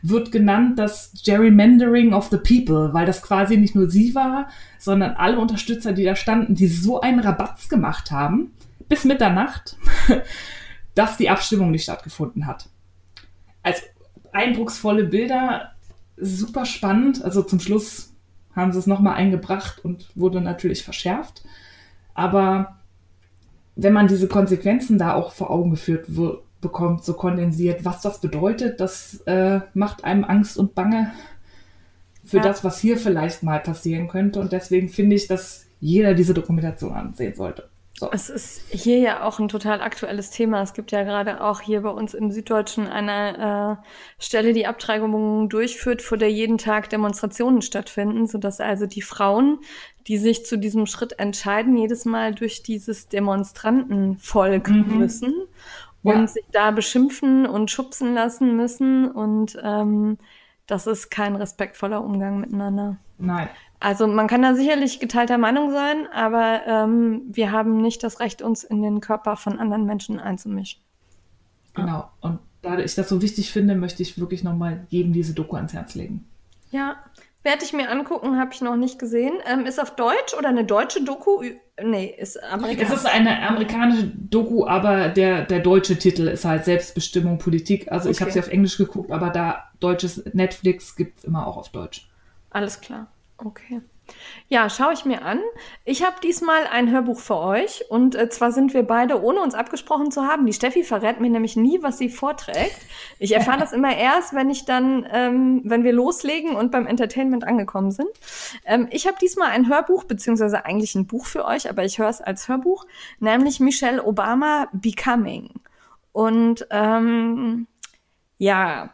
wird genannt das Gerrymandering of the People, weil das quasi nicht nur sie war, sondern alle Unterstützer, die da standen, die so einen Rabatz gemacht haben, bis Mitternacht, dass die Abstimmung nicht stattgefunden hat. Also eindrucksvolle Bilder, super spannend. Also zum Schluss haben sie es nochmal eingebracht und wurde natürlich verschärft. Aber wenn man diese Konsequenzen da auch vor Augen geführt bekommt, so kondensiert, was das bedeutet, das macht einem Angst und Bange für das, was hier vielleicht mal passieren könnte. Und deswegen finde ich, dass jeder diese Dokumentation ansehen sollte. So. Es ist hier ja auch ein total aktuelles Thema. Es gibt ja gerade auch hier bei uns im Süddeutschen eine Stelle, die Abtreibungen durchführt, vor der jeden Tag Demonstrationen stattfinden, sodass also die Frauen, die sich zu diesem Schritt entscheiden, jedes Mal durch dieses Demonstrantenvolk müssen und sich da beschimpfen und schubsen lassen müssen. Und das ist kein respektvoller Umgang miteinander. Nein. Also man kann da sicherlich geteilter Meinung sein, aber wir haben nicht das Recht, uns in den Körper von anderen Menschen einzumischen. Genau. Und da ich das so wichtig finde, möchte ich wirklich nochmal jedem diese Doku ans Herz legen. Ja, werde ich mir angucken, habe ich noch nicht gesehen. Ist auf Deutsch oder eine deutsche Doku? Nee, ist amerikanisch. Es ist eine amerikanische Doku, aber der deutsche Titel ist halt Selbstbestimmung, Politik. Also ich habe sie auf Englisch geguckt, aber da deutsches Netflix gibt es immer auch auf Deutsch. Alles klar. Okay. Ja, schaue ich mir an. Ich habe diesmal ein Hörbuch für euch und zwar sind wir beide, ohne uns abgesprochen zu haben. Die Steffi verrät mir nämlich nie, was sie vorträgt. Ich erfahre das immer erst, wenn ich dann, wenn wir loslegen und beim Entertainment angekommen sind. Ich habe diesmal ein Hörbuch, beziehungsweise eigentlich ein Buch für euch, aber ich höre es als Hörbuch, nämlich Michelle Obama Becoming. Und ja...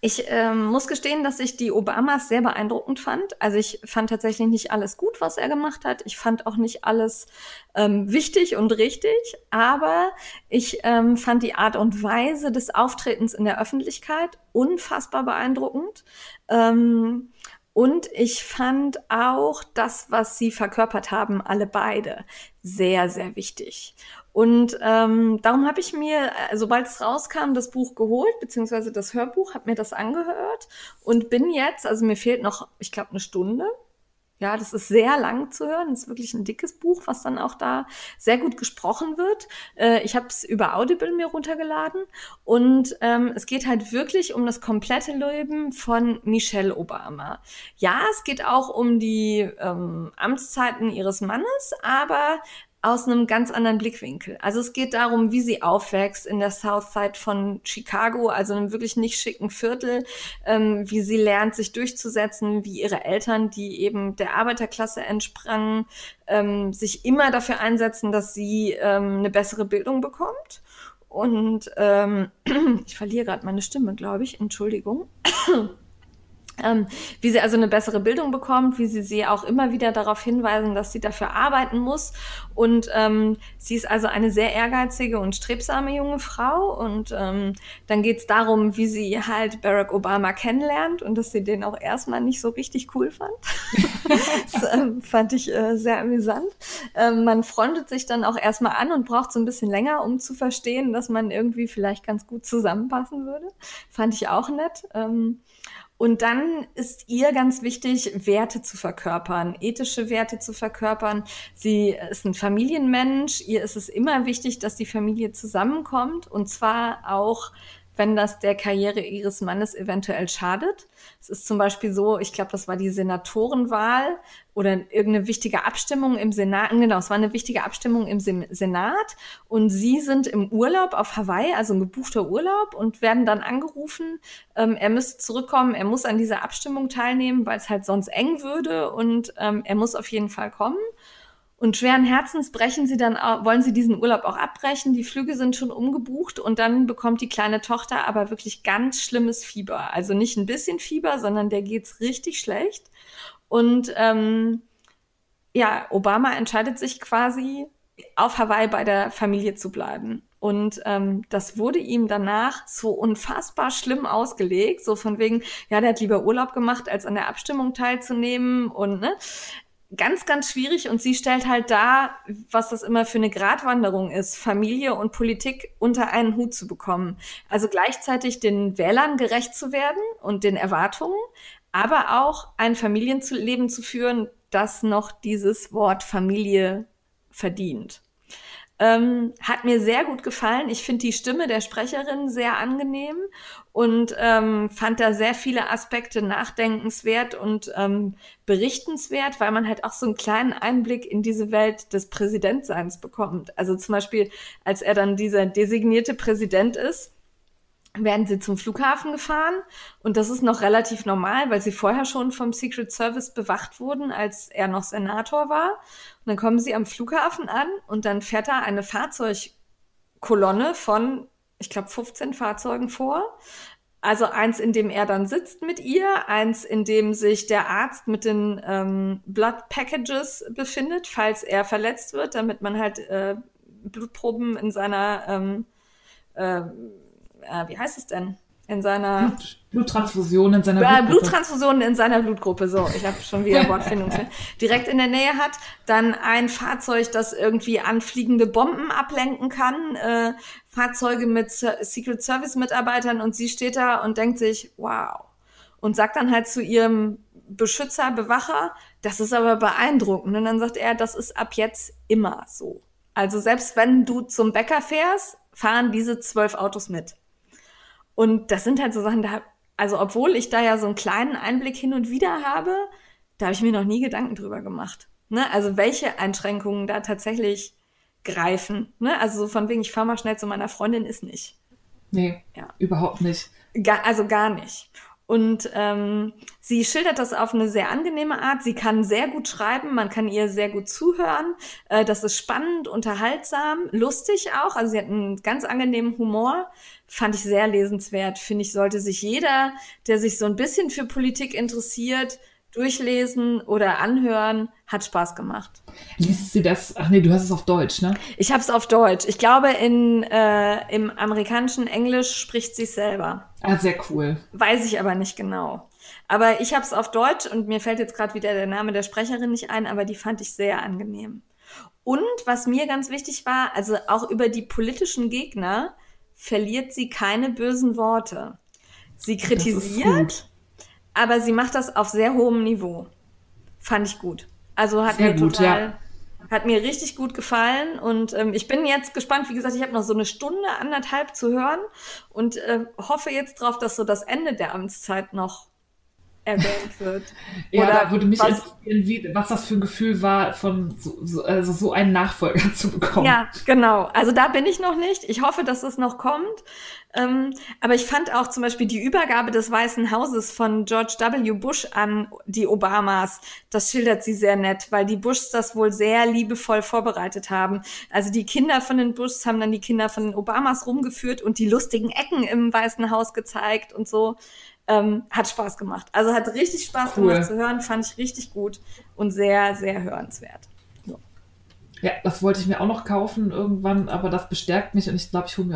Ich muss gestehen, dass ich die Obamas sehr beeindruckend fand. Also ich fand tatsächlich nicht alles gut, was er gemacht hat. Ich fand auch nicht alles wichtig und richtig. Aber ich fand die Art und Weise des Auftretens in der Öffentlichkeit unfassbar beeindruckend. Und ich fand auch das, was sie verkörpert haben, alle beide, sehr, sehr wichtig. Und darum habe ich mir, sobald es rauskam, das Buch geholt, beziehungsweise das Hörbuch, habe mir das angehört und bin jetzt, also mir fehlt noch, ich glaube, eine Stunde. Ja, das ist sehr lang zu hören. Das ist wirklich ein dickes Buch, was dann auch da sehr gut gesprochen wird. Ich habe es über Audible mir runtergeladen. Und es geht halt wirklich um das komplette Leben von Michelle Obama. Ja, es geht auch um die Amtszeiten ihres Mannes, aber aus einem ganz anderen Blickwinkel. Also es geht darum, wie sie aufwächst in der Southside von Chicago, also einem wirklich nicht schicken Viertel, wie sie lernt, sich durchzusetzen, wie ihre Eltern, die eben der Arbeiterklasse entsprangen, sich immer dafür einsetzen, dass sie eine bessere Bildung bekommt. Und ich verliere gerade meine Stimme, glaube ich. Entschuldigung. Wie sie also eine bessere Bildung bekommt, wie sie auch immer wieder darauf hinweisen, dass sie dafür arbeiten muss. Und sie ist also eine sehr ehrgeizige und strebsame junge Frau. Und dann geht's darum, wie sie halt Barack Obama kennenlernt und dass sie den auch erstmal nicht so richtig cool fand. Das fand ich sehr amüsant. Man freundet sich dann auch erstmal an und braucht so ein bisschen länger, um zu verstehen, dass man irgendwie vielleicht ganz gut zusammenpassen würde. Fand ich auch nett. Und dann ist ihr ganz wichtig, Werte zu verkörpern, ethische Werte zu verkörpern. Sie ist ein Familienmensch. Ihr ist es immer wichtig, dass die Familie zusammenkommt. Und zwar auch, wenn das der Karriere ihres Mannes eventuell schadet. Es ist zum Beispiel so, ich glaube, das war die Senatorenwahl oder irgendeine wichtige Abstimmung im Senat. Genau, es war eine wichtige Abstimmung im Senat. Und sie sind im Urlaub auf Hawaii, also ein gebuchter Urlaub, und werden dann angerufen, er müsste zurückkommen, er muss an dieser Abstimmung teilnehmen, weil es halt sonst eng würde und er muss auf jeden Fall kommen. Und schweren Herzens wollen sie diesen Urlaub auch abbrechen. Die Flüge sind schon umgebucht und dann bekommt die kleine Tochter aber wirklich ganz schlimmes Fieber. Also nicht ein bisschen Fieber, sondern der geht's richtig schlecht. Und Obama entscheidet sich quasi, auf Hawaii bei der Familie zu bleiben. Und das wurde ihm danach so unfassbar schlimm ausgelegt. So von wegen, ja, der hat lieber Urlaub gemacht, als an der Abstimmung teilzunehmen und ne. Ganz, ganz schwierig und sie stellt halt dar, was das immer für eine Gratwanderung ist, Familie und Politik unter einen Hut zu bekommen. Also gleichzeitig den Wählern gerecht zu werden und den Erwartungen, aber auch ein Familienleben zu führen, das noch dieses Wort Familie verdient. Hat mir sehr gut gefallen. Ich finde die Stimme der Sprecherin sehr angenehm und fand da sehr viele Aspekte nachdenkenswert und berichtenswert, weil man halt auch so einen kleinen Einblick in diese Welt des Präsidentseins bekommt. Also zum Beispiel, als er dann dieser designierte Präsident ist, werden sie zum Flughafen gefahren und das ist noch relativ normal, weil sie vorher schon vom Secret Service bewacht wurden, als er noch Senator war. Und dann kommen sie am Flughafen an und dann fährt da eine Fahrzeugkolonne von, ich glaube, 15 Fahrzeugen vor. Also eins, in dem er dann sitzt mit ihr, eins, in dem sich der Arzt mit den Blood Packages befindet, falls er verletzt wird, damit man halt Blutproben in seiner wie heißt es denn? In seiner Bluttransfusion in seiner Blutgruppe. Bluttransfusionen in seiner Blutgruppe, so. Ich habe schon wieder Wortfindung. Direkt in der Nähe hat, dann ein Fahrzeug, das irgendwie anfliegende Bomben ablenken kann, Fahrzeuge mit Secret Service Mitarbeitern und sie steht da und denkt sich, wow. Und sagt dann halt zu ihrem Beschützer, Bewacher, das ist aber beeindruckend. Und dann sagt er, das ist ab jetzt immer so. Also selbst wenn du zum Bäcker fährst, fahren diese 12 Autos mit. Und das sind halt so Sachen, da, also obwohl ich da ja so einen kleinen Einblick hin und wieder habe, da habe ich mir noch nie Gedanken drüber gemacht. Ne? Also welche Einschränkungen da tatsächlich greifen. Ne? Also so von wegen, ich fahre mal schnell zu meiner Freundin, ist nicht. Nee, ja. Überhaupt nicht. Gar nicht. Und sie schildert das auf eine sehr angenehme Art. Sie kann sehr gut schreiben, man kann ihr sehr gut zuhören. Das ist spannend, unterhaltsam, lustig auch. Also sie hat einen ganz angenehmen Humor. Fand ich sehr lesenswert. Finde ich, sollte sich jeder, der sich so ein bisschen für Politik interessiert, durchlesen oder anhören. Hat Spaß gemacht. Liest sie das? Ach nee, du hast es auf Deutsch, ne? Ich habe es auf Deutsch. Ich glaube, im amerikanischen Englisch spricht sie es selber. Ah, sehr cool. Weiß ich aber nicht genau. Aber ich habe es auf Deutsch und mir fällt jetzt gerade wieder der Name der Sprecherin nicht ein, aber die fand ich sehr angenehm. Und was mir ganz wichtig war, also auch über die politischen Gegner verliert sie keine bösen Worte. Sie kritisiert, aber sie macht das auf sehr hohem Niveau. Fand ich gut. Also hat mir richtig gut gefallen und ich bin jetzt gespannt, wie gesagt, ich habe noch so eine Stunde, 1,5 zu hören und hoffe jetzt drauf, dass so das Ende der Amtszeit noch erwähnt wird. Ja, oder da würde mich interessieren, was das für ein Gefühl war, von so einen Nachfolger zu bekommen. Ja, genau. Also da bin ich noch nicht. Ich hoffe, dass es noch kommt. Aber ich fand auch zum Beispiel die Übergabe des Weißen Hauses von George W. Bush an die Obamas, das schildert sie sehr nett, weil die Bushs das wohl sehr liebevoll vorbereitet haben. Also die Kinder von den Bushs haben dann die Kinder von den Obamas rumgeführt und die lustigen Ecken im Weißen Haus gezeigt und so. Hat Spaß gemacht. Also hat richtig Spaß gemacht zu hören, fand ich richtig gut und sehr, sehr hörenswert. So. Ja, das wollte ich mir auch noch kaufen irgendwann, aber das bestärkt mich und ich glaube, ich hole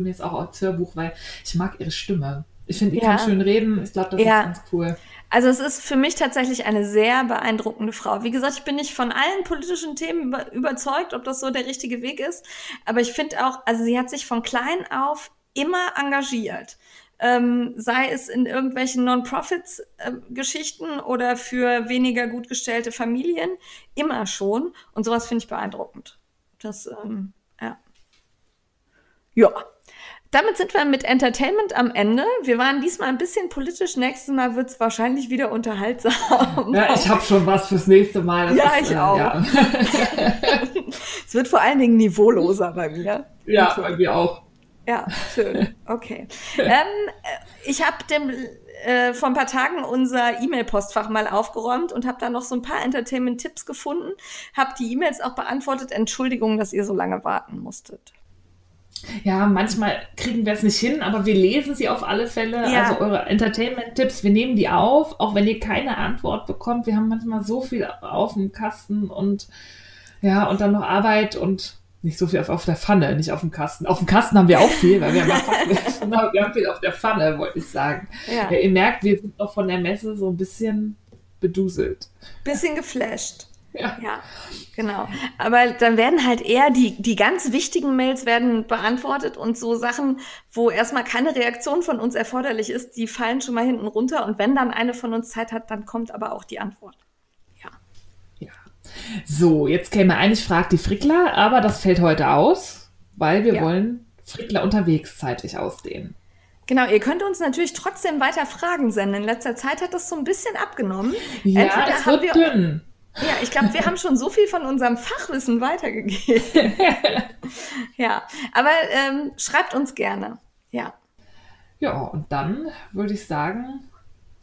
mir jetzt auch als Hörbuch, weil ich mag ihre Stimme. Ich finde, die kann schön reden. Ich glaube, das ist ganz cool. Also es ist für mich tatsächlich eine sehr beeindruckende Frau. Wie gesagt, ich bin nicht von allen politischen Themen überzeugt, ob das so der richtige Weg ist, aber ich finde auch, also sie hat sich von klein auf immer engagiert. Sei es in irgendwelchen Non-Profits-Geschichten oder für weniger gut gestellte Familien, immer schon. Und sowas finde ich beeindruckend. Das, ja. Damit sind wir mit Entertainment am Ende. Wir waren diesmal ein bisschen politisch. Nächstes Mal wird es wahrscheinlich wieder unterhaltsam. Ja, ich habe schon was fürs nächste Mal. Das ich auch. Ja. Es wird vor allen Dingen niveauloser bei mir. Ja, bei mir auch. Ja, schön. Okay. Ich habe vor ein paar Tagen unser E-Mail-Postfach mal aufgeräumt und habe da noch so ein paar Entertainment-Tipps gefunden. Habe die E-Mails auch beantwortet. Entschuldigung, dass ihr so lange warten musstet. Ja, manchmal kriegen wir es nicht hin, aber wir lesen sie auf alle Fälle. Ja. Also eure Entertainment-Tipps, wir nehmen die auf, auch wenn ihr keine Antwort bekommt. Wir haben manchmal so viel auf dem Kasten und ja, und dann noch Arbeit und... Nicht so viel auf der Pfanne, nicht auf dem Kasten. Auf dem Kasten haben wir auch viel, weil wir haben viel auf der Pfanne, wollte ich sagen. Ja. Ja, ihr merkt, wir sind auch von der Messe so ein bisschen beduselt. Bisschen geflasht. Ja, genau. Aber dann werden halt eher die ganz wichtigen Mails werden beantwortet und so Sachen, wo erstmal keine Reaktion von uns erforderlich ist, die fallen schon mal hinten runter. Und wenn dann eine von uns Zeit hat, dann kommt aber auch die Antwort. So, jetzt käme ein, ich frage die Frickler, aber das fällt heute aus, weil wir wollen Frickler unterwegs zeitlich ausdehnen. Genau, ihr könnt uns natürlich trotzdem weiter Fragen senden. In letzter Zeit hat das so ein bisschen abgenommen. Ja, es wird dünn. Ja, ich glaube, wir haben schon so viel von unserem Fachwissen weitergegeben. Ja, aber schreibt uns gerne. Ja. Ja, und dann würde ich sagen,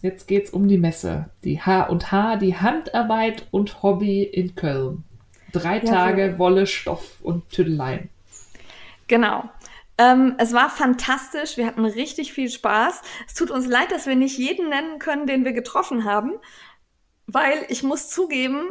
jetzt geht's um die Messe. Die H&H, die Handarbeit und Hobby in Köln. 3 Tage Wolle, Stoff und Tüdeleien. Genau. Es war fantastisch. Wir hatten richtig viel Spaß. Es tut uns leid, dass wir nicht jeden nennen können, den wir getroffen haben. Weil ich muss zugeben,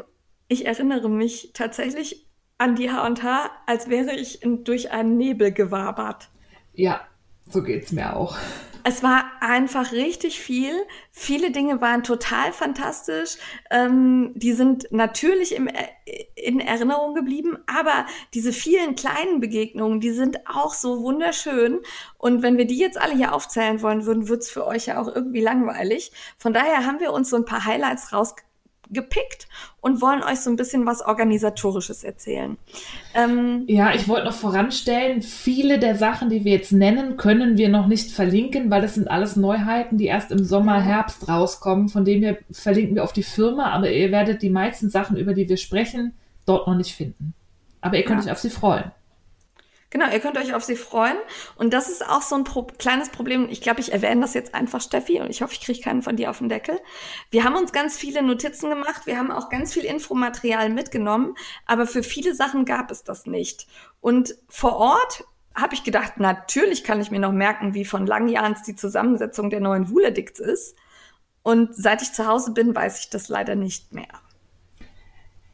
ich erinnere mich tatsächlich an die H&H, als wäre ich durch einen Nebel gewabert. Ja, so geht's mir auch. Es war einfach richtig viel. Viele Dinge waren total fantastisch. Die sind natürlich in Erinnerung geblieben, aber diese vielen kleinen Begegnungen, die sind auch so wunderschön. Und wenn wir die jetzt alle hier aufzählen wollen würden, wird es für euch ja auch irgendwie langweilig. Von daher haben wir uns so ein paar Highlights rausgepickt und wollen euch so ein bisschen was Organisatorisches erzählen. Ja, ich wollte noch voranstellen, viele der Sachen, die wir jetzt nennen, können wir noch nicht verlinken, weil das sind alles Neuheiten, die erst im Sommer, Herbst rauskommen. Von dem her verlinken wir auf die Firma, aber ihr werdet die meisten Sachen, über die wir sprechen, dort noch nicht finden. Aber ihr könnt euch auf sie freuen. Genau, ihr könnt euch auf sie freuen. Und das ist auch so ein kleines Problem. Ich glaube, ich erwähne das jetzt einfach, Steffi, und ich hoffe, ich kriege keinen von dir auf den Deckel. Wir haben uns ganz viele Notizen gemacht. Wir haben auch ganz viel Infomaterial mitgenommen. Aber für viele Sachen gab es das nicht. Und vor Ort habe ich gedacht, natürlich kann ich mir noch merken, wie von Langjahns die Zusammensetzung der neuen Wuledicts ist. Und seit ich zu Hause bin, weiß ich das leider nicht mehr.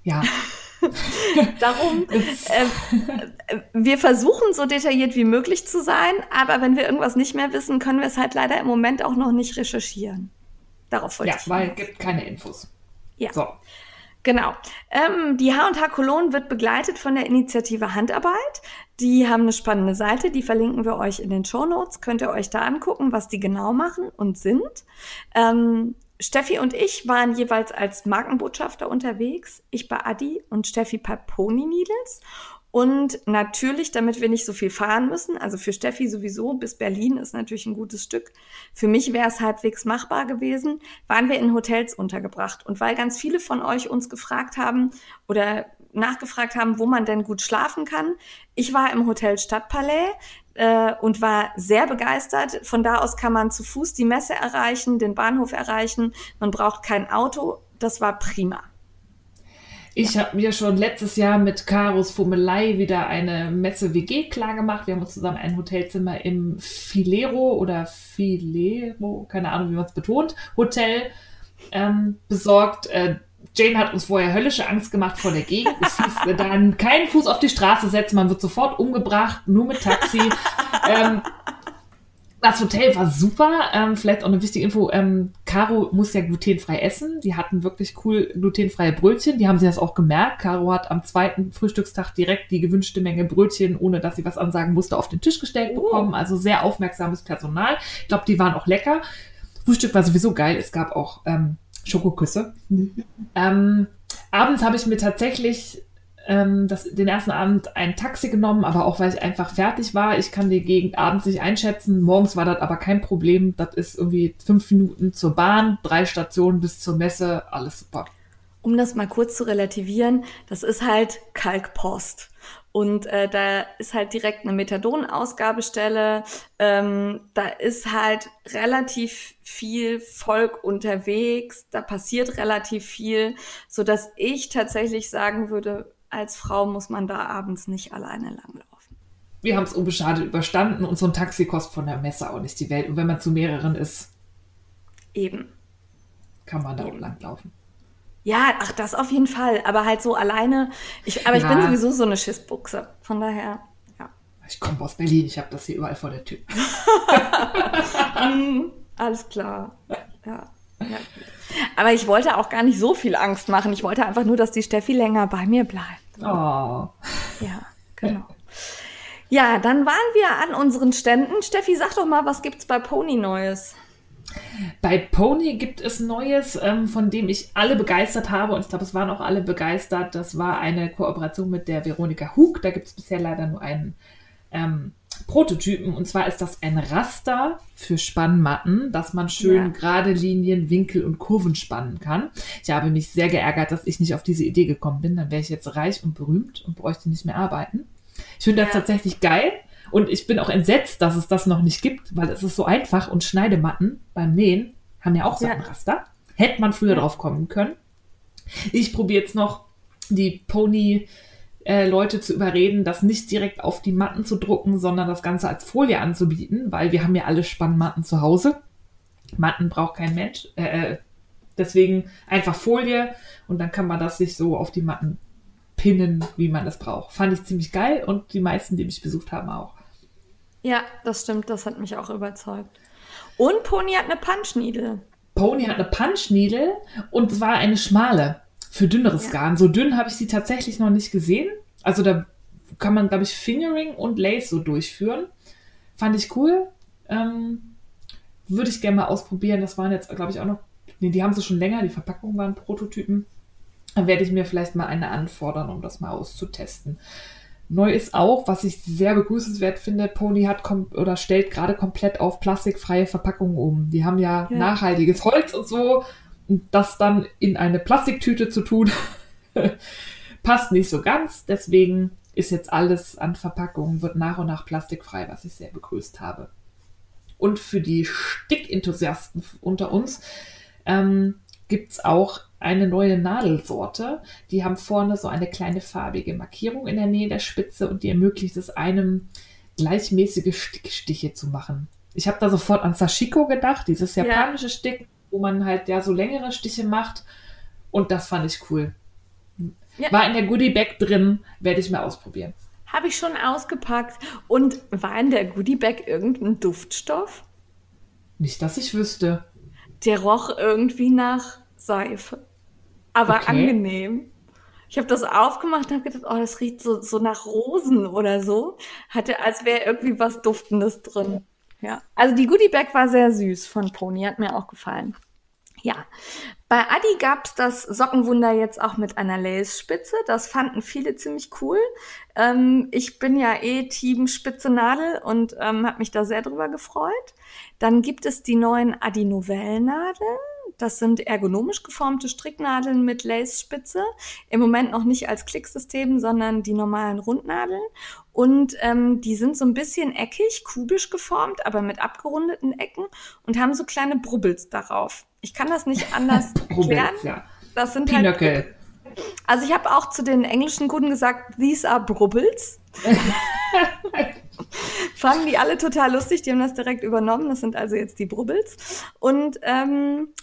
Ja. Darum, wir versuchen so detailliert wie möglich zu sein, aber wenn wir irgendwas nicht mehr wissen, können wir es halt leider im Moment auch noch nicht recherchieren. Darauf wollte ich hinaus. Weil es gibt keine Infos. Ja, so. Genau. Die H&H Cologne wird begleitet von der Initiative Handarbeit. Die haben eine spannende Seite, die verlinken wir euch in den Shownotes. Könnt ihr euch da angucken, was die genau machen und sind. Steffi und ich waren jeweils als Markenbotschafter unterwegs. Ich bei Adi und Steffi bei Pony Needles. Und natürlich, damit wir nicht so viel fahren müssen, also für Steffi sowieso, bis Berlin ist natürlich ein gutes Stück. Für mich wäre es halbwegs machbar gewesen, waren wir in Hotels untergebracht. Und weil ganz viele von euch uns gefragt haben oder nachgefragt haben, wo man denn gut schlafen kann, ich war im Hotel Stadtpalais. Und war sehr begeistert. Von da aus kann man zu Fuß die Messe erreichen, den Bahnhof erreichen. Man braucht kein Auto. Das war prima. Ich habe mir schon letztes Jahr mit Caros Fummelei wieder eine Messe-WG klar gemacht. Wir haben uns zusammen ein Hotelzimmer im Filero, keine Ahnung, wie man es betont, Hotel besorgt. Jane hat uns vorher höllische Angst gemacht vor der Gegend. Es hieß dann, keinen Fuß auf die Straße setzen, man wird sofort umgebracht, nur mit Taxi. Das Hotel war super. Vielleicht auch eine wichtige Info, Caro muss ja glutenfrei essen. Die hatten wirklich cool glutenfreie Brötchen. Die haben sie das auch gemerkt. Caro hat am 2. Frühstückstag direkt die gewünschte Menge Brötchen, ohne dass sie was ansagen musste, auf den Tisch gestellt bekommen. Also sehr aufmerksames Personal. Ich glaube, die waren auch lecker. Frühstück war sowieso geil. Es gab auch Schokoküsse. Abends habe ich mir tatsächlich den ersten Abend ein Taxi genommen, aber auch, weil ich einfach fertig war. Ich kann die Gegend abends nicht einschätzen. Morgens war das aber kein Problem. Das ist irgendwie 5 Minuten zur Bahn, 3 Stationen bis zur Messe, alles super. Um das mal kurz zu relativieren, das ist halt Kalkpost. Und da ist halt direkt eine Methadon-Ausgabestelle. Da ist halt relativ viel Volk unterwegs. Da passiert relativ viel, sodass ich tatsächlich sagen würde, als Frau muss man da abends nicht alleine langlaufen. Wir haben es unbeschadet überstanden und so ein Taxi kostet von der Messe auch nicht die Welt. Und wenn man zu mehreren ist, eben, kann man da auch langlaufen. Ja, ach, das auf jeden Fall. Aber halt so alleine. Ich bin sowieso so eine Schissbuchse. Von daher, ja. Ich komme aus Berlin. Ich habe das hier überall vor der Tür. Alles klar. Ja. Aber ich wollte auch gar nicht so viel Angst machen. Ich wollte einfach nur, dass die Steffi länger bei mir bleibt. Oh. Ja, genau. Ja, dann waren wir an unseren Ständen. Steffi, sag doch mal, was gibt's bei Pony Neues? Bei Pony gibt es Neues, von dem ich alle begeistert habe und ich glaube, es waren auch alle begeistert. Das war eine Kooperation mit der Veronika Hug. Da gibt es bisher leider nur einen Prototypen und zwar ist das ein Raster für Spannmatten, dass man schön gerade Linien, Winkel und Kurven spannen kann. Ich habe mich sehr geärgert, dass ich nicht auf diese Idee gekommen bin. Dann wäre ich jetzt reich und berühmt und bräuchte nicht mehr arbeiten. Ich finde das tatsächlich geil. Und ich bin auch entsetzt, dass es das noch nicht gibt, weil es ist so einfach. Und Schneidematten beim Nähen haben ja auch Sattenraster. Ja. Hätte man früher drauf kommen können. Ich probiere jetzt noch, die Pony-Leute zu überreden, das nicht direkt auf die Matten zu drucken, sondern das Ganze als Folie anzubieten, weil wir haben ja alle Spannmatten zu Hause. Matten braucht kein Mensch. Deswegen einfach Folie und dann kann man das sich so auf die Matten pinnen, wie man das braucht. Fand ich ziemlich geil und die meisten, die mich besucht haben, auch. Ja, das stimmt. Das hat mich auch überzeugt. Und Pony hat eine Punchneedle. Pony hat eine Punchneedle und es war eine schmale für dünneres Garn. So dünn habe ich sie tatsächlich noch nicht gesehen. Also da kann man, glaube ich, Fingering und Lace so durchführen. Fand ich cool. Würde ich gerne mal ausprobieren. Das waren jetzt, glaube ich, auch noch... Nee, die haben sie schon länger. Die Verpackungen waren Prototypen. Dann werde ich mir vielleicht mal eine anfordern, um das mal auszutesten. Neu ist auch, was ich sehr begrüßenswert finde, Pony hat stellt gerade komplett auf plastikfreie Verpackungen um. Die haben ja nachhaltiges Holz und so. Und das dann in eine Plastiktüte zu tun, passt nicht so ganz. Deswegen ist jetzt alles an Verpackungen, wird nach und nach plastikfrei, was ich sehr begrüßt habe. Und für die Stickenthusiasten unter uns gibt es auch eine neue Nadelsorte. Die haben vorne so eine kleine farbige Markierung in der Nähe der Spitze und die ermöglicht es einem, gleichmäßige Stickstiche zu machen. Ich habe da sofort an Sashiko gedacht, dieses japanische Stick, wo man halt so längere Stiche macht und das fand ich cool. Ja. War in der Goodie Bag drin, werde ich mal ausprobieren. Habe ich schon ausgepackt. Und war in der Goodie Bag irgendein Duftstoff? Nicht, dass ich wüsste. Der roch irgendwie nach Seife. Aber angenehm. Ich habe das aufgemacht und habe gedacht, oh, das riecht so nach Rosen oder so. Hatte, als wäre irgendwie was Duftendes drin. Ja. Also die Goodie Bag war sehr süß von Pony, hat mir auch gefallen. Ja. Bei Adi gab's das Sockenwunder jetzt auch mit einer Lace-Spitze. Das fanden viele ziemlich cool. Ich bin ja Team Spitze Nadel und habe mich da sehr drüber gefreut. Dann gibt es die neuen Adi-Novell-Nadeln. Das sind ergonomisch geformte Stricknadeln mit Lace-Spitze. Im Moment noch nicht als Klicksystem, sondern die normalen Rundnadeln. Und die sind so ein bisschen eckig, kubisch geformt, aber mit abgerundeten Ecken und haben so kleine Brubbels darauf. Ich kann das nicht anders erklären. Das sind Pinöckel. Also ich habe auch zu den englischen Kunden gesagt, these are Brubbles. Fanden die alle total lustig, die haben das direkt übernommen, das sind also jetzt die Brubbles. Und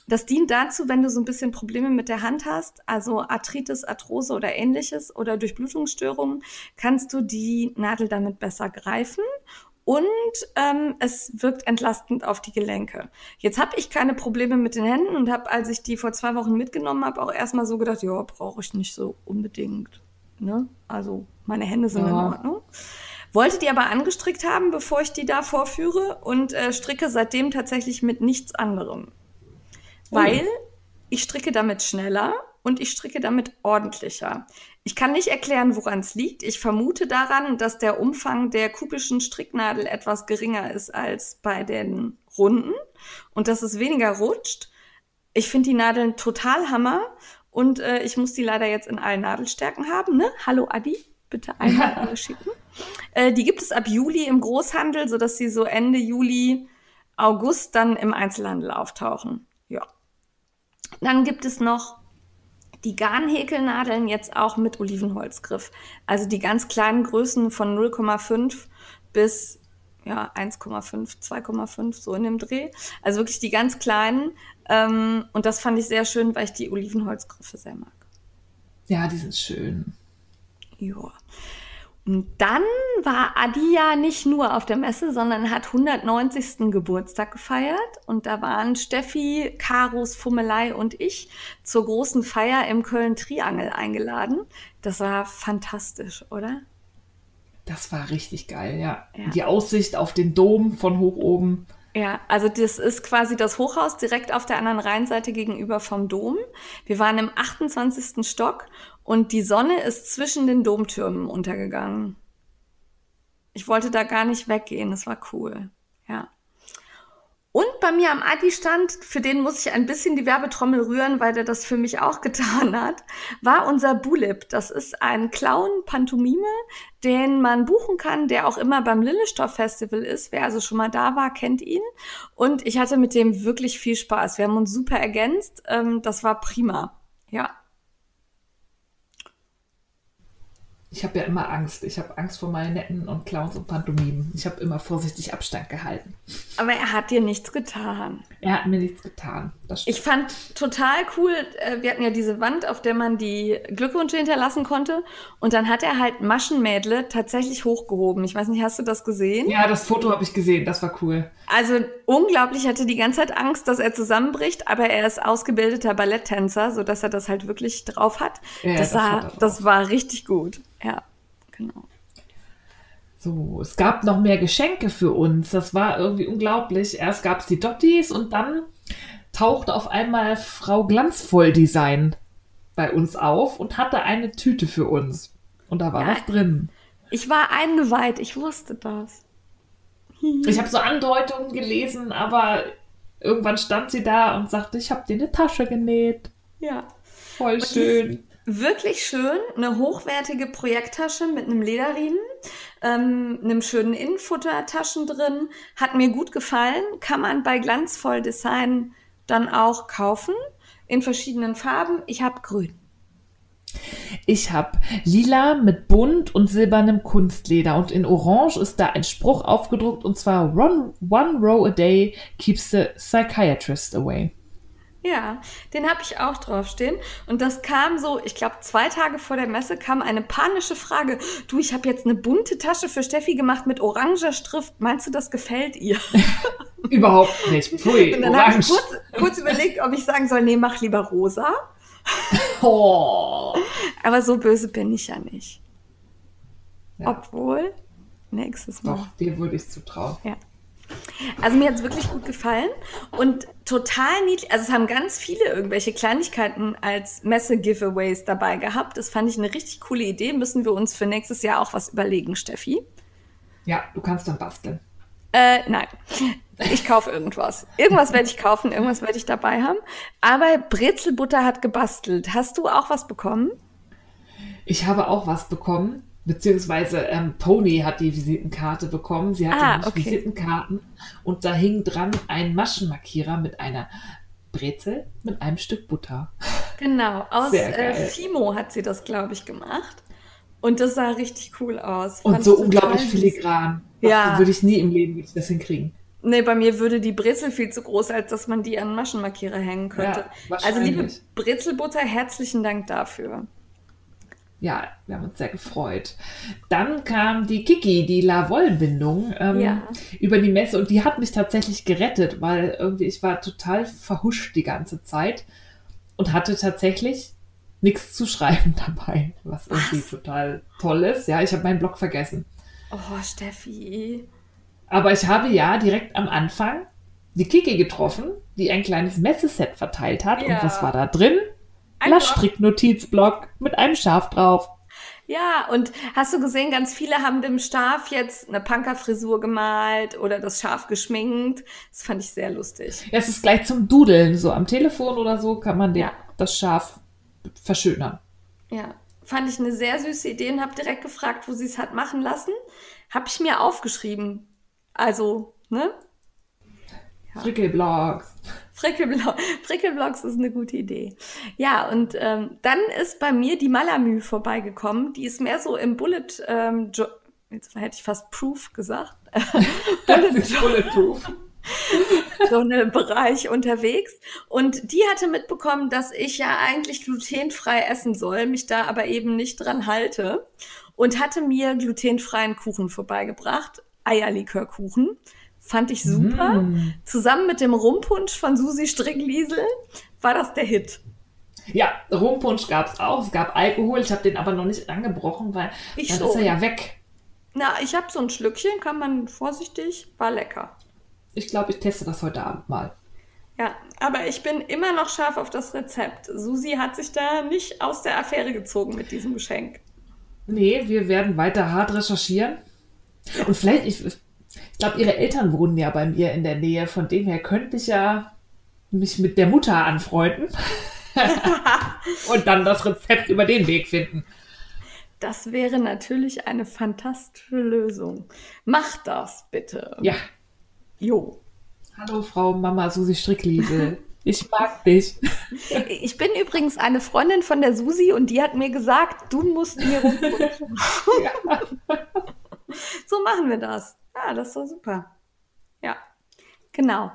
das dient dazu, wenn du so ein bisschen Probleme mit der Hand hast, also Arthritis, Arthrose oder ähnliches oder Durchblutungsstörungen, kannst du die Nadel damit besser greifen. Und es wirkt entlastend auf die Gelenke. Jetzt habe ich keine Probleme mit den Händen und habe, als ich die vor 2 Wochen mitgenommen habe, auch erstmal so gedacht, ja, brauche ich nicht so unbedingt. Ne? Also meine Hände sind in Ordnung. Wollte die aber angestrickt haben, bevor ich die da vorführe und stricke seitdem tatsächlich mit nichts anderem. Weil ich stricke damit schneller und ich stricke damit ordentlicher. Ich kann nicht erklären, woran es liegt. Ich vermute daran, dass der Umfang der kubischen Stricknadel etwas geringer ist als bei den runden und dass es weniger rutscht. Ich finde die Nadeln total Hammer und ich muss die leider jetzt in allen Nadelstärken haben. Ne? Hallo Adi, bitte einmal schicken. Die gibt es ab Juli im Großhandel, sodass sie so Ende Juli, August dann im Einzelhandel auftauchen. Ja. Dann gibt es noch die Garnhäkelnadeln jetzt auch mit Olivenholzgriff. Also die ganz kleinen Größen von 0,5 bis 1,5, 2,5, so in dem Dreh. Also wirklich die ganz kleinen. Und das fand ich sehr schön, weil ich die Olivenholzgriffe sehr mag. Ja, die sind schön. Ja. Und dann war Adi ja nicht nur auf der Messe, sondern hat 190. Geburtstag gefeiert. Und da waren Steffi, Caros, Fummelei und ich zur großen Feier im Köln-Triangel eingeladen. Das war fantastisch, oder? Das war richtig geil, ja. Die Aussicht auf den Dom von hoch oben. Ja, also das ist quasi das Hochhaus direkt auf der anderen Rheinseite gegenüber vom Dom. Wir waren im 28. Stock und die Sonne ist zwischen den Domtürmen untergegangen. Ich wollte da gar nicht weggehen, das war cool. Ja. Und bei mir am Adi-Stand, für den muss ich ein bisschen die Werbetrommel rühren, weil der das für mich auch getan hat, war unser Bulip. Das ist ein Clown-Pantomime, den man buchen kann, der auch immer beim Lillestoff-Festival ist. Wer also schon mal da war, kennt ihn. Und ich hatte mit dem wirklich viel Spaß. Wir haben uns super ergänzt. Das war prima. Ja. Ich habe ja immer Angst. Ich habe Angst vor Marionetten und Clowns und Pantomimen. Ich habe immer vorsichtig Abstand gehalten. Aber er hat dir nichts getan. Er hat mir nichts getan. Das stimmt. Ich fand total cool, wir hatten ja diese Wand, auf der man die Glückwünsche hinterlassen konnte. Und dann hat er halt Maschenmädle tatsächlich hochgehoben. Ich weiß nicht, hast du das gesehen? Ja, das Foto habe ich gesehen. Das war cool. Also unglaublich, hatte die ganze Zeit Angst, dass er zusammenbricht. Aber er ist ausgebildeter Balletttänzer, sodass er das halt wirklich drauf hat. Ja, das war richtig gut. Ja, genau. So, es gab noch mehr Geschenke für uns. Das war irgendwie unglaublich. Erst gab es die Dotties und dann tauchte auf einmal Frau Glanzvoll-Design bei uns auf und hatte eine Tüte für uns. Und da war was drin. Ich war eingeweiht, ich wusste das. Ich habe so Andeutungen gelesen, aber irgendwann stand sie da und sagte, ich habe dir eine Tasche genäht. Ja. Voll und schön. Wirklich schön, eine hochwertige Projekttasche mit einem Lederriemen, einem schönen Innenfuttertaschen drin. Hat mir gut gefallen, kann man bei Glanzvoll-Design dann auch kaufen, in verschiedenen Farben. Ich habe grün. Ich habe lila mit bunt und silbernem Kunstleder und in orange ist da ein Spruch aufgedruckt und zwar one row a day keeps the psychiatrist away. Ja, den habe ich auch draufstehen. Und das kam so, ich glaube, 2 Tage vor der Messe kam eine panische Frage. Du, ich habe jetzt eine bunte Tasche für Steffi gemacht mit oranger Schrift. Meinst du, das gefällt ihr? Überhaupt nicht. Pfui, und dann habe ich kurz überlegt, ob ich sagen soll, nee, mach lieber rosa. Oh. Aber so böse bin ich ja nicht. Ja. Obwohl, nächstes Mal. Doch, dir würde ich zutrauen. Ja. Also mir hat es wirklich gut gefallen und total niedlich, also es haben ganz viele irgendwelche Kleinigkeiten als Messe-Giveaways dabei gehabt. Das fand ich eine richtig coole Idee. Müssen wir uns für nächstes Jahr auch was überlegen, Steffi? Ja, du kannst dann basteln. Nein, ich kaufe irgendwas. Irgendwas werde ich kaufen, irgendwas werde ich dabei haben. Aber Brezelbutter hat gebastelt. Hast du auch was bekommen? Ich habe auch was bekommen. Beziehungsweise Pony hat die Visitenkarte bekommen. Sie hatte nicht Visitenkarten. Und da hing dran ein Maschenmarkierer mit einer Brezel mit einem Stück Butter. Genau, aus Fimo hat sie das, glaube ich, gemacht. Und das sah richtig cool aus. Und so unglaublich filigran. Ja. Würde ich nie im Leben das hinkriegen. Nee, bei mir würde die Brezel viel zu groß, als dass man die an einen Maschenmarkierer hängen könnte. Ja, also liebe Brezelbutter, herzlichen Dank dafür. Ja, wir haben uns sehr gefreut. Dann kam die Kiki, die La-Woll-Bindung über die Messe und die hat mich tatsächlich gerettet, weil irgendwie ich war total verhuscht die ganze Zeit und hatte tatsächlich nichts zu schreiben dabei, was irgendwie total toll ist. Ja, ich habe meinen Blog vergessen. Oh, Steffi. Aber ich habe ja direkt am Anfang die Kiki getroffen, die ein kleines Messeset verteilt hat. Ja. Und was war da drin? Ein Stricknotizblock mit einem Schaf drauf. Ja, und hast du gesehen, ganz viele haben dem Schaf jetzt eine Punkerfrisur gemalt oder das Schaf geschminkt. Das fand ich sehr lustig. Ja, es ist gleich zum Dudeln. So am Telefon oder so kann man das Schaf verschönern. Ja, fand ich eine sehr süße Idee und habe direkt gefragt, wo sie es hat machen lassen. Habe ich mir aufgeschrieben. Also, ne? Ja. Frickelblocks ist eine gute Idee. Ja, und dann ist bei mir die Malamü vorbeigekommen. Die ist mehr so im Bullet... jetzt hätte ich fast Proof gesagt. Bulletproof. So einen Bereich unterwegs. Und die hatte mitbekommen, dass ich ja eigentlich glutenfrei essen soll, mich da aber eben nicht dran halte. Und hatte mir glutenfreien Kuchen vorbeigebracht. Eierlikörkuchen. Fand ich super. Zusammen mit dem Rumpunsch von Susi Strickliesel war das der Hit. Ja, Rumpunsch gab es auch. Es gab Alkohol. Ich habe den aber noch nicht angebrochen, weil dann ist er ja weg. Na, ich habe so ein Schlückchen, kann man vorsichtig. War lecker. Ich glaube, ich teste das heute Abend mal. Ja, aber ich bin immer noch scharf auf das Rezept. Susi hat sich da nicht aus der Affäre gezogen mit diesem Geschenk. Nee, wir werden weiter hart recherchieren. Und vielleicht... Ich glaube, ihre Eltern wohnen ja bei mir in der Nähe. Von dem her könnte ich ja mich mit der Mutter anfreunden und dann das Rezept über den Weg finden. Das wäre natürlich eine fantastische Lösung. Mach das bitte. Ja. Jo. Hallo Frau Mama Susi Strickliesel. Ich mag dich. Ich bin übrigens eine Freundin von der Susi und die hat mir gesagt, du musst mir rumrutschen. Ja. So machen wir das. Ah, das ist doch super. Ja, genau.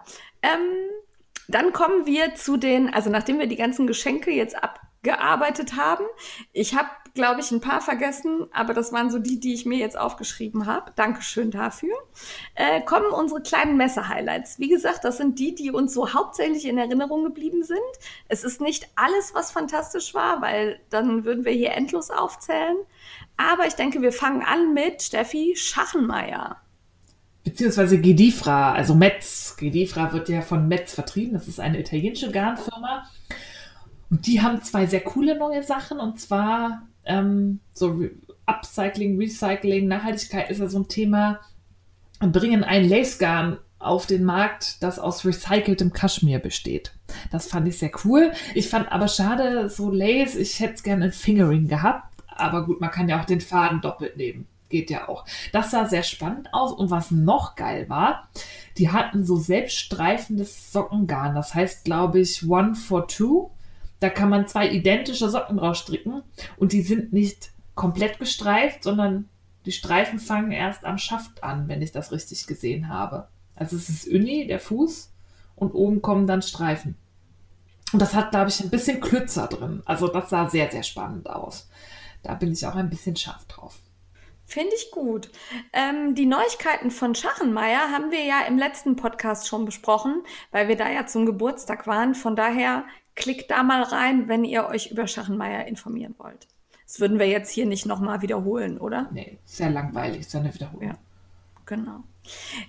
Dann kommen wir zu den, also nachdem wir die ganzen Geschenke jetzt abgearbeitet haben. Ich habe, glaube ich, ein paar vergessen, aber das waren so die ich mir jetzt aufgeschrieben habe. Dankeschön dafür. Kommen unsere kleinen Messe-Highlights. Wie gesagt, das sind die uns so hauptsächlich in Erinnerung geblieben sind. Es ist nicht alles, was fantastisch war, weil dann würden wir hier endlos aufzählen. Aber ich denke, wir fangen an mit Steffi Schachenmayr. Beziehungsweise Gedifra, also Metz. Gedifra wird ja von Metz vertrieben. Das ist eine italienische Garnfirma. Und die haben zwei sehr coole neue Sachen. Und zwar Upcycling, Recycling, Nachhaltigkeit ist ja so ein Thema. Und bringen ein Lace-Garn auf den Markt, das aus recyceltem Kaschmir besteht. Das fand ich sehr cool. Ich fand aber schade, so Lace, ich hätte es gerne ein Fingering gehabt. Aber gut, man kann ja auch den Faden doppelt nehmen. Geht ja auch. Das sah sehr spannend aus. Und was noch geil war, die hatten so selbststreifendes Sockengarn. Das heißt, glaube ich, 1 for 2. Da kann man 2 identische Socken draus stricken. Und die sind nicht komplett gestreift, sondern die Streifen fangen erst am Schaft an, wenn ich das richtig gesehen habe. Also es ist Uni, der Fuß, und oben kommen dann Streifen. Und das hat, glaube ich, ein bisschen Klötzer drin. Also das sah sehr, sehr spannend aus. Da bin ich auch ein bisschen scharf drauf. Finde ich gut. Die Neuigkeiten von Schachenmayr haben wir ja im letzten Podcast schon besprochen, weil wir da ja zum Geburtstag waren. Von daher klickt da mal rein, wenn ihr euch über Schachenmayr informieren wollt. Das würden wir jetzt hier nicht nochmal wiederholen, oder? Nee, sehr langweilig, ist ja eine Wiederholung. Ja, genau.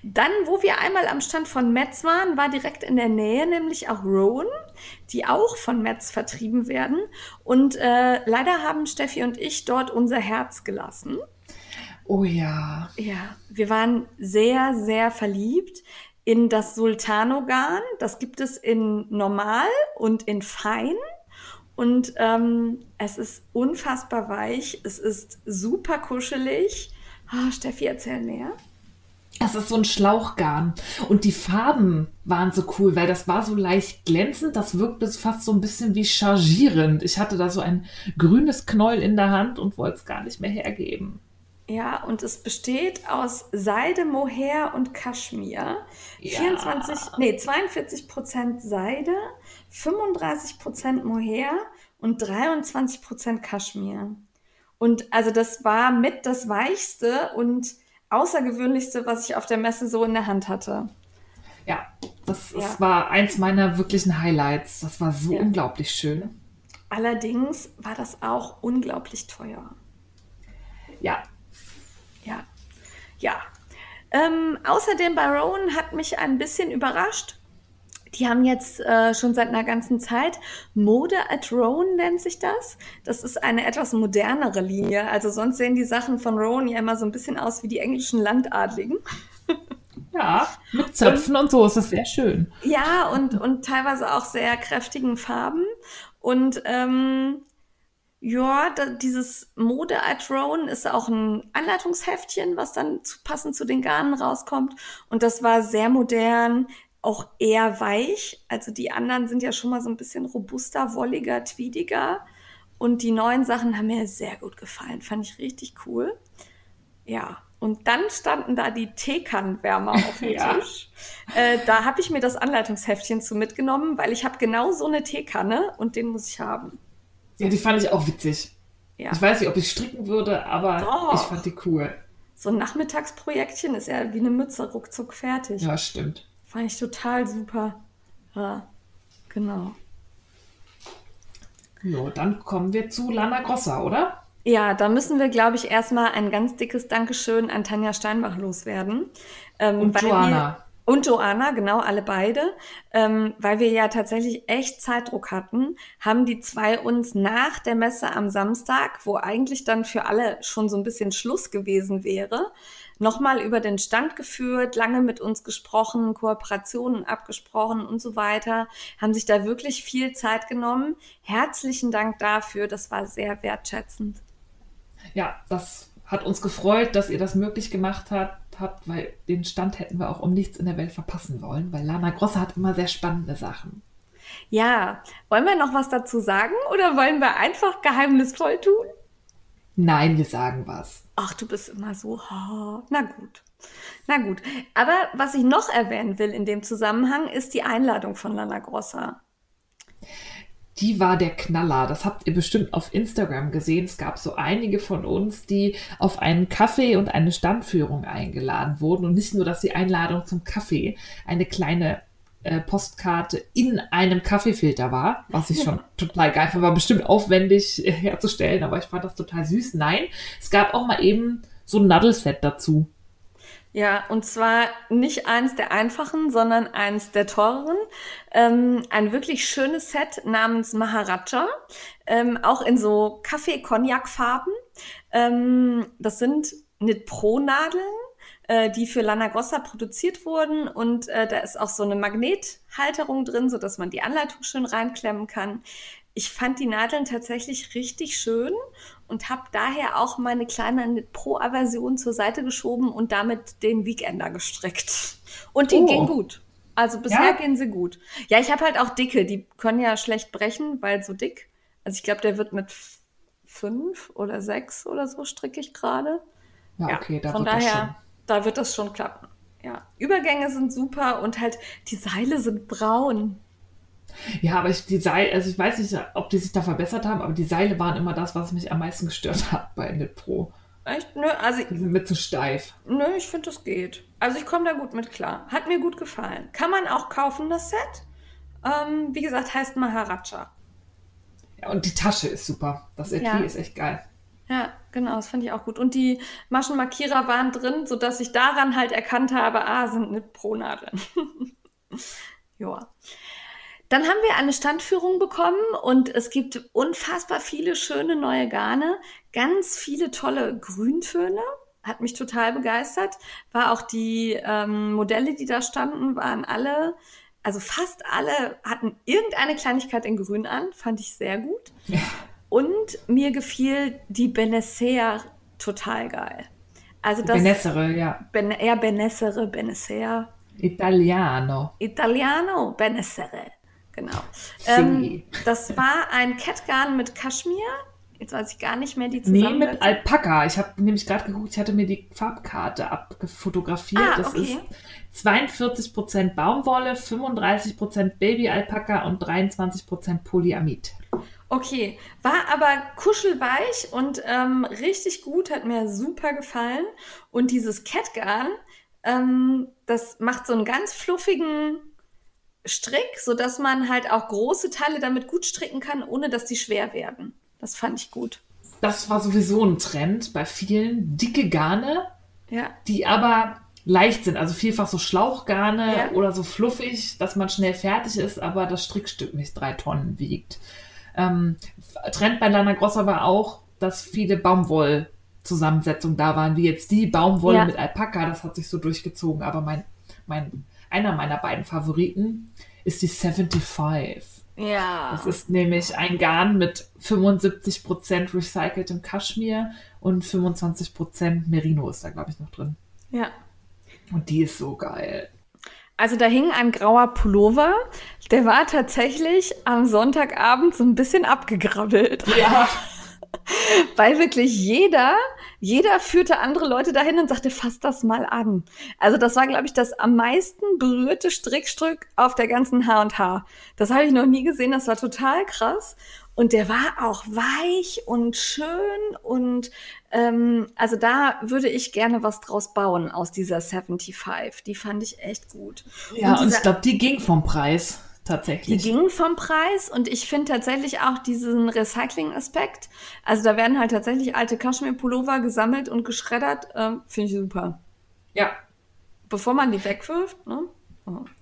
Dann, wo wir einmal am Stand von Metz waren, war direkt in der Nähe nämlich auch Rowan, die auch von Metz vertrieben werden. Und leider haben Steffi und ich dort unser Herz gelassen. Oh ja. Ja, wir waren sehr, sehr verliebt in das Sultano-Garn. Das gibt es in normal und in fein. Und es ist unfassbar weich. Es ist super kuschelig. Oh, Steffi, erzähl mehr. Das ist so ein Schlauchgarn. Und die Farben waren so cool, weil das war so leicht glänzend. Das wirkte fast so ein bisschen wie chargierend. Ich hatte da so ein grünes Knäuel in der Hand und wollte es gar nicht mehr hergeben. Ja, und es besteht aus Seide, Mohair und Kaschmir. Ja. 42% Seide, 35% Mohair und 23% Kaschmir. Und also das war mit das Weichste und Außergewöhnlichste, was ich auf der Messe so in der Hand hatte. Ja, das war eins meiner wirklichen Highlights. Das war so unglaublich schön. Allerdings war das auch unglaublich teuer. Ja. Ja. Ja. Außerdem bei Rowan hat mich ein bisschen überrascht. Die haben jetzt schon seit einer ganzen Zeit Mode at Rowan nennt sich das. Das ist eine etwas modernere Linie. Also sonst sehen die Sachen von Rowan ja immer so ein bisschen aus wie die englischen Landadligen. Ja, mit Zöpfen und so ist das sehr schön. Ja, und teilweise auch sehr kräftigen Farben. Und dieses Mode at Rowan ist auch ein Anleitungsheftchen, was dann passend zu den Garnen rauskommt. Und das war sehr modern, auch eher weich. Also die anderen sind ja schon mal so ein bisschen robuster, wolliger, tweediger. Und die neuen Sachen haben mir sehr gut gefallen. Fand ich richtig cool. Ja, und dann standen da die Teekannenwärmer auf dem Tisch. Da habe ich mir das Anleitungsheftchen zu mitgenommen, weil ich habe genau so eine Teekanne und den muss ich haben. Ja, die fand ich auch witzig. Ja. Ich weiß nicht, ob ich stricken würde, aber ich fand die cool. So ein Nachmittagsprojektchen ist ja wie eine Mütze ruckzuck fertig. Ja, stimmt. Fand ich total super. Ja, genau. Jo, dann kommen wir zu Lana Grossa, oder? Ja, da müssen wir, glaube ich, erstmal ein ganz dickes Dankeschön an Tanja Steinbach loswerden. Und Joanna. Und Joanna, genau, alle beide. Weil wir ja tatsächlich echt Zeitdruck hatten, haben die zwei uns nach der Messe am Samstag, wo eigentlich dann für alle schon so ein bisschen Schluss gewesen wäre, nochmal über den Stand geführt, lange mit uns gesprochen, Kooperationen abgesprochen und so weiter, haben sich da wirklich viel Zeit genommen. Herzlichen Dank dafür, das war sehr wertschätzend. Ja, das hat uns gefreut, dass ihr das möglich gemacht habt, weil den Stand hätten wir auch um nichts in der Welt verpassen wollen, weil Lana Grossa hat immer sehr spannende Sachen. Ja, wollen wir noch was dazu sagen oder wollen wir einfach geheimnisvoll tun? Nein, wir sagen was. Ach, du bist immer so, na gut. Aber was ich noch erwähnen will in dem Zusammenhang, ist die Einladung von Lana Grossa. Die war der Knaller. Das habt ihr bestimmt auf Instagram gesehen. Es gab so einige von uns, die auf einen Kaffee und eine Standführung eingeladen wurden. Und nicht nur, dass die Einladung zum Kaffee eine kleine Postkarte in einem Kaffeefilter war, was ich schon total geil fand, war bestimmt aufwendig herzustellen, aber ich fand das total süß. Nein, es gab auch mal eben so ein Nadelset dazu. Ja, und zwar nicht eins der einfachen, sondern eins der teureren. Ein wirklich schönes Set namens Maharaja, auch in so Kaffee-Cognac-Farben. Das sind Knit-Pro-Nadeln, die für Lana Grossa produziert wurden, und da ist auch so eine Magnethalterung drin, sodass man die Anleitung schön reinklemmen kann. Ich fand die Nadeln tatsächlich richtig schön und habe daher auch meine kleine Pro-Aversion zur Seite geschoben und damit den Weekender gestrickt. Und die gehen gut. Also bisher gehen sie gut. Ja, ich habe halt auch dicke, die können ja schlecht brechen, weil so dick. Also ich glaube, der wird mit 5 oder 6 oder so stricke ich gerade. Ja, okay, da wird das schon. Da wird das schon klappen. Ja. Übergänge sind super und halt die Seile sind braun. Ja, aber ich weiß nicht, ob die sich da verbessert haben, aber die Seile waren immer das, was mich am meisten gestört hat bei Knit Pro. Echt? Nö, also die sind mir zu steif. Nö, ich finde, das geht. Also ich komme da gut mit klar. Hat mir gut gefallen. Kann man auch kaufen, das Set. Wie gesagt, heißt Maharaja. Ja, und die Tasche ist super. Das Etui ist echt geil. Ja, genau, das fand ich auch gut. Und die Maschenmarkierer waren drin, sodass ich daran halt erkannt habe, sind eine Pro-Nadeln. Joa. Dann haben wir eine Standführung bekommen und es gibt unfassbar viele schöne neue Garne, ganz viele tolle Grüntöne. Hat mich total begeistert. War auch die Modelle, die da standen, waren alle, also fast alle, hatten irgendeine Kleinigkeit in Grün an. Fand ich sehr gut. Ja. Und mir gefiel die Benessere total geil. Also das Benessere, ja. Benessere, Benessere. Italiano, Benessere, genau. Si. Das war ein Kettgarn mit Kaschmir. Jetzt weiß ich gar nicht mehr die Zusammensetzung. Nee, mit Alpaka. Ich habe nämlich gerade geguckt, ich hatte mir die Farbkarte abgefotografiert. Das ist 42% Baumwolle, 35% Baby-Alpaka und 23% Polyamid. Okay, war aber kuschelweich und richtig gut, hat mir super gefallen. Und dieses Kettgarn, das macht so einen ganz fluffigen Strick, sodass man halt auch große Teile damit gut stricken kann, ohne dass die schwer werden. Das fand ich gut. Das war sowieso ein Trend bei vielen, dicke Garne, die aber leicht sind. Also vielfach so Schlauchgarne oder so fluffig, dass man schnell fertig ist, aber das Strickstück nicht 3 Tonnen wiegt. Trend bei Lana Grossa war auch, dass viele Baumwollzusammensetzungen da waren, wie jetzt die Baumwolle mit Alpaka, das hat sich so durchgezogen, aber einer meiner beiden Favoriten ist die 75. Ja. Das ist nämlich ein Garn mit 75% recyceltem Kaschmir und 25% Merino ist da, glaube ich, noch drin. Ja. Und die ist so geil. Also da hing ein grauer Pullover, der war tatsächlich am Sonntagabend so ein bisschen abgegrabbelt. Ja. Weil wirklich jeder führte andere Leute dahin und sagte, fass das mal an. Also das war, glaube ich, das am meisten berührte Strickstück auf der ganzen H&H. Das habe ich noch nie gesehen, das war total krass. Und der war auch weich und schön und also da würde ich gerne was draus bauen aus dieser 75. Die fand ich echt gut. Ja, und ich glaube, die ging vom Preis tatsächlich. Die ging vom Preis und ich finde tatsächlich auch diesen Recycling-Aspekt. Also da werden halt tatsächlich alte Kaschmir-Pullover gesammelt und geschreddert. Finde ich super. Ja. Bevor man die wegwirft, ne?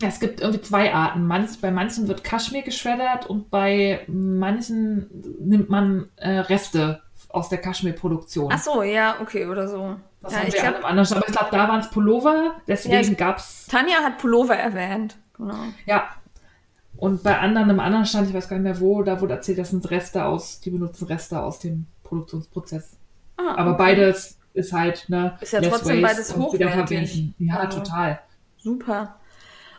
Ja, es gibt irgendwie 2 Arten. Bei manchen wird Kaschmir geschreddert und bei manchen nimmt man Reste aus der Kaschmirproduktion. Ach so, ja, okay, oder so. Das ja, haben wir an einem anderen Stand. Aber ich glaube, da waren es Pullover, deswegen gab es... Tanja hat Pullover erwähnt, genau. Ja, und bei einem anderen Stand, ich weiß gar nicht mehr wo, da wurde erzählt, das sind Reste aus, die benutzen Reste aus dem Produktionsprozess. Ah, okay. Aber beides ist halt, ne? Ist ja trotzdem beides hochwertig. Ja, total. Super.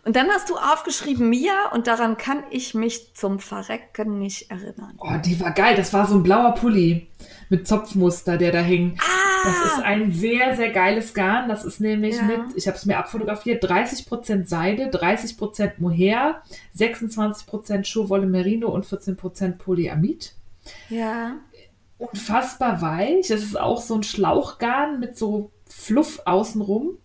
Und dann hast du aufgeschrieben, Mia, und daran kann ich mich zum Verrecken nicht erinnern. Oh, die war geil. Das war so ein blauer Pulli mit Zopfmuster, der da hing. Ah! Das ist ein sehr, sehr geiles Garn. Das ist nämlich mit, ich habe es mir abfotografiert, 30% Seide, 30% Mohair, 26% Schurwolle Merino und 14% Polyamid. Ja. Unfassbar weich. Das ist auch so ein Schlauchgarn mit so Fluff außenrum.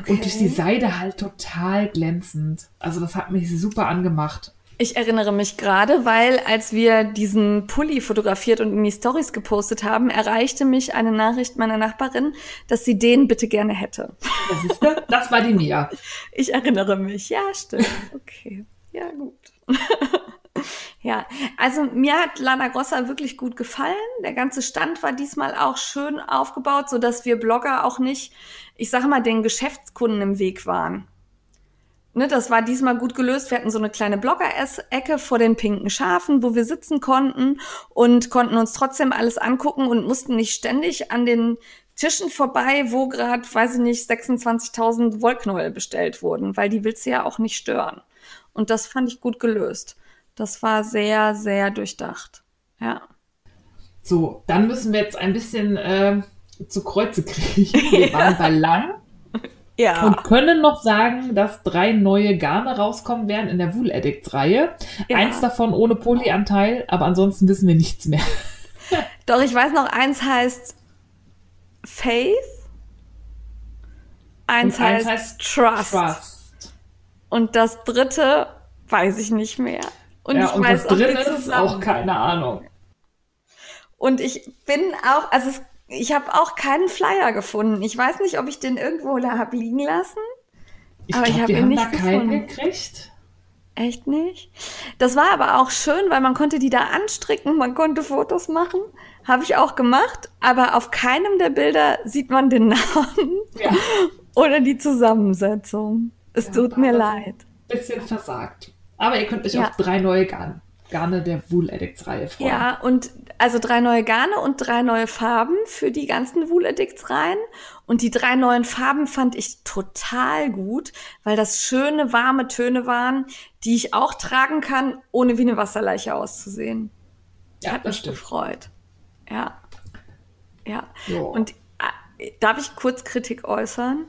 Okay. Und durch die Seide halt total glänzend. Also das hat mich super angemacht. Ich erinnere mich gerade, weil als wir diesen Pulli fotografiert und in die Stories gepostet haben, erreichte mich eine Nachricht meiner Nachbarin, dass sie den bitte gerne hätte. Das ist das? Das war die Mia. Ich erinnere mich. Ja, stimmt. Okay. Ja, gut. Ja, also mir hat Lana Grossa wirklich gut gefallen. Der ganze Stand war diesmal auch schön aufgebaut, sodass wir Blogger auch nicht, ich sag mal, den Geschäftskunden im Weg waren. Ne, das war diesmal gut gelöst. Wir hatten so eine kleine Blogger-Ecke vor den pinken Schafen, wo wir sitzen konnten und konnten uns trotzdem alles angucken und mussten nicht ständig an den Tischen vorbei, wo gerade, weiß ich nicht, 26.000 Wollknäuel bestellt wurden, weil die willst du ja auch nicht stören. Und das fand ich gut gelöst. Das war sehr, sehr durchdacht. Ja. So, dann müssen wir jetzt ein bisschen zu Kreuze kriechen. Wir waren bei Lang und können noch sagen, dass 3 neue Garne rauskommen werden in der Wool-Addicts-Reihe. Ja. 1 davon ohne Polyanteil, aber ansonsten wissen wir nichts mehr. Doch, ich weiß noch, 1 heißt Faith, 1 heißt Trust. Und das 3. weiß ich nicht mehr. Und ja, ich und weiß das auch drin nicht ist auch keine Ahnung. Und ich bin auch, also ich habe auch keinen Flyer gefunden. Ich weiß nicht, ob ich den irgendwo da habe liegen lassen. Aber ich habe ihn nicht gefunden. Wir haben da keinen gekriegt. Echt nicht? Das war aber auch schön, weil man konnte die da anstricken, man konnte Fotos machen. Habe ich auch gemacht. Aber auf keinem der Bilder sieht man den Namen oder die Zusammensetzung. Es tut mir leid. Bisschen versagt. Aber ihr könnt euch auf 3 neue Garne der Wool Addicts Reihe freuen. Ja, und also 3 neue Garne und 3 neue Farben für die ganzen Wool Addicts Reihen. Und die 3 neuen Farben fand ich total gut, weil das schöne, warme Töne waren, die ich auch tragen kann, ohne wie eine Wasserleiche auszusehen. Ja, hat das mich gefreut. Ja. Ja. So. Und darf ich kurz Kritik äußern?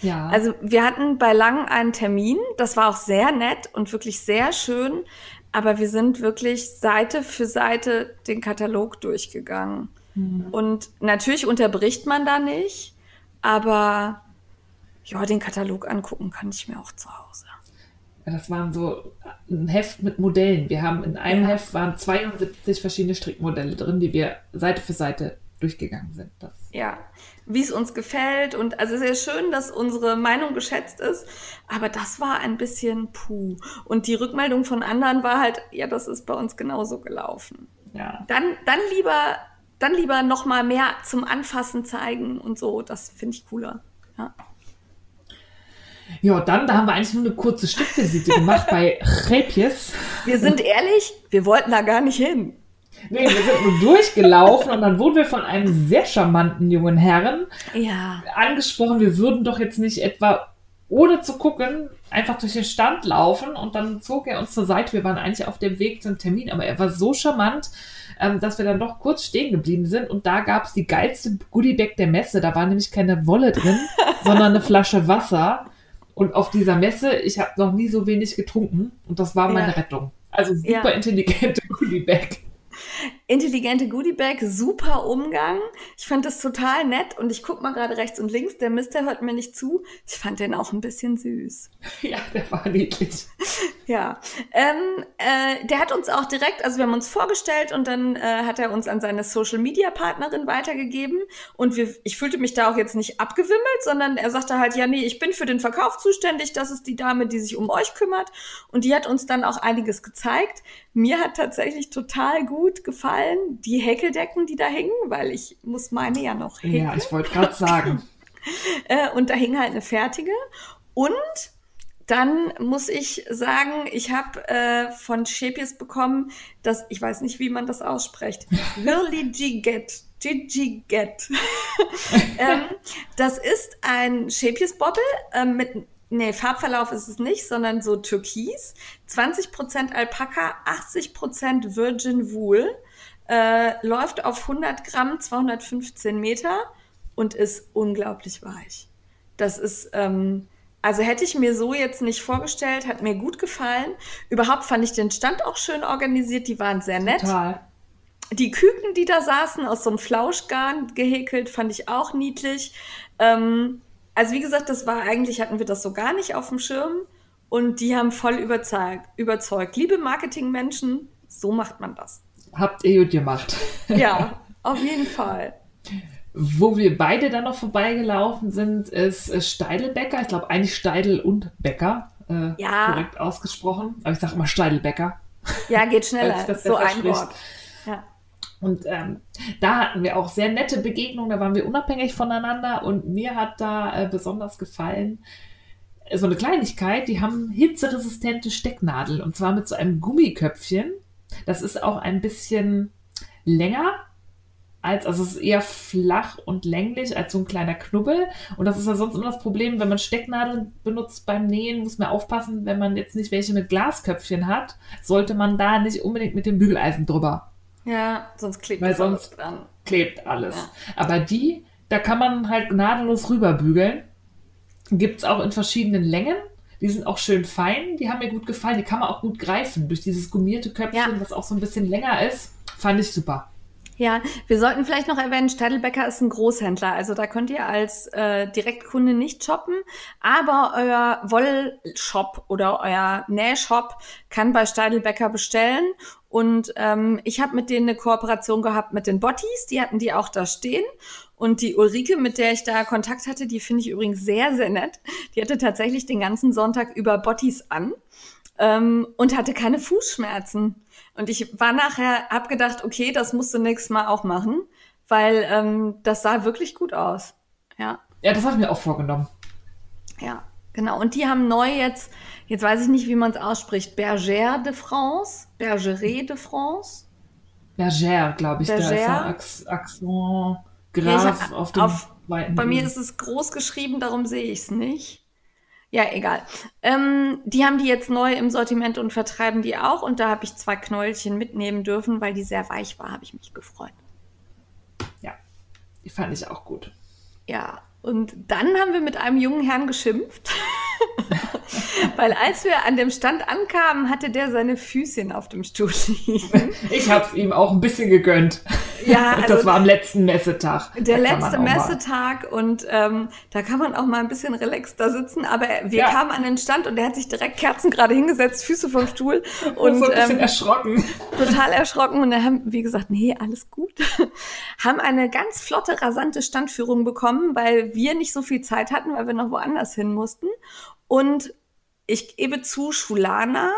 Ja. Also wir hatten bei Lang einen Termin, das war auch sehr nett und wirklich sehr schön, aber wir sind wirklich Seite für Seite den Katalog durchgegangen. Mhm. Und natürlich unterbricht man da nicht, aber ja, den Katalog angucken kann ich mir auch zu Hause. Das waren so ein Heft mit Modellen. Wir haben in einem Heft waren 72 verschiedene Strickmodelle drin, die wir Seite für Seite durchgegangen sind. Das. Ja, wie es uns gefällt und also sehr schön, dass unsere Meinung geschätzt ist, aber das war ein bisschen puh. Und die Rückmeldung von anderen war halt, ja, das ist bei uns genauso gelaufen. Ja. Dann lieber noch mal mehr zum Anfassen zeigen und so, das finde ich cooler. Ja. Ja, dann, da haben wir eigentlich nur eine kurze Stiftvisite gemacht bei Chäpjes. Wir sind ehrlich, wir wollten da gar nicht hin. Nee, wir sind nur durchgelaufen und dann wurden wir von einem sehr charmanten jungen Herrn angesprochen, wir würden doch jetzt nicht etwa ohne zu gucken einfach durch den Stand laufen und dann zog er uns zur Seite. Wir waren eigentlich auf dem Weg zum Termin, aber er war so charmant, dass wir dann doch kurz stehen geblieben sind und da gab es die geilste Goodiebag der Messe. Da war nämlich keine Wolle drin, sondern eine Flasche Wasser und auf dieser Messe, ich habe noch nie so wenig getrunken und das war meine Rettung. Also super intelligente Goodiebag. Intelligente Goodiebag, super Umgang. Ich fand das total nett und ich gucke mal gerade rechts und links. Der Mister hört mir nicht zu. Ich fand den auch ein bisschen süß. Ja, der war niedlich. Ja, der hat uns auch direkt, also wir haben uns vorgestellt und dann hat er uns an seine Social-Media-Partnerin weitergegeben und ich fühlte mich da auch jetzt nicht abgewimmelt, sondern er sagte halt, ja nee, ich bin für den Verkauf zuständig, das ist die Dame, die sich um euch kümmert und die hat uns dann auch einiges gezeigt. Mir hat tatsächlich total gut gefallen die Häkeldecken, die da hängen, weil ich muss meine ja noch häkeln. Ja, ich wollte gerade sagen. Und da hing halt eine fertige und dann muss ich sagen, ich habe von Schepjes bekommen, dass ich weiß nicht, wie man das ausspricht. Liligiget. Das ist ein Schepjes-Bobble mit Farbverlauf ist es nicht, sondern so türkis. 20% Alpaka, 80% Virgin Wool. Läuft auf 100 Gramm, 215 Meter und ist unglaublich weich. Das ist also hätte ich mir so jetzt nicht vorgestellt, hat mir gut gefallen. Überhaupt fand ich den Stand auch schön organisiert, die waren sehr nett. Total. Die Küken, die da saßen, aus so einem Flauschgarn gehäkelt, fand ich auch niedlich. Also wie gesagt, das war eigentlich, hatten wir das so gar nicht auf dem Schirm und die haben voll überzeugt. Liebe Marketingmenschen, so macht man das. Habt ihr gut gemacht. Ja, auf jeden Fall. Wo wir beide dann noch vorbeigelaufen sind, ist Steidelbäcker. Ich glaube, eigentlich Steidel und Bäcker. Korrekt ausgesprochen. Aber ich sage immer Steidelbäcker. Ja, geht schneller. Das so ein Wort. Ja. Und da hatten wir auch sehr nette Begegnungen. Da waren wir unabhängig voneinander. Und mir hat da besonders gefallen, so eine Kleinigkeit, die haben hitzeresistente Stecknadeln. Und zwar mit so einem Gummiköpfchen. Das ist auch ein bisschen länger. Also es ist eher flach und länglich als so ein kleiner Knubbel. Und das ist ja sonst immer das Problem, wenn man Stecknadeln benutzt beim Nähen, muss man aufpassen, wenn man jetzt nicht welche mit Glasköpfchen hat, sollte man da nicht unbedingt mit dem Bügeleisen drüber. Ja, sonst klebt alles dran. Weil sonst klebt alles. Ja. Aber die, da kann man halt nadellos rüberbügeln. Gibt es auch in verschiedenen Längen. Die sind auch schön fein, die haben mir gut gefallen. Die kann man auch gut greifen durch dieses gummierte Köpfchen, was auch so ein bisschen länger ist. Fand ich super. Ja, wir sollten vielleicht noch erwähnen, Steidelbäcker ist ein Großhändler, also da könnt ihr als Direktkunde nicht shoppen, aber euer Wollshop oder euer Nähshop kann bei Steidelbäcker bestellen und ich habe mit denen eine Kooperation gehabt mit den Bottis, die hatten die auch da stehen und die Ulrike, mit der ich da Kontakt hatte, die finde ich übrigens sehr, sehr nett, die hatte tatsächlich den ganzen Sonntag über Bottis an und hatte keine Fußschmerzen. Und ich war nachher, hab gedacht, okay, das musst du nächstes Mal auch machen, weil das sah wirklich gut aus. Ja, ja, das habe ich mir auch vorgenommen. Ja, genau. Und die haben neu jetzt weiß ich nicht, wie man es ausspricht, Bergère de France. Bergère, glaube ich. Bergère. Da ist ein Accent grave auf dem weiten. Bei mir ist es groß geschrieben, darum sehe ich es nicht. Ja, egal. Die haben die jetzt neu im Sortiment und vertreiben die auch. Und da habe ich 2 Knäuelchen mitnehmen dürfen, weil die sehr weich war, habe ich mich gefreut. Ja, die fand ich auch gut. Ja, und dann haben wir mit einem jungen Herrn geschimpft. Weil als wir an dem Stand ankamen, hatte der seine Füßchen auf dem Stuhl liegen. Ich habe es ihm auch ein bisschen gegönnt. Ja, also das war am letzten Messetag. Der letzte Messetag und da kann man auch mal ein bisschen relaxter sitzen, aber wir kamen an den Stand und der hat sich direkt Kerzen gerade hingesetzt, Füße vom Stuhl. Und so ein bisschen erschrocken. Total erschrocken und dann haben, wie gesagt, nee, alles gut. Haben eine ganz flotte, rasante Standführung bekommen, weil wir nicht so viel Zeit hatten, weil wir noch woanders hin mussten. Und ich gebe zu, Schulana,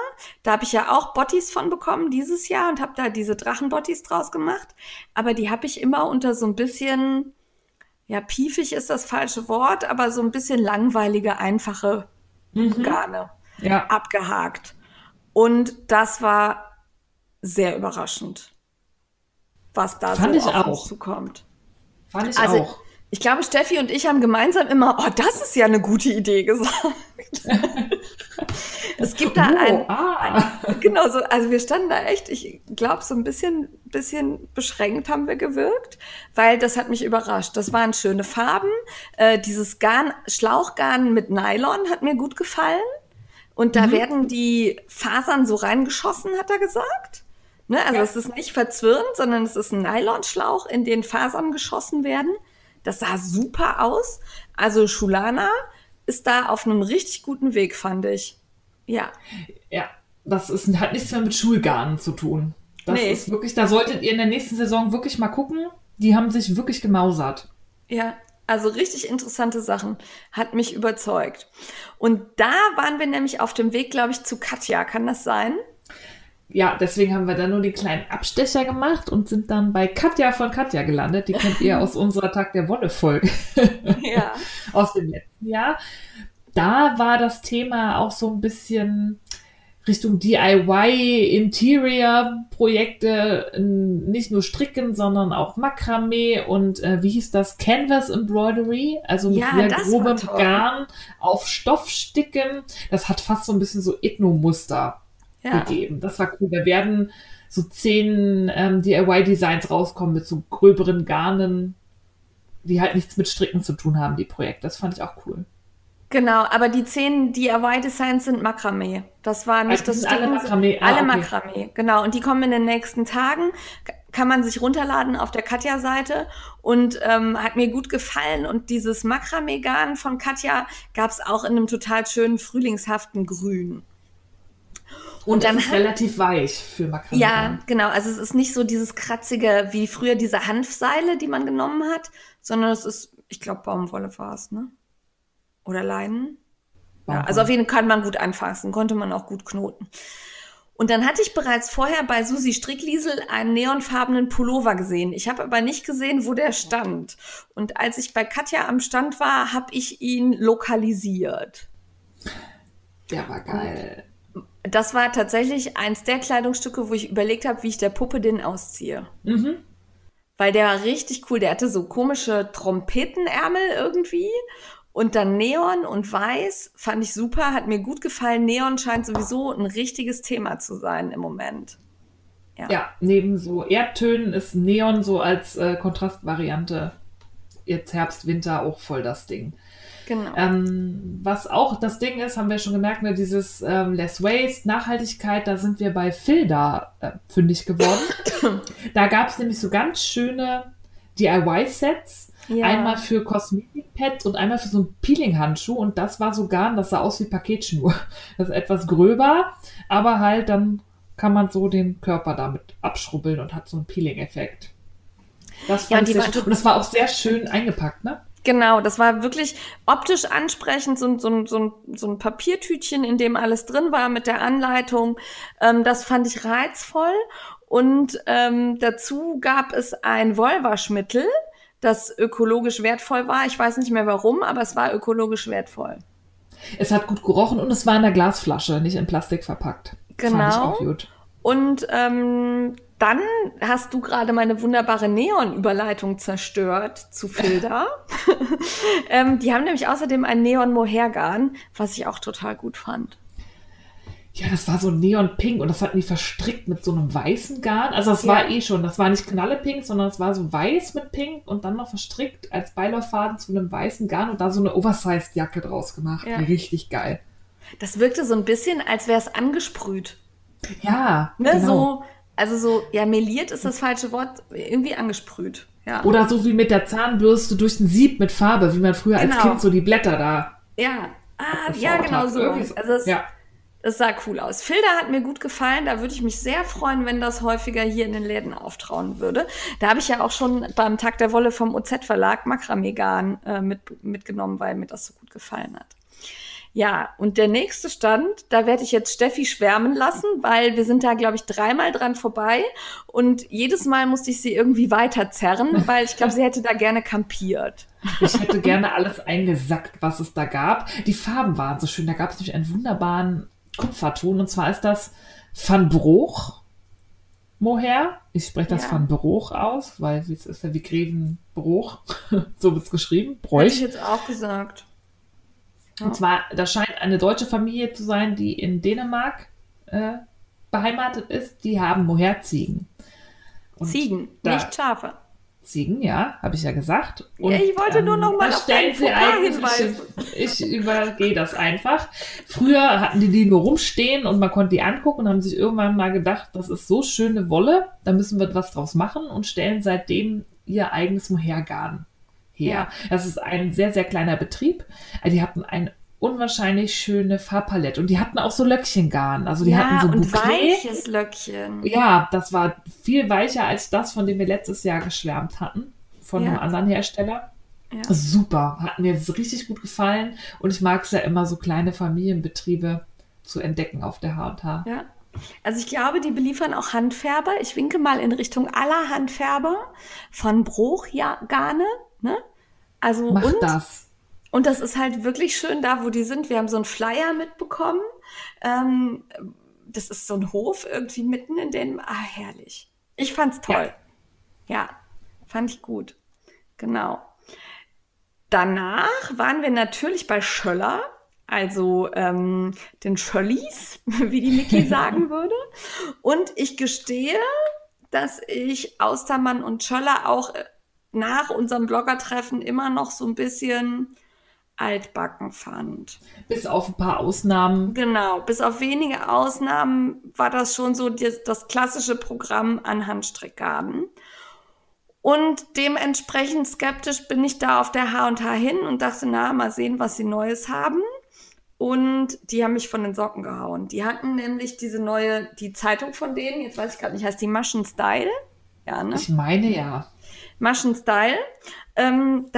da habe ich ja auch Bottis von bekommen dieses Jahr und habe da diese Drachenbottis draus gemacht. Aber die habe ich immer unter so ein bisschen, piefig ist das falsche Wort, aber so ein bisschen langweilige, einfache Garne abgehakt. Und das war sehr überraschend, was da fand so auf uns zukommt. Fand ich also, auch. Ich glaube, Steffi und ich haben gemeinsam immer, oh, das ist ja eine gute Idee gesagt. Es gibt da genau so, also wir standen da echt, ich glaube, so ein bisschen beschränkt haben wir gewirkt, weil das hat mich überrascht. Das waren schöne Farben. Dieses Garn, Schlauchgarn mit Nylon hat mir gut gefallen. Und da werden die Fasern so reingeschossen, hat er gesagt. Ne? Also es ist nicht verzwirnt, sondern es ist ein Nylonschlauch, in den Fasern geschossen werden. Das sah super aus. Also Schulana ist da auf einem richtig guten Weg, fand ich. Ja. Ja, das ist, hat nichts mehr mit Schulgarnen zu tun. Das ist wirklich, da solltet ihr in der nächsten Saison wirklich mal gucken. Die haben sich wirklich gemausert. Ja, also richtig interessante Sachen. Hat mich überzeugt. Und da waren wir nämlich auf dem Weg, glaube ich, zu Katja. Kann das sein? Ja, deswegen haben wir dann nur die kleinen Abstecher gemacht und sind dann bei Katja von Katja gelandet. Die kennt ihr aus unserer Tag der Wolle-Folge. Ja. Aus dem letzten Jahr. Da war das Thema auch so ein bisschen Richtung DIY-Interior-Projekte, nicht nur Stricken, sondern auch Makramee und wie hieß das? Canvas Embroidery, also mit sehr grobem Garn auf Stoff sticken. Das hat fast so ein bisschen so Ethno-Muster gegeben. Das war cool. Da werden so 10 DIY-Designs rauskommen mit so gröberen Garnen, die halt nichts mit Stricken zu tun haben, die Projekte. Das fand ich auch cool. Genau, aber die 10 DIY-Designs sind Makramee. Das war nicht das Sticken. Alle Makramee. Alle Makramee, genau. Und die kommen in den nächsten Tagen. Kann man sich runterladen auf der Katja-Seite. Und hat mir gut gefallen. Und dieses Makramee-Garn von Katja gab es auch in einem total schönen frühlingshaften Grün. Und dann ist relativ weich für Makramee. Ja, genau. Also es ist nicht so dieses kratzige, wie früher diese Hanfseile, die man genommen hat, sondern es ist, ich glaube, Baumwolle war es, ne? Oder Leinen. Ja, also auf jeden Fall kann man gut anfassen, konnte man auch gut knoten. Und dann hatte ich bereits vorher bei Susi Strickliesel einen neonfarbenen Pullover gesehen. Ich habe aber nicht gesehen, wo der stand. Und als ich bei Katja am Stand war, habe ich ihn lokalisiert. Der war geil. Und das war tatsächlich eins der Kleidungsstücke, wo ich überlegt habe, wie ich der Puppe den ausziehe. Mhm. Weil der war richtig cool. Der hatte so komische Trompetenärmel irgendwie. Und dann Neon und Weiß fand ich super, hat mir gut gefallen. Neon scheint sowieso ein richtiges Thema zu sein im Moment. Ja, neben so Erdtönen ist Neon so als Kontrastvariante jetzt Herbst, Winter auch voll das Ding. Genau. Was auch das Ding ist, haben wir schon gemerkt, ne, dieses Less Waste, Nachhaltigkeit, da sind wir bei Filda fündig geworden. Da gab es nämlich so ganz schöne DIY-Sets. Ja. Einmal für Kosmetikpads und einmal für so einen Peeling-Handschuh. Und das war so Garn, das sah aus wie Paketschnur. Das ist etwas gröber, aber halt dann kann man so den Körper damit abschrubbeln und hat so einen Peeling-Effekt. Das fand ich sehr schön. Und das war auch sehr schön eingepackt, ne? Genau, das war wirklich optisch ansprechend, so ein Papiertütchen, in dem alles drin war mit der Anleitung. Das fand ich reizvoll. Und dazu gab es ein Wollwaschmittel, das ökologisch wertvoll war. Ich weiß nicht mehr warum, aber es war ökologisch wertvoll. Es hat gut gerochen und es war in der Glasflasche, nicht in Plastik verpackt. Genau. Fand ich auch gut. Und dann hast du gerade meine wunderbare Neon-Überleitung zerstört zu Filda. Die haben nämlich außerdem ein Neon-Mohair-Garn, was ich auch total gut fand. Ja, das war so Neon-Pink und das hatten die verstrickt mit so einem weißen Garn. Also das war das war nicht knallepink, sondern es war so weiß mit Pink und dann noch verstrickt als Beilauffaden zu einem weißen Garn und da so eine Oversized-Jacke draus gemacht. Ja. Richtig geil. Das wirkte so ein bisschen, als wäre es angesprüht. Ja, ne, genau. Meliert ist das falsche Wort, irgendwie angesprüht. Ja. Oder so wie mit der Zahnbürste durch ein Sieb mit Farbe, wie man früher als Kind so die Blätter da... Ja, genau so. Es sah cool aus. Filda hat mir gut gefallen. Da würde ich mich sehr freuen, wenn das häufiger hier in den Läden auftrauen würde. Da habe ich ja auch schon beim Tag der Wolle vom OZ-Verlag Makramee-Garn mitgenommen, weil mir das so gut gefallen hat. Ja, und der nächste Stand, da werde ich jetzt Steffi schwärmen lassen, weil wir sind da, glaube ich, 3-mal dran vorbei. Und jedes Mal musste ich sie irgendwie weiter zerren, weil ich glaube, sie hätte da gerne kampiert. Ich hätte gerne alles eingesackt, was es da gab. Die Farben waren so schön. Da gab es nämlich einen wunderbaren Kupferton, und zwar ist das Van Broek Mohair. Ich spreche das Van Broek aus, weil es ist ja wie Grevenbroich, so wird es geschrieben. Bräuch. Hätte ich jetzt auch gesagt. Ja. Und zwar, das scheint eine deutsche Familie zu sein, die in Dänemark beheimatet ist. Die haben Mohair-Ziegen. Ziegen, nicht Schafe. Ziegen, ja, habe ich ja gesagt. Und, ich wollte nur noch mal auf deinen Fauxpas hinweisen. Ich übergehe das einfach. Früher hatten die nur rumstehen und man konnte die angucken und haben sich irgendwann mal gedacht, das ist so schöne Wolle, da müssen wir was draus machen und stellen seitdem ihr eigenes Mohairgarn her. Ja. Das ist ein sehr, sehr kleiner Betrieb. Die hatten ein unwahrscheinlich schöne Farbpalette. Und die hatten auch so Löckchengarn. Also die hatten so ein weiches Löckchen. Ja, das war viel weicher als das, von dem wir letztes Jahr geschwärmt hatten. Von einem anderen Hersteller. Ja. Super. Hat mir jetzt richtig gut gefallen. Und ich mag es ja immer, so kleine Familienbetriebe zu entdecken auf der H&H. Ja. Also ich glaube, die beliefern auch Handfärber. Ich winke mal in Richtung aller Handfärber von Bruch, Garne. Ne? Also und das ist halt wirklich schön da, wo die sind. Wir haben so einen Flyer mitbekommen. Das ist so ein Hof irgendwie mitten in dem... Ah, herrlich. Ich fand's toll. Ja, fand ich gut. Genau. Danach waren wir natürlich bei Schöller. Also den Schöllis, wie die Niki sagen würde. Und ich gestehe, dass ich Austermann und Schöller auch nach unserem Bloggertreffen immer noch so ein bisschen altbacken fand. Bis auf ein paar Ausnahmen. Genau, bis auf wenige Ausnahmen war das schon so das klassische Programm an Handstrickgarten. Und dementsprechend skeptisch bin ich da auf der H&H hin und dachte, na, mal sehen, was sie Neues haben. Und die haben mich von den Socken gehauen. Die hatten nämlich diese neue, die Zeitung von denen, jetzt weiß ich gerade nicht, heißt die Maschenstyle? Ja, ne? Ich meine ja. Maschenstyle. Da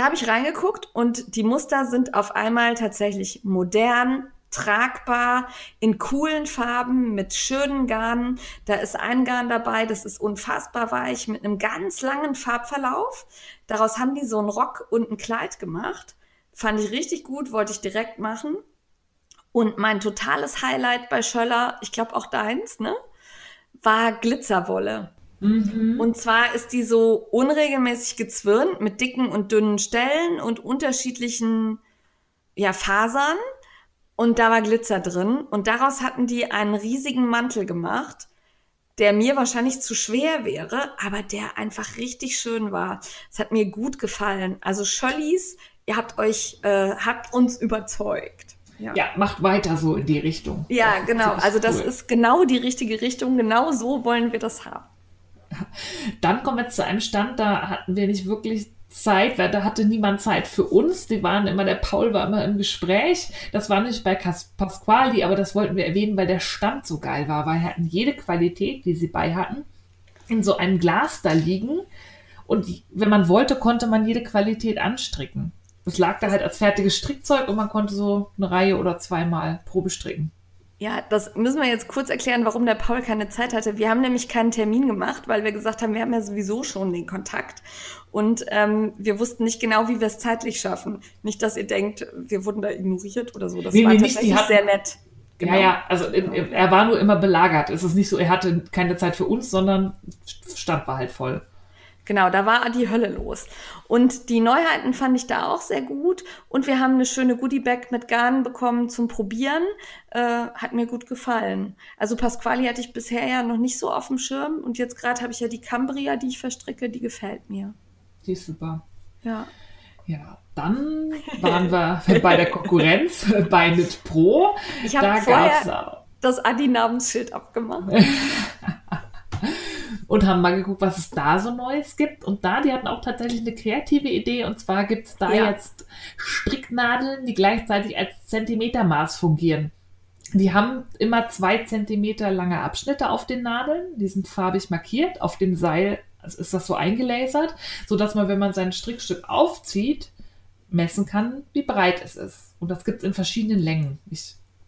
habe ich reingeguckt und die Muster sind auf einmal tatsächlich modern, tragbar, in coolen Farben, mit schönen Garnen. Da ist ein Garn dabei, das ist unfassbar weich, mit einem ganz langen Farbverlauf. Daraus haben die so einen Rock und ein Kleid gemacht. Fand ich richtig gut, wollte ich direkt machen. Und mein totales Highlight bei Schöller, ich glaube auch deins, ne, war Glitzerwolle. Mhm. Und zwar ist die so unregelmäßig gezwirnt mit dicken und dünnen Stellen und unterschiedlichen Fasern. Und da war Glitzer drin. Und daraus hatten die einen riesigen Mantel gemacht, der mir wahrscheinlich zu schwer wäre, aber der einfach richtig schön war. Es hat mir gut gefallen. Also Schöllis, ihr habt uns überzeugt. Ja, macht weiter so in die Richtung. Ja, genau. Also das ist genau die richtige Richtung. Genau so wollen wir das haben. Dann kommen wir zu einem Stand, da hatten wir nicht wirklich Zeit, weil da hatte niemand Zeit für uns. Der Paul war immer im Gespräch. Das war nicht bei Pasquali, aber das wollten wir erwähnen, weil der Stand so geil war. Weil wir hatten jede Qualität, die sie bei hatten, in so einem Glas da liegen. Und wenn man wollte, konnte man jede Qualität anstricken. Es lag da halt als fertiges Strickzeug und man konnte so eine Reihe oder zweimal Probe stricken. Ja, das müssen wir jetzt kurz erklären, warum der Paul keine Zeit hatte. Wir haben nämlich keinen Termin gemacht, weil wir gesagt haben, wir haben ja sowieso schon den Kontakt. Und wir wussten nicht genau, wie wir es zeitlich schaffen. Nicht, dass ihr denkt, wir wurden da ignoriert oder so. Das war tatsächlich sehr nett. Genau. Ja, also er war nur immer belagert. Es ist nicht so, er hatte keine Zeit für uns, sondern Stand war halt voll. Genau, da war die Hölle los. Und die Neuheiten fand ich da auch sehr gut. Und wir haben eine schöne Goodie-Bag mit Garn bekommen zum Probieren. Hat mir gut gefallen. Also Pasquali hatte ich bisher ja noch nicht so auf dem Schirm. Und jetzt gerade habe ich ja die Cambria, die ich verstricke. Die gefällt mir. Die ist super. Ja, dann waren wir bei der Konkurrenz, bei Knit Pro. Ich habe vorher das Adi-Namensschild abgemacht. Und haben mal geguckt, was es da so Neues gibt. Und die hatten auch tatsächlich eine kreative Idee. Und zwar gibt es da jetzt Stricknadeln, die gleichzeitig als Zentimetermaß fungieren. Die haben immer 2 Zentimeter lange Abschnitte auf den Nadeln. Die sind farbig markiert. Auf dem Seil ist das so eingelasert, sodass man, wenn man sein Strickstück aufzieht, messen kann, wie breit es ist. Und das gibt es in verschiedenen Längen.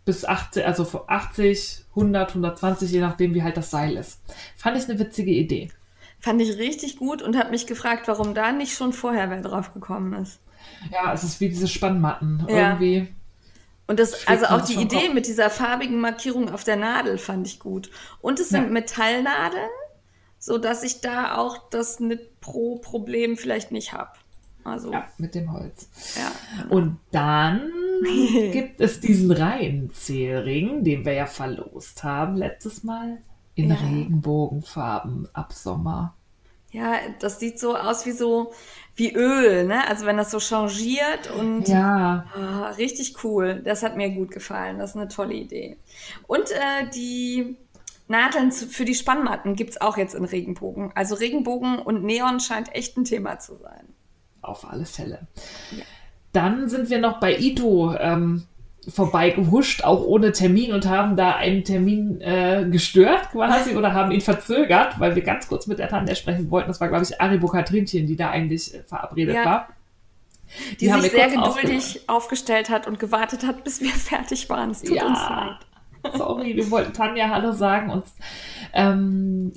Bis 80, also von 80, 100, 120, je nachdem, wie halt das Seil ist. Fand ich eine witzige Idee. Fand ich richtig gut und habe mich gefragt, warum da nicht schon vorher wer drauf gekommen ist. Ja, es ist wie diese Spannmatten irgendwie. Und das, also auch die Idee mit dieser farbigen Markierung auf der Nadel fand ich gut. Und es sind Metallnadeln, sodass ich da auch das Knit Pro Problem vielleicht nicht habe. Also, mit dem Holz. Ja. Und dann gibt es diesen Reihenzählring, den wir ja verlost haben letztes Mal, in Regenbogenfarben ab Sommer. Ja, das sieht so aus wie Öl, ne? Also wenn das so changiert und richtig cool. Das hat mir gut gefallen. Das ist eine tolle Idee. Und die Nadeln für die Spannmatten gibt es auch jetzt in Regenbogen. Also Regenbogen und Neon scheint echt ein Thema zu sein. Auf alle Fälle. Ja. Dann sind wir noch bei Ito. vorbeigehuscht, auch ohne Termin, und haben da einen Termin gestört quasi oder haben ihn verzögert, weil wir ganz kurz mit der Tanja sprechen wollten. Das war, glaube ich, Aribo Katrinchen, die da eigentlich verabredet war. Die sich sehr geduldig aufgestellt hat und gewartet hat, bis wir fertig waren. Es tut uns leid. Sorry, wir wollten Tanja Hallo sagen. Und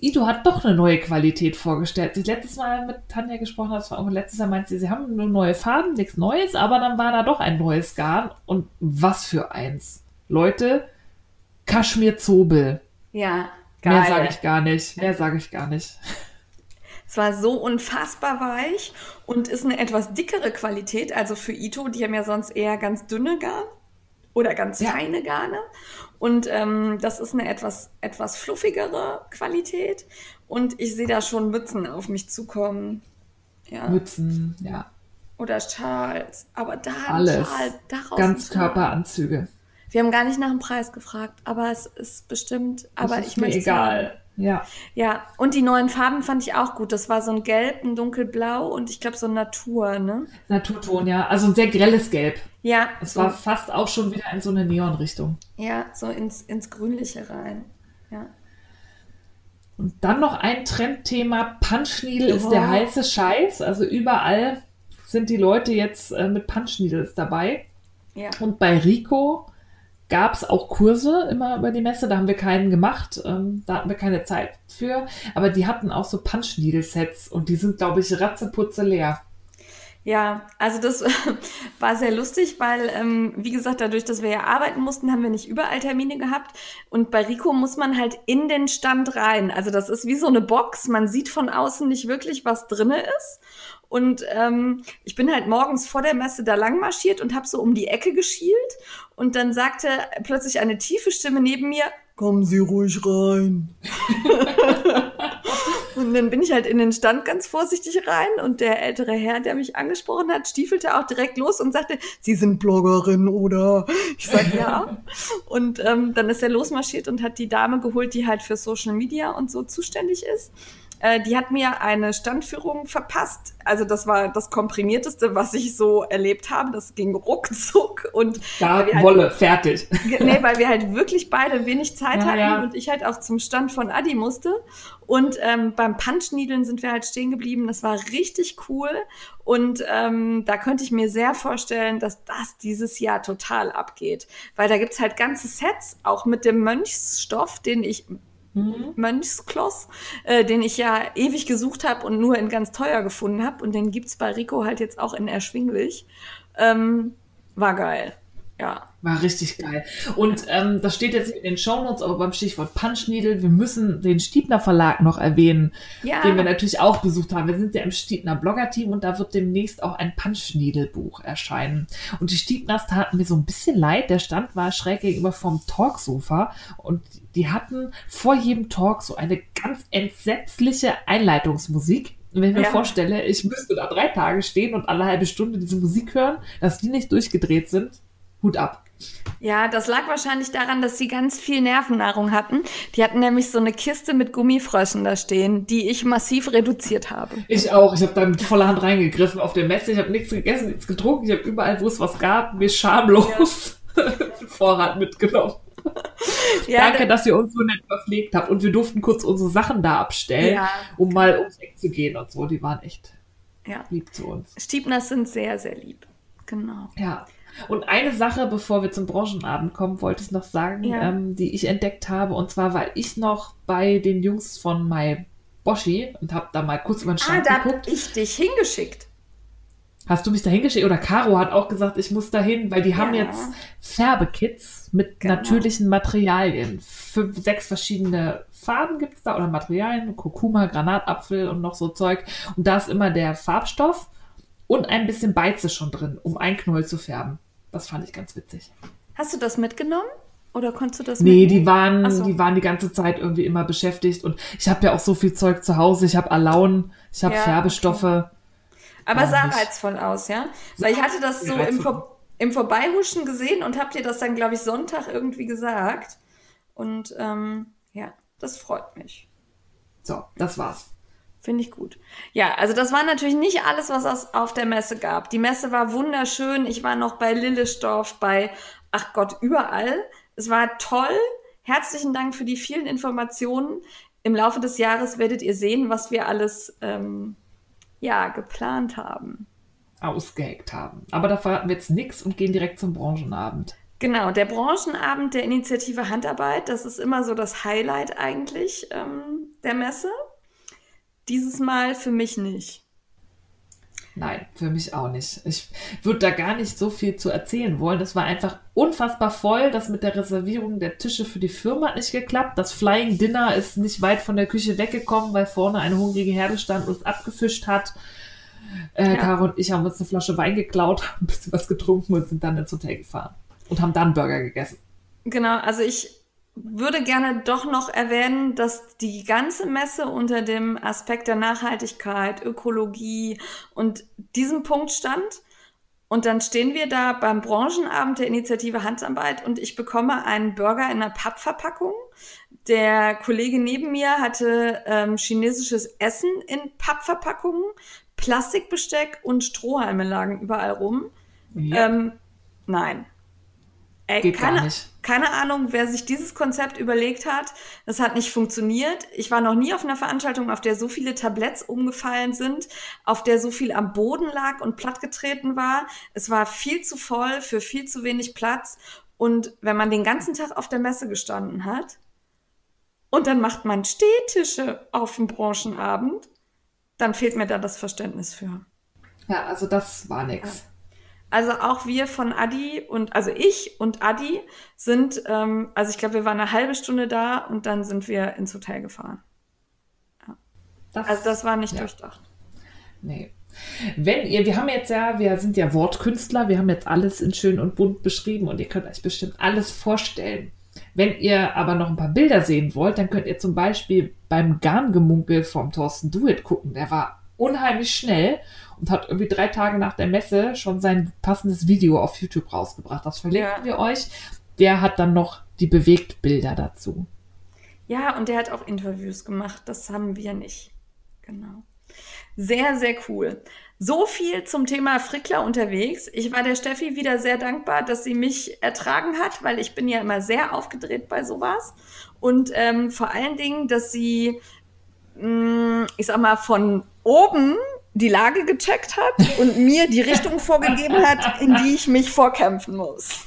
Ido hat doch eine neue Qualität vorgestellt. Ich letztes Mal mit Tanja gesprochen habe, und letztes Mal meinte sie, sie haben nur neue Farben, nichts Neues, aber dann war da doch ein neues Garn. Und was für eins. Leute, Kaschmir-Zobel. Ja, geil. Mehr sage ich gar nicht. Es war so unfassbar weich und ist eine etwas dickere Qualität, also für Ito, die haben ja sonst eher ganz dünne Garn oder ganz feine Garne. Und das ist eine etwas fluffigere Qualität und ich sehe da schon Mützen auf mich zukommen. Ja. Mützen, ja. Oder Schals, aber da ein Schal, daraus Ganzkörperanzüge. Wir haben gar nicht nach dem Preis gefragt, aber es ist bestimmt, aber ist ich möchte es egal. Ja, und die neuen Farben fand ich auch gut. Das war so ein Gelb, ein Dunkelblau und ich glaube so ein Natur, ne? Naturton, ja. Also ein sehr grelles Gelb. Ja. Es war fast auch schon wieder in so eine Neonrichtung. Ja, so ins Grünliche rein. Ja. Und dann noch ein Trendthema. Punchneedle ist der heiße Scheiß. Also überall sind die Leute jetzt mit Punchneedles dabei. Ja. Und bei Rico gab es auch Kurse immer über die Messe, da haben wir keinen gemacht, da hatten wir keine Zeit für, aber die hatten auch so Punch-Needle-Sets und die sind, glaube ich, ratzeputze leer. Ja, also das war sehr lustig, weil, wie gesagt, dadurch, dass wir ja arbeiten mussten, haben wir nicht überall Termine gehabt und bei Rico muss man halt in den Stand rein, also das ist wie so eine Box, man sieht von außen nicht wirklich, was drinne ist. Und ich bin halt morgens vor der Messe da lang marschiert und habe so um die Ecke geschielt. Und dann sagte plötzlich eine tiefe Stimme neben mir, kommen Sie ruhig rein. Und dann bin ich halt in den Stand ganz vorsichtig rein. Und der ältere Herr, der mich angesprochen hat, stiefelte auch direkt los und sagte, Sie sind Bloggerin, oder? Ich sag ja. Und dann ist er losmarschiert und hat die Dame geholt, die halt für Social Media und so zuständig ist. Die hat mir eine Standführung verpasst. Also das war das Komprimierteste, was ich so erlebt habe. Das ging ruckzuck. Und da Wolle, halt, fertig. Nee, weil wir halt wirklich beide wenig Zeit hatten und ich halt auch zum Stand von Adi musste. Und beim Punchneedeln sind wir halt stehen geblieben. Das war richtig cool. Und da könnte ich mir sehr vorstellen, dass das dieses Jahr total abgeht. Weil da gibt's halt ganze Sets, auch mit dem Mönchsstoff, den ich... Mönchskloss, den ich ja ewig gesucht habe und nur in ganz teuer gefunden habe. Und den gibt es bei Rico halt jetzt auch in erschwinglich. War geil, ja. War richtig geil. Und das steht jetzt in den Shownotes, aber beim Stichwort Punchneedle, wir müssen den Stiebner Verlag noch erwähnen, den wir natürlich auch besucht haben. Wir sind ja im Stiebner Blogger-Team und da wird demnächst auch ein Punchneedle-Buch erscheinen. Und die Stiebners taten mir so ein bisschen leid. Der Stand war schräg gegenüber vom Talksofa und die hatten vor jedem Talk so eine ganz entsetzliche Einleitungsmusik. Und wenn ich mir vorstelle, ich müsste da 3 Tage stehen und alle halbe Stunde diese Musik hören, dass die nicht durchgedreht sind, Hut ab. Ja, das lag wahrscheinlich daran, dass sie ganz viel Nervennahrung hatten. Die hatten nämlich so eine Kiste mit Gummifröschen da stehen, die ich massiv reduziert habe. Ich auch. Ich habe da mit voller Hand reingegriffen auf der Messe. Ich habe nichts gegessen, nichts getrunken. Ich habe überall, wo es was gab, mir schamlos Vorrat mitgenommen. Ja, danke, dass ihr uns so nett verpflegt habt. Und wir durften kurz unsere Sachen da abstellen, um mal ums Eck zu gehen und so. Die waren echt lieb zu uns. Stiebners sind sehr, sehr lieb. Genau. Ja. Und eine Sache, bevor wir zum Branchenabend kommen, wollte ich noch sagen, die ich entdeckt habe. Und zwar war ich noch bei den Jungs von My Boschi und habe da mal kurz über den Stand geguckt. Da hab ich dich hingeschickt. Hast du mich da hingeschickt? Oder Caro hat auch gesagt, ich muss da hin, weil die haben jetzt Färbekits mit natürlichen Materialien. 5, 6 verschiedene Farben gibt es da oder Materialien. Kurkuma, Granatapfel und noch so Zeug. Und da ist immer der Farbstoff. Und ein bisschen Beize schon drin, um ein Knäuel zu färben. Das fand ich ganz witzig. Hast du das mitgenommen? Oder konntest du das mitnehmen? Nee, die waren die ganze Zeit irgendwie immer beschäftigt. Und ich habe ja auch so viel Zeug zu Hause. Ich habe Alaun, ich habe Färbestoffe. Okay. Aber sah reizvoll aus, ja? Weil ich hatte das so im Vorbeihuschen gesehen und habe dir das dann, glaube ich, Sonntag irgendwie gesagt. Und das freut mich. So, das war's. Finde ich gut. Ja, also das war natürlich nicht alles, was es auf der Messe gab. Die Messe war wunderschön. Ich war noch bei Lillestoff, bei ach Gott, überall. Es war toll. Herzlichen Dank für die vielen Informationen. Im Laufe des Jahres werdet ihr sehen, was wir alles geplant haben. Ausgeheckt haben. Aber da verraten wir jetzt nichts und gehen direkt zum Branchenabend. Genau, der Branchenabend der Initiative Handarbeit, das ist immer so das Highlight eigentlich der Messe. Dieses Mal für mich nicht. Nein, für mich auch nicht. Ich würde da gar nicht so viel zu erzählen wollen. Das war einfach unfassbar voll. Das mit der Reservierung der Tische für die Firma hat nicht geklappt. Das Flying Dinner ist nicht weit von der Küche weggekommen, weil vorne eine hungrige Herde stand und es abgefischt hat. Caro und ich haben uns eine Flasche Wein geklaut, haben ein bisschen was getrunken und sind dann ins Hotel gefahren und haben dann Burger gegessen. Genau, also ich würde gerne doch noch erwähnen, dass die ganze Messe unter dem Aspekt der Nachhaltigkeit, Ökologie und diesem Punkt stand. Und dann stehen wir da beim Branchenabend der Initiative Handarbeit und ich bekomme einen Burger in einer Pappverpackung. Der Kollege neben mir hatte chinesisches Essen in Pappverpackungen, Plastikbesteck und Strohhalme lagen überall rum. Ja. Nein. Geht gar nicht. Keine Ahnung, wer sich dieses Konzept überlegt hat. Das hat nicht funktioniert. Ich war noch nie auf einer Veranstaltung, auf der so viele Tabletts umgefallen sind, auf der so viel am Boden lag und plattgetreten war. Es war viel zu voll für viel zu wenig Platz. Und wenn man den ganzen Tag auf der Messe gestanden hat und dann macht man Stehtische auf dem Branchenabend, dann fehlt mir da das Verständnis für. Ja, also das war nix. Ja. Also auch wir von Adi und, also ich und Adi sind, ich glaube, wir waren eine halbe Stunde da und dann sind wir ins Hotel gefahren. Ja. Das war nicht durchdacht. Nee. Wir sind ja Wortkünstler, wir haben jetzt alles in schön und bunt beschrieben und ihr könnt euch bestimmt alles vorstellen. Wenn ihr aber noch ein paar Bilder sehen wollt, dann könnt ihr zum Beispiel beim Garngemunkel vom Thorsten Duet gucken. Der war unheimlich schnell und hat irgendwie 3 Tage nach der Messe schon sein passendes Video auf YouTube rausgebracht. Das verlinken wir euch. Der hat dann noch die Bewegtbilder dazu. Ja, und der hat auch Interviews gemacht. Das haben wir nicht. Genau. Sehr, sehr cool. So viel zum Thema Frickler unterwegs. Ich war der Steffi wieder sehr dankbar, dass sie mich ertragen hat, weil ich bin ja immer sehr aufgedreht bei sowas. Und vor allen Dingen, dass sie, von oben die Lage gecheckt hat und mir die Richtung vorgegeben hat, in die ich mich vorkämpfen muss.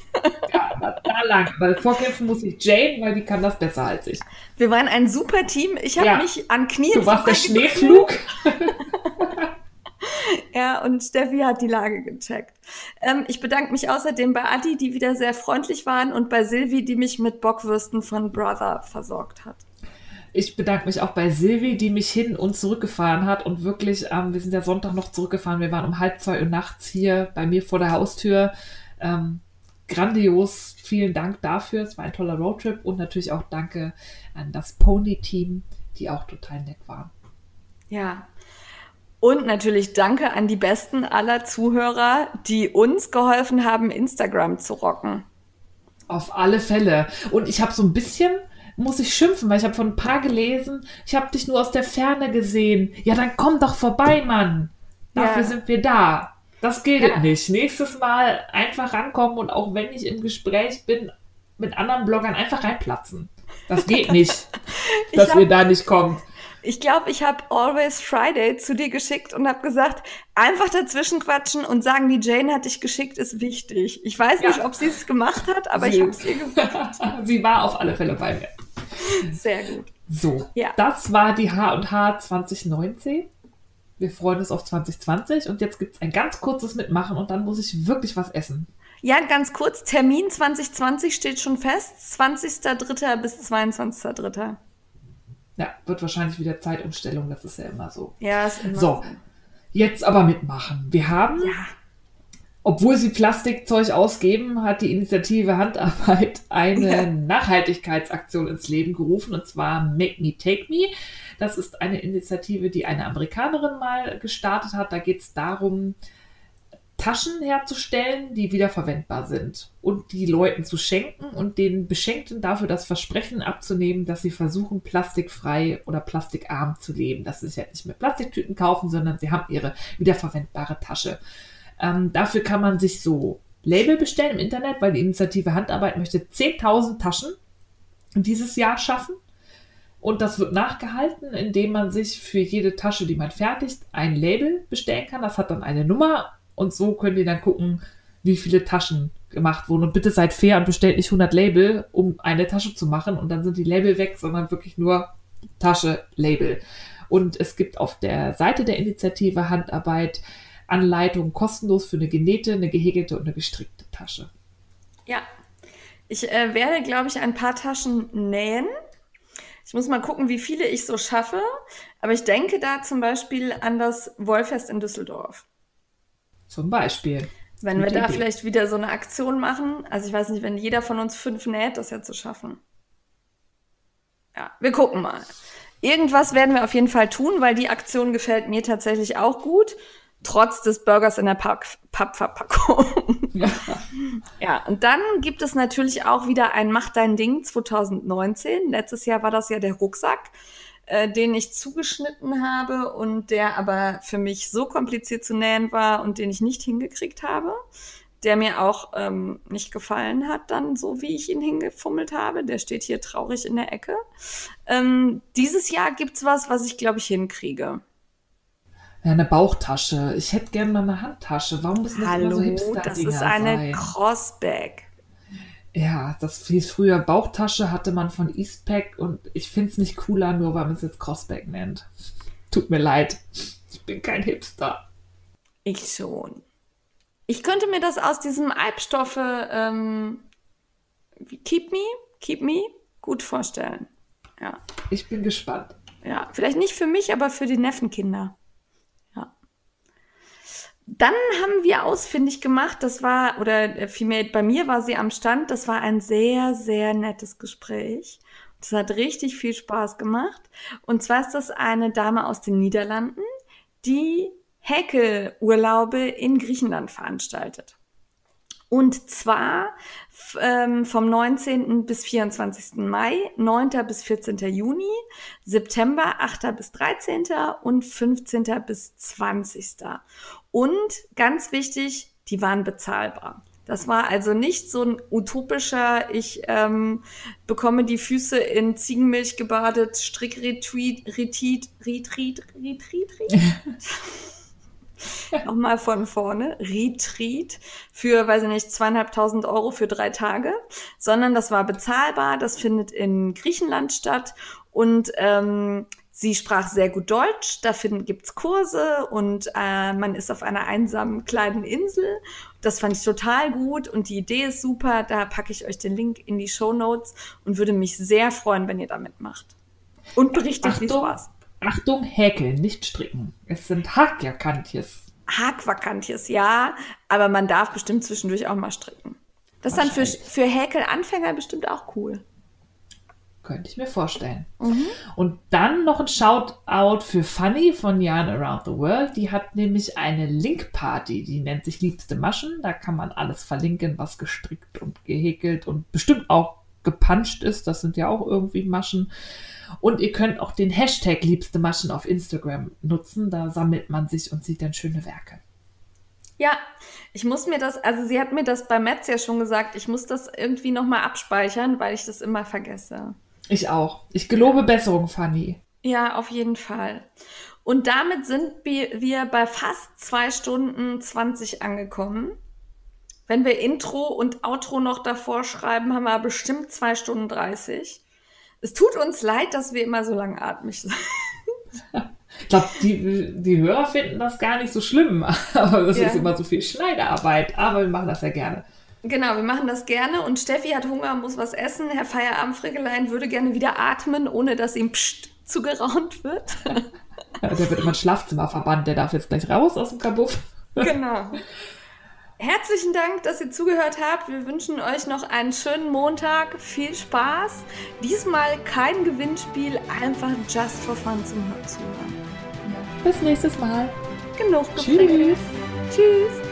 Ja, da lang, weil vorkämpfen muss ich Jane, weil die kann das besser als ich. Wir waren ein super Team. Ich habe mich an Knien Du warst der Schneeflug. Ja, und Steffi hat die Lage gecheckt. Ich bedanke mich außerdem bei Adi, die wieder sehr freundlich waren, und bei Silvi, die mich mit Bockwürsten von Brother versorgt hat. Ich bedanke mich auch bei Silvi, die mich hin und zurückgefahren hat und wirklich, wir sind ja Sonntag noch zurückgefahren, wir waren um 1:30 Uhr nachts hier bei mir vor der Haustür. Grandios, vielen Dank dafür, es war ein toller Roadtrip, und natürlich auch danke an das Pony-Team, die auch total nett waren. Ja, und natürlich danke an die besten aller Zuhörer, die uns geholfen haben, Instagram zu rocken. Auf alle Fälle. Und ich habe so ein bisschen... muss ich schimpfen, weil ich habe von ein paar gelesen, ich habe dich nur aus der Ferne gesehen. Ja, dann komm doch vorbei, Mann. Dafür sind wir da. Das gilt nicht. Nächstes Mal einfach rankommen und auch wenn ich im Gespräch bin mit anderen Bloggern, einfach reinplatzen. Das geht nicht, ihr da nicht kommt. Ich glaube, ich habe Always Friday zu dir geschickt und habe gesagt, einfach dazwischen quatschen und sagen, die Jane hat dich geschickt, ist wichtig. Ich weiß nicht, ob sie es gemacht hat, aber ich habe es ihr gesagt. Sie war auf alle Fälle bei mir. Sehr gut. So, das war die H&H 2019. Wir freuen uns auf 2020 und jetzt gibt es ein ganz kurzes Mitmachen und dann muss ich wirklich was essen. Ja, ganz kurz, Termin 2020 steht schon fest, 20.03. bis 22.03. Ja, wird wahrscheinlich wieder Zeitumstellung, das ist ja immer so. Ja, ist immer so. Jetzt aber mitmachen. Wir haben, obwohl sie Plastikzeug ausgeben, hat die Initiative Handarbeit eine Nachhaltigkeitsaktion ins Leben gerufen, und zwar Make Me Take Me. Das ist eine Initiative, die eine Amerikanerin mal gestartet hat. Da geht es darum, Taschen herzustellen, die wiederverwendbar sind und die Leuten zu schenken und den Beschenkten dafür das Versprechen abzunehmen, dass sie versuchen, plastikfrei oder plastikarm zu leben. Dass sie sich halt nicht mehr Plastiktüten kaufen, sondern sie haben ihre wiederverwendbare Tasche. Dafür kann man sich so Label bestellen im Internet, weil die Initiative Handarbeit möchte 10.000 Taschen dieses Jahr schaffen. Und das wird nachgehalten, indem man sich für jede Tasche, die man fertigt, ein Label bestellen kann. Das hat dann eine Nummer und so könnt ihr dann gucken, wie viele Taschen gemacht wurden. Und bitte seid fair und bestellt nicht 100 Label, um eine Tasche zu machen. Und dann sind die Label weg, sondern wirklich nur Tasche, Label. Und es gibt auf der Seite der Initiative Handarbeit Anleitungen kostenlos für eine genähte, eine gehäkelte und eine gestrickte Tasche. Ja, ich werde, glaube ich, ein paar Taschen nähen. Ich muss mal gucken, wie viele ich so schaffe. Aber ich denke da zum Beispiel an das Wollfest in Düsseldorf. Zum Beispiel. Wenn wir da vielleicht wieder so eine Aktion machen, also ich weiß nicht, wenn jeder von uns 5 näht, das ja zu schaffen. Ja, wir gucken mal. Irgendwas werden wir auf jeden Fall tun, weil die Aktion gefällt mir tatsächlich auch gut, trotz des Burgers in der Pappverpackung. Ja. Ja, und dann gibt es natürlich auch wieder ein Mach dein Ding 2019. Letztes Jahr war das ja der Rucksack, den ich zugeschnitten habe und der aber für mich so kompliziert zu nähen war und den ich nicht hingekriegt habe, der mir auch nicht gefallen hat dann, so wie ich ihn hingefummelt habe. Der steht hier traurig in der Ecke. Dieses Jahr gibt's was ich, glaube ich, hinkriege. Ja, eine Bauchtasche. Ich hätte gerne mal eine Handtasche. Warum müssen das immer so Hipster-Dinger sein? Das ist eine Crossbag. Ja, das hieß früher Bauchtasche, hatte man von Eastpak und ich finde es nicht cooler, nur weil man es jetzt Crossbag nennt. Tut mir leid, ich bin kein Hipster. Ich schon. Ich könnte mir das aus diesem Albstoffe Keep Me, gut vorstellen. Ja. Ich bin gespannt. Ja, vielleicht nicht für mich, aber für die Neffenkinder. Dann haben wir ausfindig gemacht, das war, oder vielmehr bei mir war sie am Stand, das war ein sehr, sehr nettes Gespräch. Das hat richtig viel Spaß gemacht. Und zwar ist das eine Dame aus den Niederlanden, die Häkelurlaube in Griechenland veranstaltet. Und zwar vom 19. bis 24. Mai, 9. bis 14. Juni, September 8. bis 13. und 15. bis 20. Und ganz wichtig, die waren bezahlbar. Das war also nicht so ein utopischer, ich bekomme die Füße in Ziegenmilch gebadet, Retreat. Nochmal von vorne, Retreat für, weiß ich nicht, 2.500 Euro für 3 Tage, sondern das war bezahlbar, das findet in Griechenland statt und sie sprach sehr gut Deutsch, gibt's Kurse und man ist auf einer einsamen kleinen Insel. Das fand ich total gut und die Idee ist super. Da packe ich euch den Link in die Shownotes und würde mich sehr freuen, wenn ihr da mitmacht. Und berichtet, wie es war's. Achtung, häkeln, nicht stricken. Es sind Hakvakantjes. Hakvakantjes, ja, aber man darf bestimmt zwischendurch auch mal stricken. Das ist dann für Häkelanfänger bestimmt auch cool. Könnte ich mir vorstellen. Mhm. Und dann noch ein Shoutout für Fanny von Yarn Around the World. Die hat nämlich eine Linkparty, die nennt sich Liebste Maschen. Da kann man alles verlinken, was gestrickt und gehäkelt und bestimmt auch gepanscht ist. Das sind ja auch irgendwie Maschen. Und ihr könnt auch den Hashtag Liebste Maschen auf Instagram nutzen. Da sammelt man sich und sieht dann schöne Werke. Ja, ich muss mir das, also sie hat mir das bei Metz ja schon gesagt, ich muss das irgendwie nochmal abspeichern, weil ich das immer vergesse. Ich auch. Ich gelobe Besserung, Fanny. Ja, auf jeden Fall. Und damit sind wir bei fast 2 Stunden 20 angekommen. Wenn wir Intro und Outro noch davor schreiben, haben wir bestimmt 2 Stunden 30. Es tut uns leid, dass wir immer so langatmig sind. Ich glaube, die Hörer finden das gar nicht so schlimm, aber das ist immer so viel Schneiderarbeit. Aber wir machen das ja gerne. Genau, wir machen das gerne und Steffi hat Hunger, muss was essen. Herr Feierabendfrickeleien würde gerne wieder atmen, ohne dass ihm Psst zugeraunt wird. Ja, der wird immer ins Schlafzimmer verbannt, der darf jetzt gleich raus aus dem Kabuff. Genau. Herzlichen Dank, dass ihr zugehört habt. Wir wünschen euch noch einen schönen Montag, viel Spaß. Diesmal kein Gewinnspiel, einfach just for fun zum Zuhören. Bis nächstes Mal. Genug gefrickt. Tschüss.